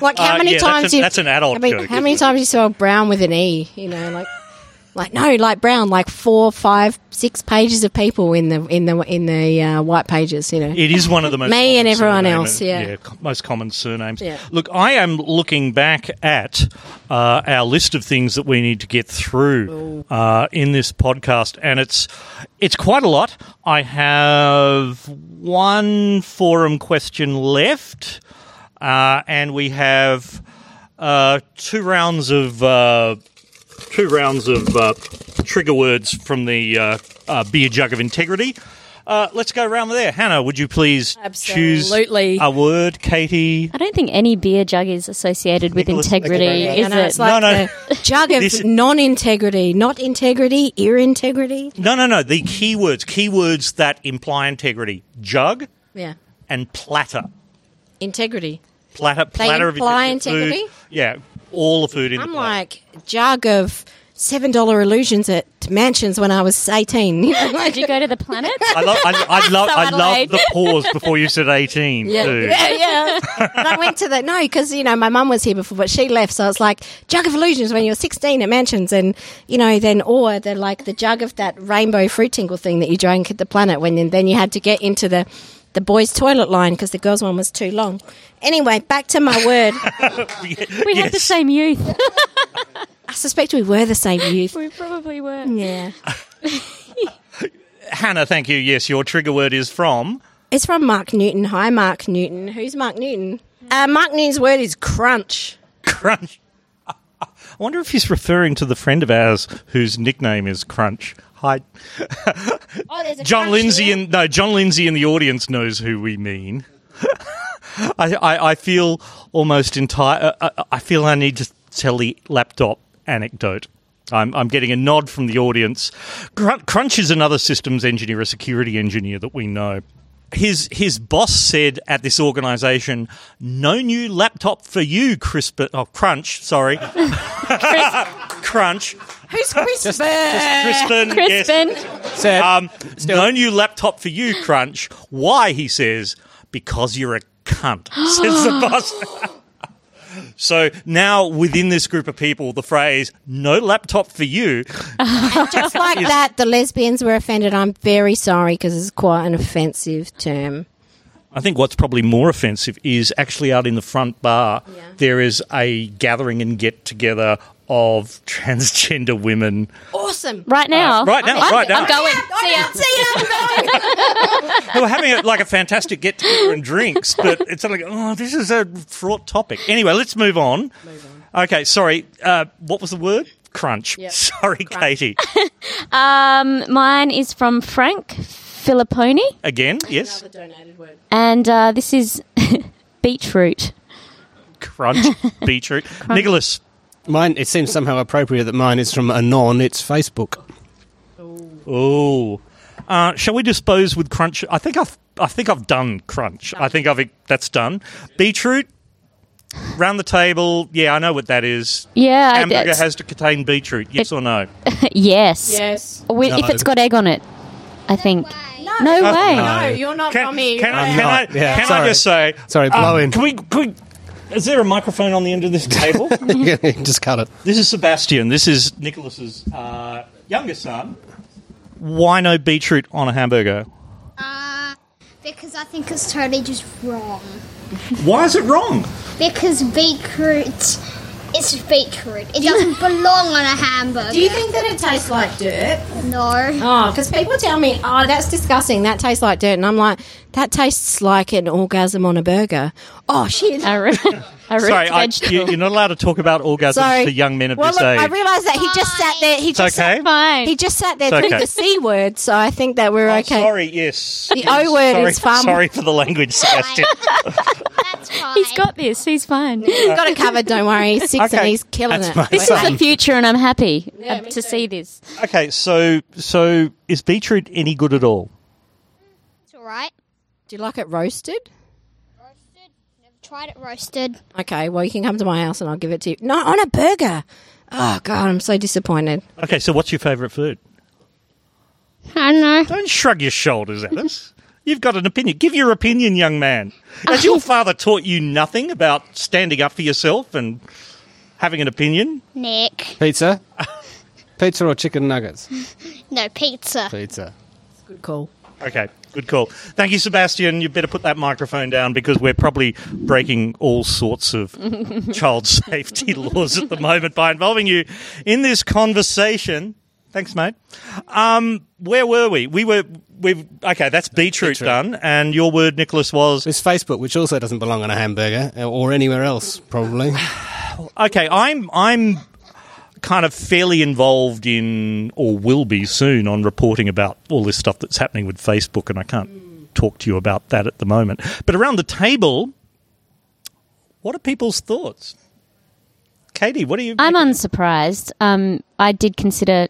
Like, how uh, many yeah, times... That's, a, you, that's an adult I mean, joke, how many it? times you spell brown with an E? You know, like... Like, no, like brown, like four, five, six pages of people in the in the, in the uh, white pages, you know. It is one of the most... Me and everyone else, yeah. yeah. Most common surnames. Yeah. Look, I am looking back at uh, our list of things that we need to get through uh, in this podcast, and it's it's quite a lot. I have one forum question left, uh, and we have uh, two rounds of... Uh, Two rounds of uh, trigger words from the uh, uh, beer jug of integrity. Uh, let's go around there. Hannah, would you please Absolutely. choose a word? Katie? I don't think any beer jug is associated Nicholas with integrity, is no, no, it? Like no, no. Jug of this... non-integrity. Not integrity, ear integrity. No, no, no. The keywords, keywords that imply integrity. Jug yeah. and platter. Integrity. Platter, platter of integrity. Food. Yeah, all the food in I'm the platter. I'm like... jug of seven dollar illusions at Mansions when I was eighteen. Did you go to the Planet? I love I, I love, I love the pause before you said eighteen. Yeah, too. yeah. yeah. I went to the, no, because, you know, my mum was here before, but she left, so it's like jug of illusions when you were sixteen at Mansions and, you know, then, or the, like the jug of that rainbow fruit tingle thing that you drank at the Planet when and then you had to get into the, the boys' toilet line because the girls' one was too long. Anyway, back to my word. we yes. had the same youth. I suspect we were the same youth. We probably were. Yeah. Hannah, thank you. Yes, your trigger word is from? It's from Mark Newton. Hi, Mark Newton. Who's Mark Newton? Uh, Mark Newton's word is crunch. Crunch. I wonder if he's referring to the friend of ours whose nickname is Crunch. Hi. oh, John Lindsay and no, John Lindsay in the audience knows who we mean. I, I, I feel almost entire. Uh, I feel I need to tell the laptop anecdote. I'm, I'm getting a nod from the audience. Crunch is another systems engineer, a security engineer that we know. His his boss said at this organisation, "No new laptop for you, Crispin." Oh, Crunch, sorry, Crunch. Who's Crispin? Just, just Crispin. Crispin. Yes. Um, no new laptop for you, Crunch. Why? He says, because you're a cunt. Says the boss. So now within this group of people, the phrase, no laptop for you. And just like is, that, the lesbians were offended. I'm very sorry because it's quite an offensive term. I think what's probably more offensive is actually out in the front bar, yeah. there is a gathering and get-together of transgender women. Awesome. Right now. Uh, right now, I'm, right I'm, now. I'm going. See ya. See ya. Who are having a, like a fantastic get-together and drinks, but it's like, oh, this is a fraught topic. Anyway, let's move on. Move on. Okay, sorry. Uh, what was the word? Crunch. Yep. Sorry, Crunch. Katie. um, mine is from Frank Filipponi. Again, yes. Another donated word. And uh, this is beetroot. Crunch, beetroot. Crunch. Nicholas. Mine. It seems somehow appropriate that mine is from Anon. It's Facebook. Oh, uh, shall we dispose with Crunch? I think I've. I think I've done Crunch. I think I've. That's done. Beetroot. Round the table. Yeah, I know what that is. Yeah, hamburger has to contain beetroot. Yes it, or no? yes. Yes. We, no. If it's got egg on it, I think. No, no uh, way. No, you're not can, from here. Can, I, can, I, yeah. can I just say? Sorry, blow um, in. Can we? Can we Is there a microphone on the end of this table? Yeah, just cut it. This is Sebastian. This is Nicholas's uh, younger son. Why no beetroot on a hamburger? Uh, because I think it's totally just wrong. Why is it wrong? Because beetroot It's beetroot. It doesn't belong on a hamburger. Do you think that it tastes like dirt? No. Oh, because people tell me, oh, that's disgusting, that tastes like dirt. And I'm like, that tastes like an orgasm on a burger. Oh, shit. I remember. A Sorry, I, you, you're not allowed to talk about orgasms Sorry. to young men of well, this look, age. I realised that he just sat there. He just okay. sat, Fine. He just sat there doing okay. the C word, so I think that we're oh, okay. Sorry, yes. The yes. O word sorry, is fun. Sorry for the language, Sebastian. That's fine. He's got this. He's fine. He's got it covered, don't worry. He's six okay. and he's killing That's it. This son. Is the future and I'm happy yeah, to too. see this. Okay, so so is beetroot any good at all? It's all right. Do you like it roasted? Tried it roasted. Okay, well, you can come to my house and I'll give it to you. Not on a burger. Oh, God, I'm so disappointed. Okay, so what's your favourite food? I don't know. Don't shrug your shoulders at us. You've got an opinion. Give your opinion, young man. Has your father taught you nothing about standing up for yourself and having an opinion? Nick. Pizza? Pizza or chicken nuggets? No, pizza. Pizza. That's a good call. Okay. Good call. Thank you, Sebastian. You better put that microphone down because we're probably breaking all sorts of child safety laws at the moment by involving you in this conversation. Thanks, mate. Um, where were we? We were we okay. That's beetroot, beetroot done, and your word, Nicholas, was it's Facebook, which also doesn't belong on a hamburger or anywhere else, probably. Okay, I'm I'm kind of fairly involved in, or will be soon, on reporting about all this stuff that's happening with Facebook, and I can't talk to you about that at the moment. But around the table, what are people's thoughts? Katie, what are you... I'm making? unsurprised. Um, I did consider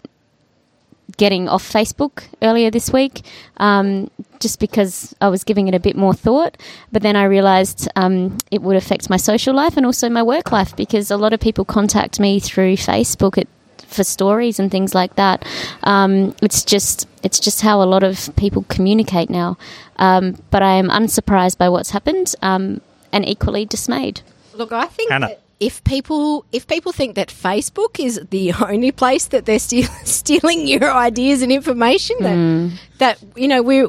getting off Facebook earlier this week um, just because I was giving it a bit more thought, but then I realised um, it would affect my social life and also my work life because a lot of people contact me through Facebook at, for stories and things like that. Um, it's just it's just how a lot of people communicate now, um, but I am unsurprised by what's happened um, and equally dismayed. Look, I think Hannah. that If people if people think that Facebook is the only place that they're steal, stealing your ideas and information, that mm. that you know we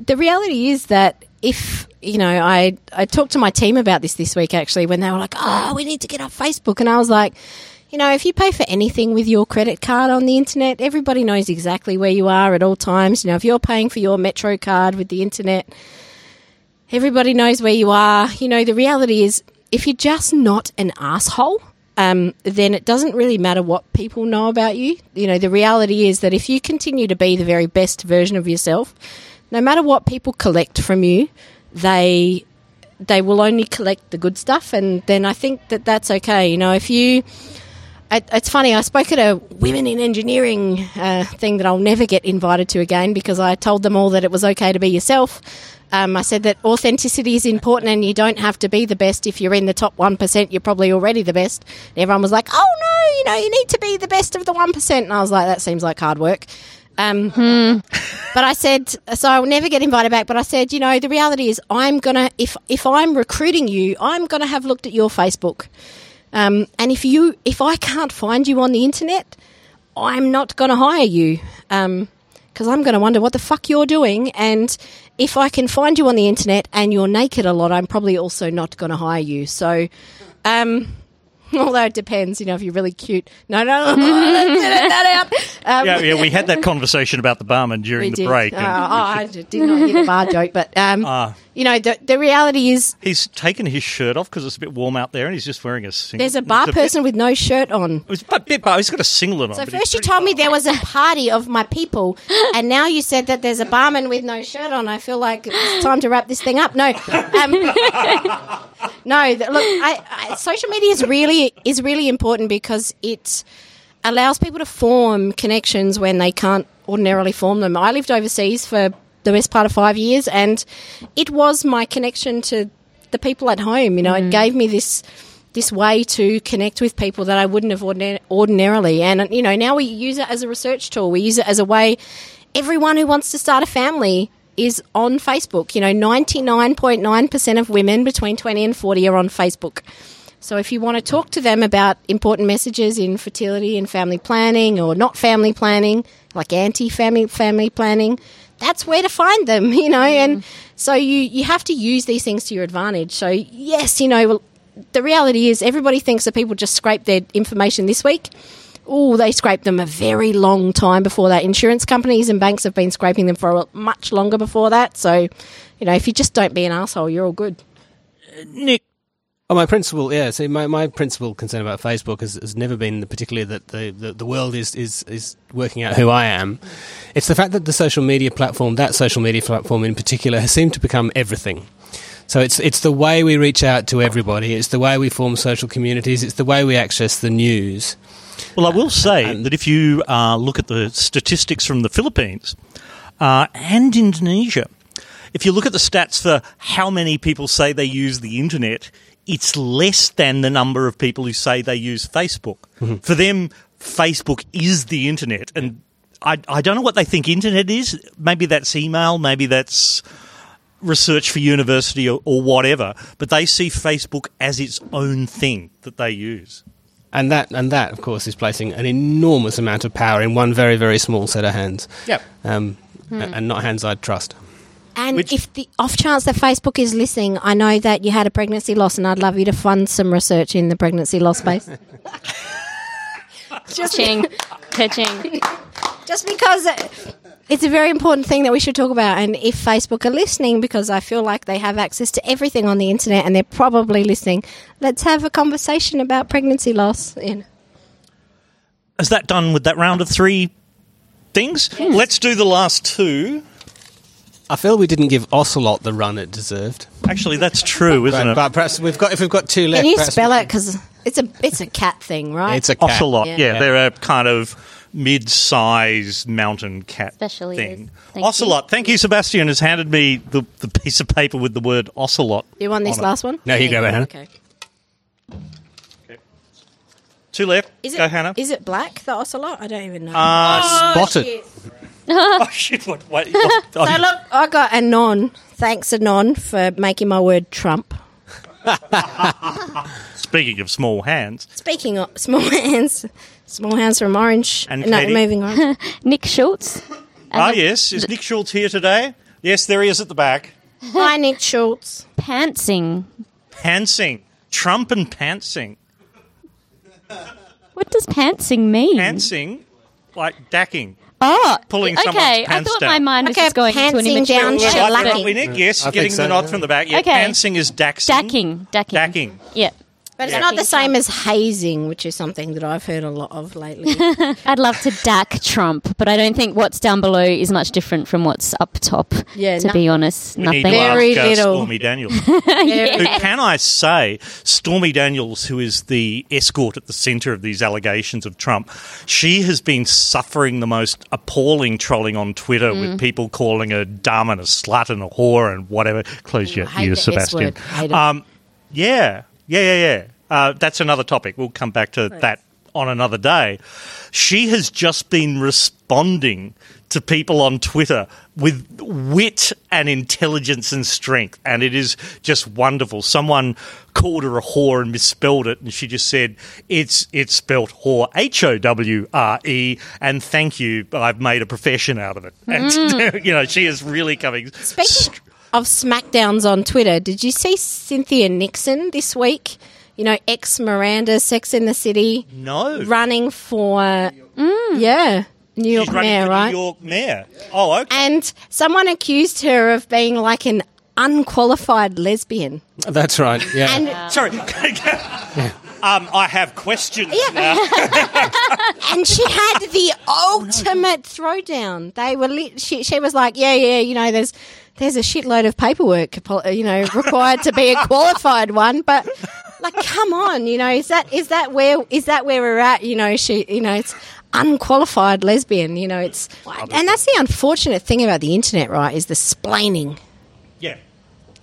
the reality is that if you know I I talked to my team about this this week actually when they were like, oh, we need to get off Facebook, and I was like, you know, if you pay for anything with your credit card on the internet, everybody knows exactly where you are at all times. You know, if you're paying for your Metro card with the internet, everybody knows where you are. You know, the reality is, if you're just not an asshole, um, then it doesn't really matter what people know about you. You know, the reality is that if you continue to be the very best version of yourself, no matter what people collect from you, they they will only collect the good stuff, and then I think that that's okay. You know, if you it, – it's funny, I spoke at a Women in Engineering uh, thing that I'll never get invited to again because I told them all that it was okay to be yourself. Um, I said that authenticity is important and you don't have to be the best. If you're in the top one percent, you're probably already the best. And everyone was like, oh, no, you know, you need to be the best of the one percent. And I was like, that seems like hard work. Um, hmm. But I said, so I'll never get invited back, but I said, you know, the reality is I'm going to, if if I'm recruiting you, I'm going to have looked at your Facebook. Um, and if you, if I can't find you on the internet, I'm not going to hire you. Um because I'm going to wonder what the fuck you're doing, and if I can find you on the internet and you're naked a lot, I'm probably also not going to hire you. So, um, although it depends, you know, if you're really cute. No, no, no, no, um, yeah, yeah, we had that conversation about the barman during the did. break. Uh, and, oh, I did not hear the bar joke, but, um, uh, you know, the, the reality is... He's taken his shirt off because it's a bit warm out there and he's just wearing a singlet. There's a bar it's person a bit, with no shirt on. It's a bit bar. He's got a singlet on. So first you told bar. me there was a party of my people and now you said that there's a barman with no shirt on. I feel like it's time to wrap this thing up. No, um, no. Look, I, I, social media is really is really important because it allows people to form connections when they can't ordinarily form them. I lived overseas for the best part of five years, and it was my connection to the people at home. You know, mm. it gave me this this way to connect with people that I wouldn't have ordina- ordinarily. And, you know, now we use it as a research tool. We use it as a way – everyone who wants to start a family is on Facebook. You know, ninety-nine point nine percent of women between twenty and forty are on Facebook. So if you want to talk to them about important messages in fertility and family planning or not family planning, like anti-family family planning – that's where to find them, you know, mm. and so you, you have to use these things to your advantage. So, yes, you know, the reality is everybody thinks that people just scrape their information this week. Oh, they scraped them a very long time before that. Insurance companies and banks have been scraping them for much longer before that. So, you know, if you just don't be an asshole, you're all good. Uh, Nick. Oh, my principal, yeah. See, my, my principal concern about Facebook has, has never been particularly that the, the, the world is, is, is working out who I am. It's the fact that the social media platform, that social media platform in particular, has seemed to become everything. So it's it's the way we reach out to everybody. It's the way we form social communities. It's the way we access the news. Well, I will say um, that if you uh, look at the statistics from the Philippines uh, and Indonesia, if you look at the stats for how many people say they use the internet, it's less than the number of people who say they use Facebook. Mm-hmm. For them, Facebook is the internet. And I, I don't know what they think internet is. Maybe that's email. Maybe that's research for university or, or whatever. But they see Facebook as its own thing that they use. And that, and that, of course, is placing an enormous amount of power in one very, very small set of hands. Yep. Um, hmm. And not hands I'd trust. And Which, if the off chance that Facebook is listening, I know that you had a pregnancy loss and I'd love you to fund some research in the pregnancy loss space. Just pitching. pitching. Just because it's a very important thing that we should talk about. And if Facebook are listening, because I feel like they have access to everything on the internet and they're probably listening, let's have a conversation about pregnancy loss. Is that done with that round of three things? Yes. Let's do the last two. I feel we didn't give Ocelot the run it deserved. Actually, that's true, isn't but, it? But perhaps we've got if we've got two left. Can you spell it? Because it's a it's a cat thing, right? It's a cat. Ocelot. Yeah. yeah, they're a kind of mid-size mountain cat Especially thing. Thank Ocelot. You. Thank you, Sebastian. Has handed me the, the piece of paper with the word Ocelot. You won this on last it. one. No, you go, go Hannah. Okay. okay. Two left. Is it, go, Hannah. Is it black? The Ocelot? I don't even know. Uh, oh, spotted. Shit. oh, shit, what, what, what, so oh. Look, I got Anon. Thanks, Anon, for making my word Trump. Speaking of small hands. Speaking of small hands. Small hands from Orange. And no, moving on. Nick Schultz. Ah, the, yes. Is Nick Schultz here today? Yes, there he is at the back. Hi, Nick Schultz. Pantsing. Pantsing. Trump and pantsing. What does pantsing mean? Pantsing, like dacking. Oh, pulling okay. I thought down. my mind was okay, just going into an immature down shape. Right, Nick? Yes, I getting so, the nod yeah. from the back. Yeah, okay. Pantsing is daxing. Dacking. Dacking. Dacking. Yeah. But it's yeah. not the same as hazing, which is something that I've heard a lot of lately. I'd love to dack Trump, but I don't think what's down below is much different from what's up top, yeah, to no, be honest. We nothing. Need to Very ask, little. Uh, Stormy Daniels. yeah. Who, can I say, Stormy Daniels, who is the escort at the centre of these allegations of Trump, she has been suffering the most appalling trolling on Twitter mm. with people calling her dumb and a slut and a whore and whatever. Close your ears, Sebastian. Um, yeah. Yeah, yeah, yeah. Uh, that's another topic. We'll come back to that on another day. She has just been responding to people on Twitter with wit and intelligence and strength, and it is just wonderful. Someone called her a whore and misspelled it, and she just said, it's it's spelt whore, H O W R E, and thank you, I've made a profession out of it. And, mm. you know, she is really coming... Speaking- st- Of smackdowns on Twitter, did you see Cynthia Nixon this week? You know, ex-Miranda, Sex in the City. No. Running for, mm, yeah, New York She's mayor, for right? New York mayor. Oh, okay. And someone accused her of being like an unqualified lesbian. That's right, yeah. And, yeah. Sorry. yeah. Um, I have questions yeah. now. And she had the ultimate throwdown. They were lit- she, she was like, yeah, yeah, you know, there's there's a shitload of paperwork, you know, required to be a qualified one. But like, come on, you know, is that is that where is that where we're at? You know, she, you know, it's unqualified lesbian. You know, it's and that's the unfortunate thing about the internet, right? Is the splaining. Yeah.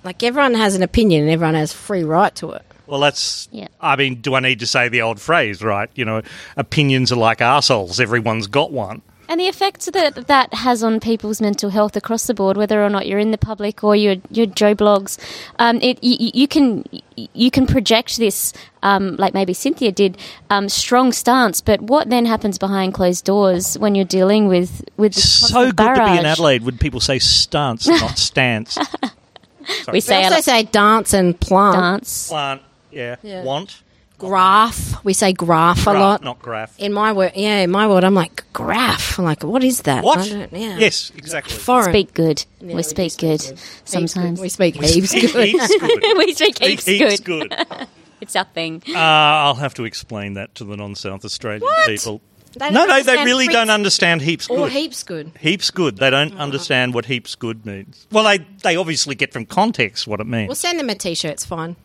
Like everyone has an opinion, and everyone has free right to it. Well, that's, yeah. I mean, do I need to say the old phrase, right? You know, opinions are like arseholes. Everyone's got one. And the effects that that has on people's mental health across the board, whether or not you're in the public or you're, you're Joe Blogs, um, it, you, you can you can project this, um, like maybe Cynthia did, um, strong stance, but what then happens behind closed doors when you're dealing with, with the so barrage? So good to be in Adelaide when people say stance, not stance. Sorry. We, say we also say dance and plant. Dance. Plant. yeah, yeah. want. Graph. We say graph, graph a lot. Not graph. In my word, yeah, in my word, I'm like, graph. I'm like, what is that? What? I don't, yeah. Yes, exactly. Foreign. Speak good. Yeah, we, we speak good. good. Sometimes. We speak heaps good. We speak heaps good. good. It's our thing. Uh, I'll have to explain that to the non-South Australian what? people. They no, no, they really don't understand heaps good. Or heaps good. Heaps good. They don't oh. understand what heaps good means. Well, they, they obviously get from context what it means. We'll send them a T-shirt, it's fine.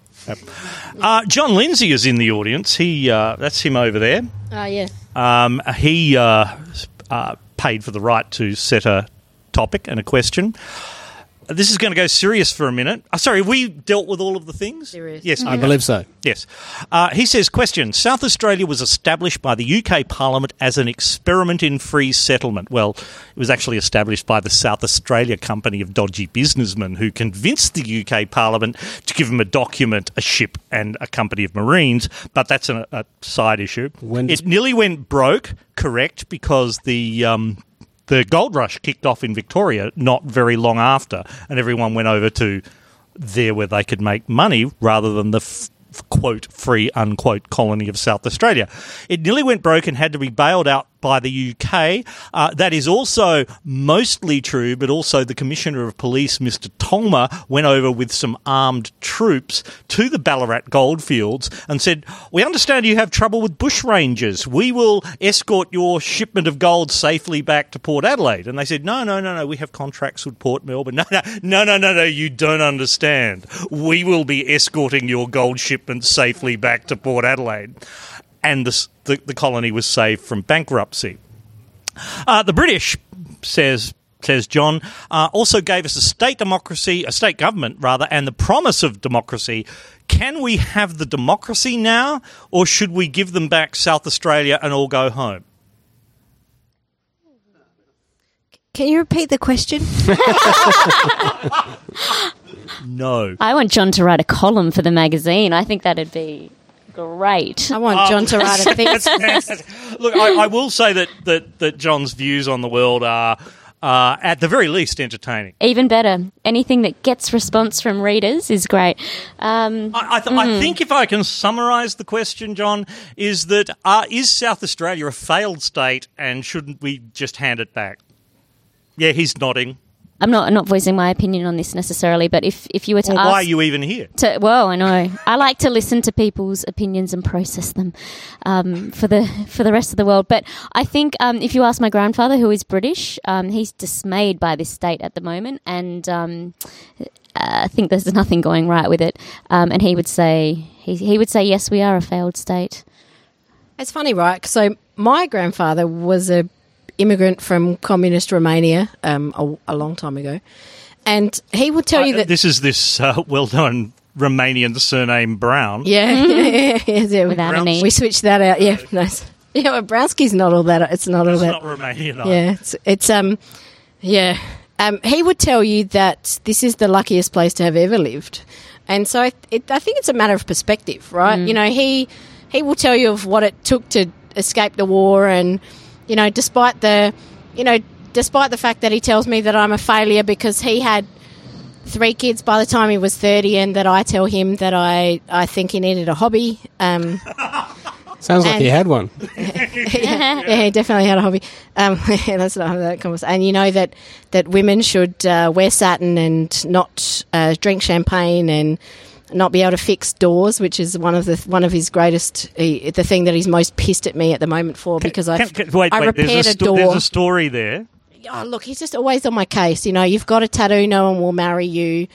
Uh, John Lindsay is in the audience. He uh, that's him over there. Oh, uh, yeah. Um, he uh, uh, paid for the right to set a topic and a question. This is going to go serious for a minute. Uh, sorry, we dealt with all of the things? Serious. Yes. Mm-hmm. I believe so. Yes. Uh, he says, question, South Australia was established by the U K Parliament as an experiment in free settlement. Well, it was actually established by the South Australia Company of dodgy businessmen who convinced the U K Parliament to give them a document, a ship and a company of marines, but that's an, a side issue. When it nearly went broke, correct, because the... Um, The gold rush kicked off in Victoria not very long after, and everyone went over to there where they could make money rather than the, f- quote, free, unquote, colony of South Australia. It nearly went broke and had to be bailed out by the U K. Uh, that is also mostly true, but also the Commissioner of Police, Mister Tolmer, went over with some armed troops to the Ballarat goldfields and said, we understand you have trouble with bushrangers. We will escort your shipment of gold safely back to Port Adelaide. And they said, no, no, no, no, we have contracts with Port Melbourne. No, no, no, no, no, no, you don't understand. We will be escorting your gold shipment safely back to Port Adelaide. And the, the, the colony was saved from bankruptcy. Uh, the British, says says John, uh, also gave us a state democracy, a state government rather, and the promise of democracy. Can we have the democracy now, or should we give them back South Australia and all go home? Can you repeat the question? No. I want John to write a column for the magazine. I think that'd be... Great. I want oh, John to write a thing. That's, that's, that's. Look, I, I will say that, that, that John's views on the world are, uh, at the very least, entertaining. Even better. Anything that gets response from readers is great. Um, I, I, th- mm. I think if I can summarise the question, John, is that uh, is South Australia a failed state and shouldn't we just hand it back? Yeah, he's nodding. I'm not I'm not voicing my opinion on this necessarily, but if, if you were to well, ask... why are you even here? To, well, I know. I like to listen to people's opinions and process them um, for the for the rest of the world. But I think um, if you ask my grandfather, who is British, um, he's dismayed by this state at the moment and um, I think there's nothing going right with it. Um, and he would say, he, he would say, yes, we are a failed state. It's funny, right? So my grandfather was a... immigrant from communist Romania um, a, a long time ago, and he will tell uh, you that... This is this uh, well-known Romanian surname Brown. Yeah. yeah, yeah, yeah. Without Browns- an E. We switched that out, yeah. Nice. Yeah, well, Brownski's not all that. It's not all it's that. It's not Romanian either. Yeah, it's... it's um, yeah. Um, he would tell you that this is the luckiest place to have ever lived, and so it, it, I think it's a matter of perspective, right? Mm. You know, he he will tell you of what it took to escape the war and... You know, despite the, you know, despite the fact that he tells me that I'm a failure because he had three kids by the time he was thirty, and that I tell him that I, I think he needed a hobby. Um, Sounds like he had one. yeah, yeah, he definitely had a hobby. Um, yeah, that's not how that comes. And you know that that women should uh, wear satin and not uh, drink champagne and not be able to fix doors, which is one of the one of his greatest, he, the thing that he's most pissed at me at the moment for, because can, can, wait, I wait, repaired a, a sto- door. There's a story there. Oh, look, he's just always on my case. You know, you've got a tattoo, no one will marry you.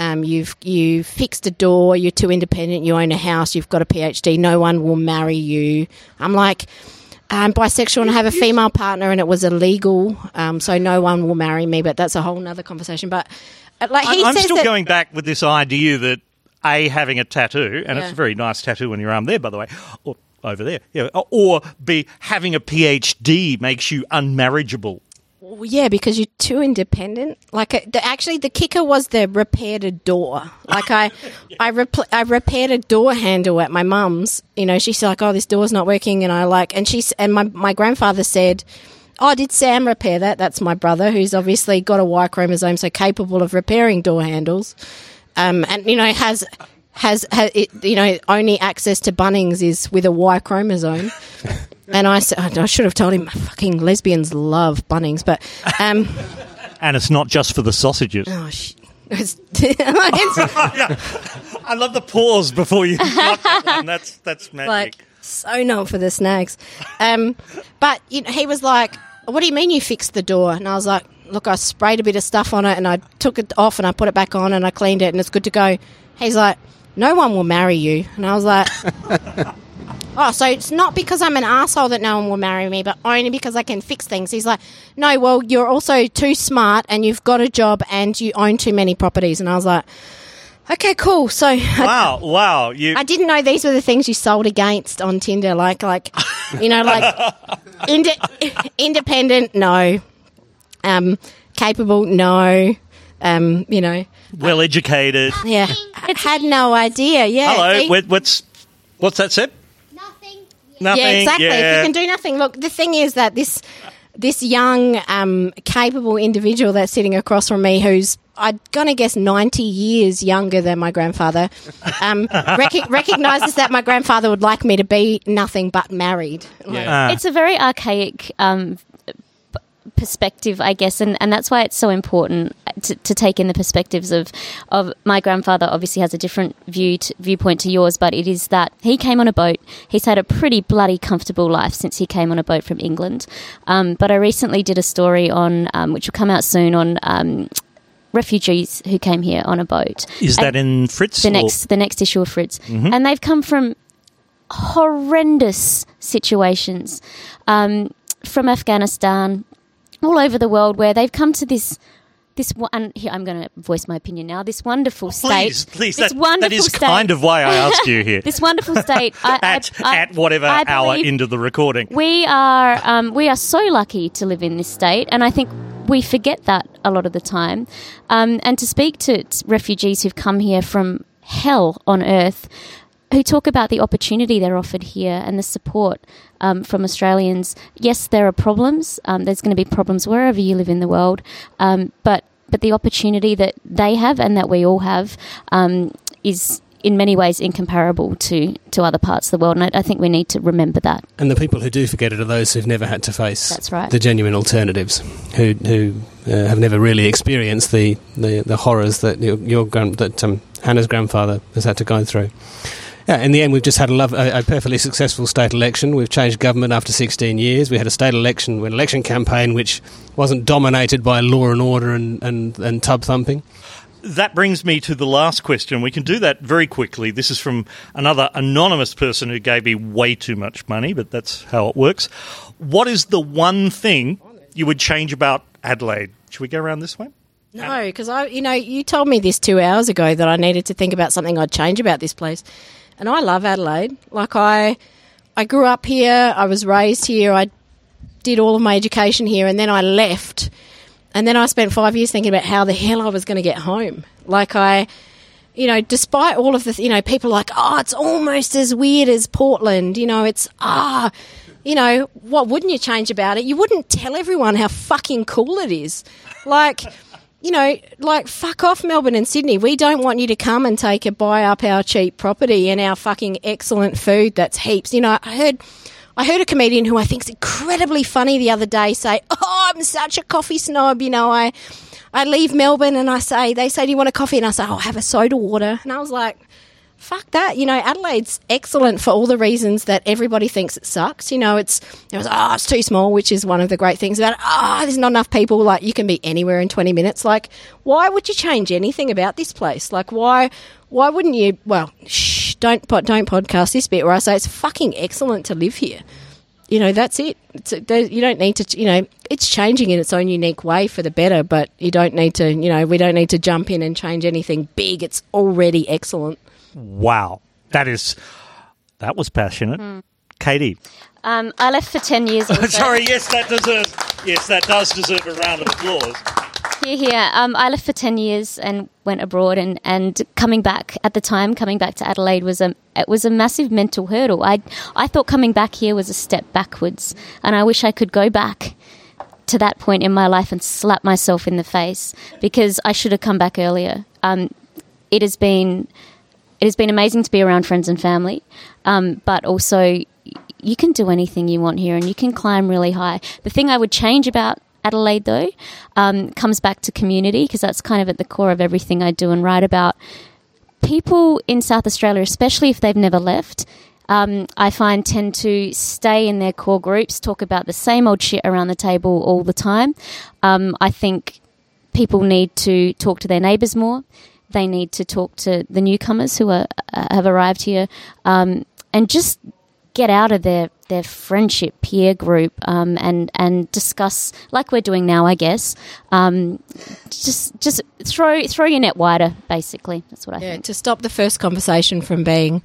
Um, you've you fixed a door. You're too independent. You own a house. You've got a PhD. No one will marry you. I'm like, I'm bisexual and I have a female partner, and it was illegal. Um, so no one will marry me. But that's a whole other conversation. But like he I'm, says I'm still that, going back with this idea that. A, having a tattoo, and yeah. it's a very nice tattoo on your arm there, by the way, or over there, yeah. or B, having a PhD makes you unmarriageable. Well, yeah, because you're too independent. Like, the, actually, the kicker was the repaired a door. Like, I, yeah. I, repl- I repaired a door handle at my mum's. You know, she's like, "Oh, this door's not working," and I like, and she's, and my my grandfather said, "Oh, did Sam repair that?" That's my brother, who's obviously got a Y chromosome, so capable of repairing door handles. Um, and, you know, has has, has it, you know, only access to Bunnings is with a Y chromosome. And I said, I should have told him, fucking lesbians love Bunnings, but... Um, and it's not just for the sausages. Oh, shit. I love the pause before you got that one. That's, that's magic. Like, so known for the snags. Um, but you know, he was like, what do you mean you fixed the door? And I was like, look, I sprayed a bit of stuff on it and I took it off and I put it back on and I cleaned it and it's good to go. He's like, no one will marry you. And I was like... Oh, so it's not because I'm an asshole that no one will marry me, but only because I can fix things. He's like, no, well, you're also too smart and you've got a job and you own too many properties. And I was like, okay, cool. So wow, I, wow, you. I didn't know these were the things you sold against on Tinder, like, like, you know, like ind- independent, no, um, capable, no, um, you know, well educated. Yeah, I had no idea. Yeah. Hello, see? what's what's that said? Nothing, yeah, exactly. Yeah. If you can do nothing. Look, the thing is that this this young, um, capable individual that's sitting across from me, who's, I'm going to guess, ninety years younger than my grandfather, um, rec- recognises that my grandfather would like me to be nothing but married. Yeah. Like, uh. It's a very archaic um, p- perspective, I guess, and, and that's why it's so important to, to take in the perspectives of, of my grandfather. Obviously has a different view to, viewpoint to yours, but it is that he came on a boat. He's had a pretty bloody comfortable life since he came on a boat from England. Um, but I recently did a story on, um, which will come out soon, on um, refugees who came here on a boat. Is and that in Fritz? The or? next the next issue of Fritz. Mm-hmm. And they've come from horrendous situations, um, from Afghanistan, all over the world, where they've come to this... This one, here, I'm going to voice my opinion now. This wonderful state. Please, please. This that, wonderful that is state, kind of why I asked you here. This wonderful state. I, at, I, at whatever I hour into the recording. We are um, we are so lucky to live in this state, and I think we forget that a lot of the time. Um, and to speak to refugees who've come here from hell on earth, who talk about the opportunity they're offered here and the support um, from Australians. Yes, there are problems. Um, there's going to be problems wherever you live in the world, um, but but the opportunity that they have and that we all have um, is in many ways incomparable to, to other parts of the world, and I, I think we need to remember that. And the people who do forget it are those who've never had to face That's right. the genuine alternatives, who who uh, have never really experienced the, the, the horrors that your, your grand, that um, Hannah's grandfather has had to go through. Yeah, in the end, we've just had a, love, a, a perfectly successful state election. We've changed government after sixteen years. We had a state election, an election campaign which wasn't dominated by law and order and, and, and tub thumping. That brings me to the last question. We can do that very quickly. This is from another anonymous person who gave me way too much money, but that's how it works. What is the one thing you would change about Adelaide? Should we go around this way? No, because I, you know, you told me this two hours ago that I needed to think about something I'd change about this place. And I love Adelaide. Like, I I grew up here, I was raised here, I did all of my education here, and then I left. And then I spent five years thinking about how the hell I was going to get home. Like, I, you know, despite all of the, you know, people like, oh, it's almost as weird as Portland, you know, it's, ah, you know, what wouldn't you change about it? You wouldn't tell everyone how fucking cool it is. Like... You know, like, fuck off, Melbourne and Sydney. We don't want you to come and take a buy up our cheap property and our fucking excellent food that's heaps. You know, I heard I heard a comedian who I think's incredibly funny the other day say, oh, I'm such a coffee snob. You know, I, I leave Melbourne and I say, they say, do you want a coffee? And I say, oh, have a soda water. And I was like, fuck that. You know, Adelaide's excellent for all the reasons that everybody thinks it sucks. You know, it's, it was, oh, it's too small, which is one of the great things about it. Oh, there's not enough people. Like, you can be anywhere in twenty minutes. Like, why would you change anything about this place? Like, why why wouldn't you? Well, shh, don't, don't podcast this bit where I say it's fucking excellent to live here. You know, that's it. It's a, there, you don't need to, you know, it's changing in its own unique way for the better, but you don't need to, you know, we don't need to jump in and change anything big. It's already excellent. Wow, that is that was passionate, mm. Katie. Um, I left for ten years. Also. Sorry, yes, that deserves yes, that does deserve a round of applause. Here, here. Um, I left for ten years and went abroad, and, and coming back at the time, coming back to Adelaide was a it was a massive mental hurdle. I I thought coming back here was a step backwards, and I wish I could go back to that point in my life and slap myself in the face because I should have come back earlier. Um, it has been it has been amazing to be around friends and family, um, but also you can do anything you want here and you can climb really high. The thing I would change about Adelaide, though, um, comes back to community, because that's kind of at the core of everything I do and write about. People in South Australia, especially if they've never left, um, I find tend to stay in their core groups, talk about the same old shit around the table all the time. Um, I think people need to talk to their neighbours more. They need to talk to the newcomers who are uh, have arrived here, um, and just get out of their, their friendship peer group, um, and and discuss, like we're doing now, I guess. Um, just just throw throw your net wider, basically. That's what I yeah, think. To stop the first conversation from being,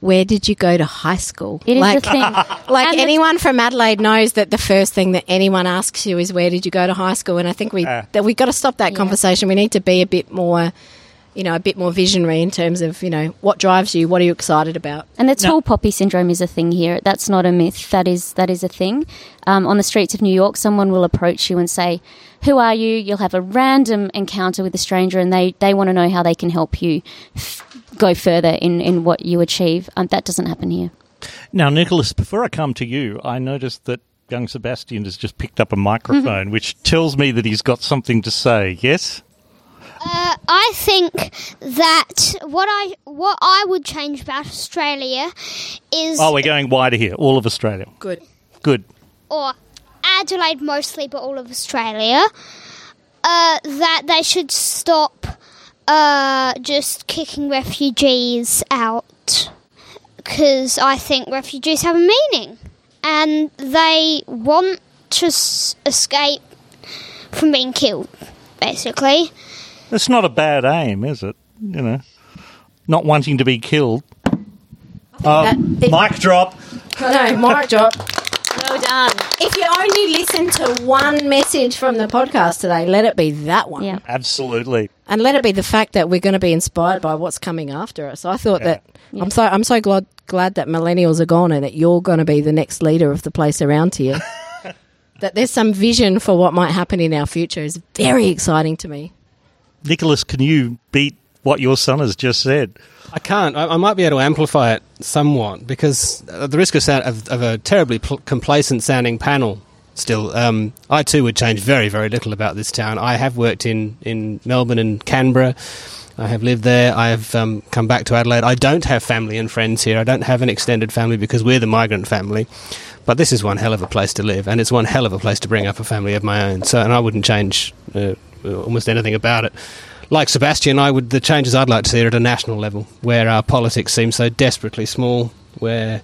where did you go to high school? It like, is the thing. Like and anyone from Adelaide knows that the first thing that anyone asks you is, where did you go to high school? And I think we uh, that we got to stop that yeah. conversation. We need to be a bit more... you know, a bit more visionary in terms of, you know, what drives you, what are you excited about? And the tall no. poppy syndrome is a thing here. That's not a myth. That is that is a thing. Um, on the streets of New York, someone will approach you and say, who are you? You'll have a random encounter with a stranger and they, they want to know how they can help you f- go further in, in what you achieve. Um, that doesn't happen here. Now, Nicholas, before I come to you, I noticed that young Sebastian has just picked up a microphone, mm-hmm. which tells me that he's got something to say. Yes? Uh, I think that what I what I would change about Australia is... Oh, we're going wider here, all of Australia. Good. Good. Or Adelaide mostly, but all of Australia, uh, that they should stop uh, just kicking refugees out, because I think refugees have a meaning and they want to s- escape from being killed, basically. It's not a bad aim, is it? You know, not wanting to be killed. Uh, it, mic drop. No, mic drop. Well done. If you only listen to one message from the podcast today, let it be that one. Yeah. Absolutely. And let it be the fact that we're going to be inspired by what's coming after us. I thought yeah. that yeah. I'm so I'm so glad glad that millennials are gone and that you're going to be the next leader of the place around here. That there's some vision for what might happen in our future is very exciting to me. Nicholas, can you beat what your son has just said? I can't. I, I might be able to amplify it somewhat, because at the risk of, sound, of, of a terribly pl- complacent-sounding panel still, um, I too would change very, very little about this town. I have worked in, in Melbourne and Canberra. I have lived there. I have um, come back to Adelaide. I don't have family and friends here. I don't have an extended family because we're the migrant family. But this is one hell of a place to live, and it's one hell of a place to bring up a family of my own. So, and I wouldn't change... Uh, almost anything about it. Like Sebastian, I would the changes I'd like to see are at a national level, where our politics seem so desperately small, where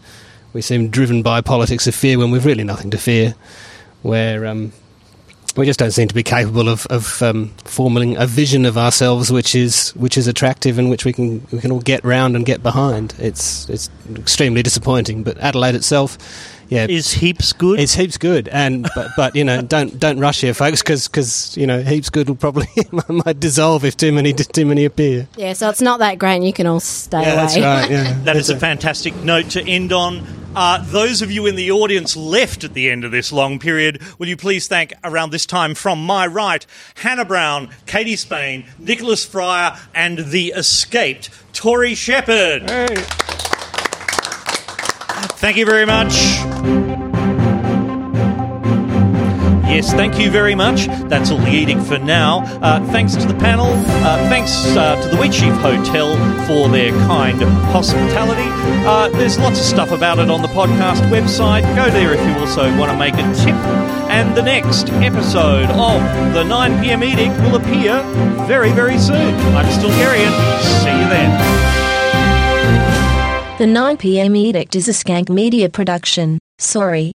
we seem driven by politics of fear when we've really nothing to fear, where um, we just don't seem to be capable of, of um, forming a vision of ourselves which is which is attractive and which we can we can all get round and get behind. It's it's extremely disappointing. But Adelaide itself. Yeah, is heaps good. It's heaps good, and but, but you know, don't don't rush here, folks, because you know heaps good will probably might dissolve if too many too many appear. Yeah, so it's not that great, and you can all stay yeah, away. That's right. Yeah, that is a fantastic note to end on. Uh, those of you in the audience left at the end of this long period, will you please thank, around this time from my right, Hannah Brown, Katie Spain, Nicholas Fryer, and the escaped Tory Shepherd. Hey. Thank you very much. Yes, thank you very much. That's all the eating for now. Uh, thanks to the panel. Uh, thanks uh, to the Wheat Sheaf Hotel for their kind hospitality. Uh, there's lots of stuff about it on the podcast website. Go there if you also want to make a tip. And the next episode of the nine p.m. eating will appear very, very soon. I'm Stilgherrian. See you then. The nine p.m. Edict is a Skank Media production. Sorry.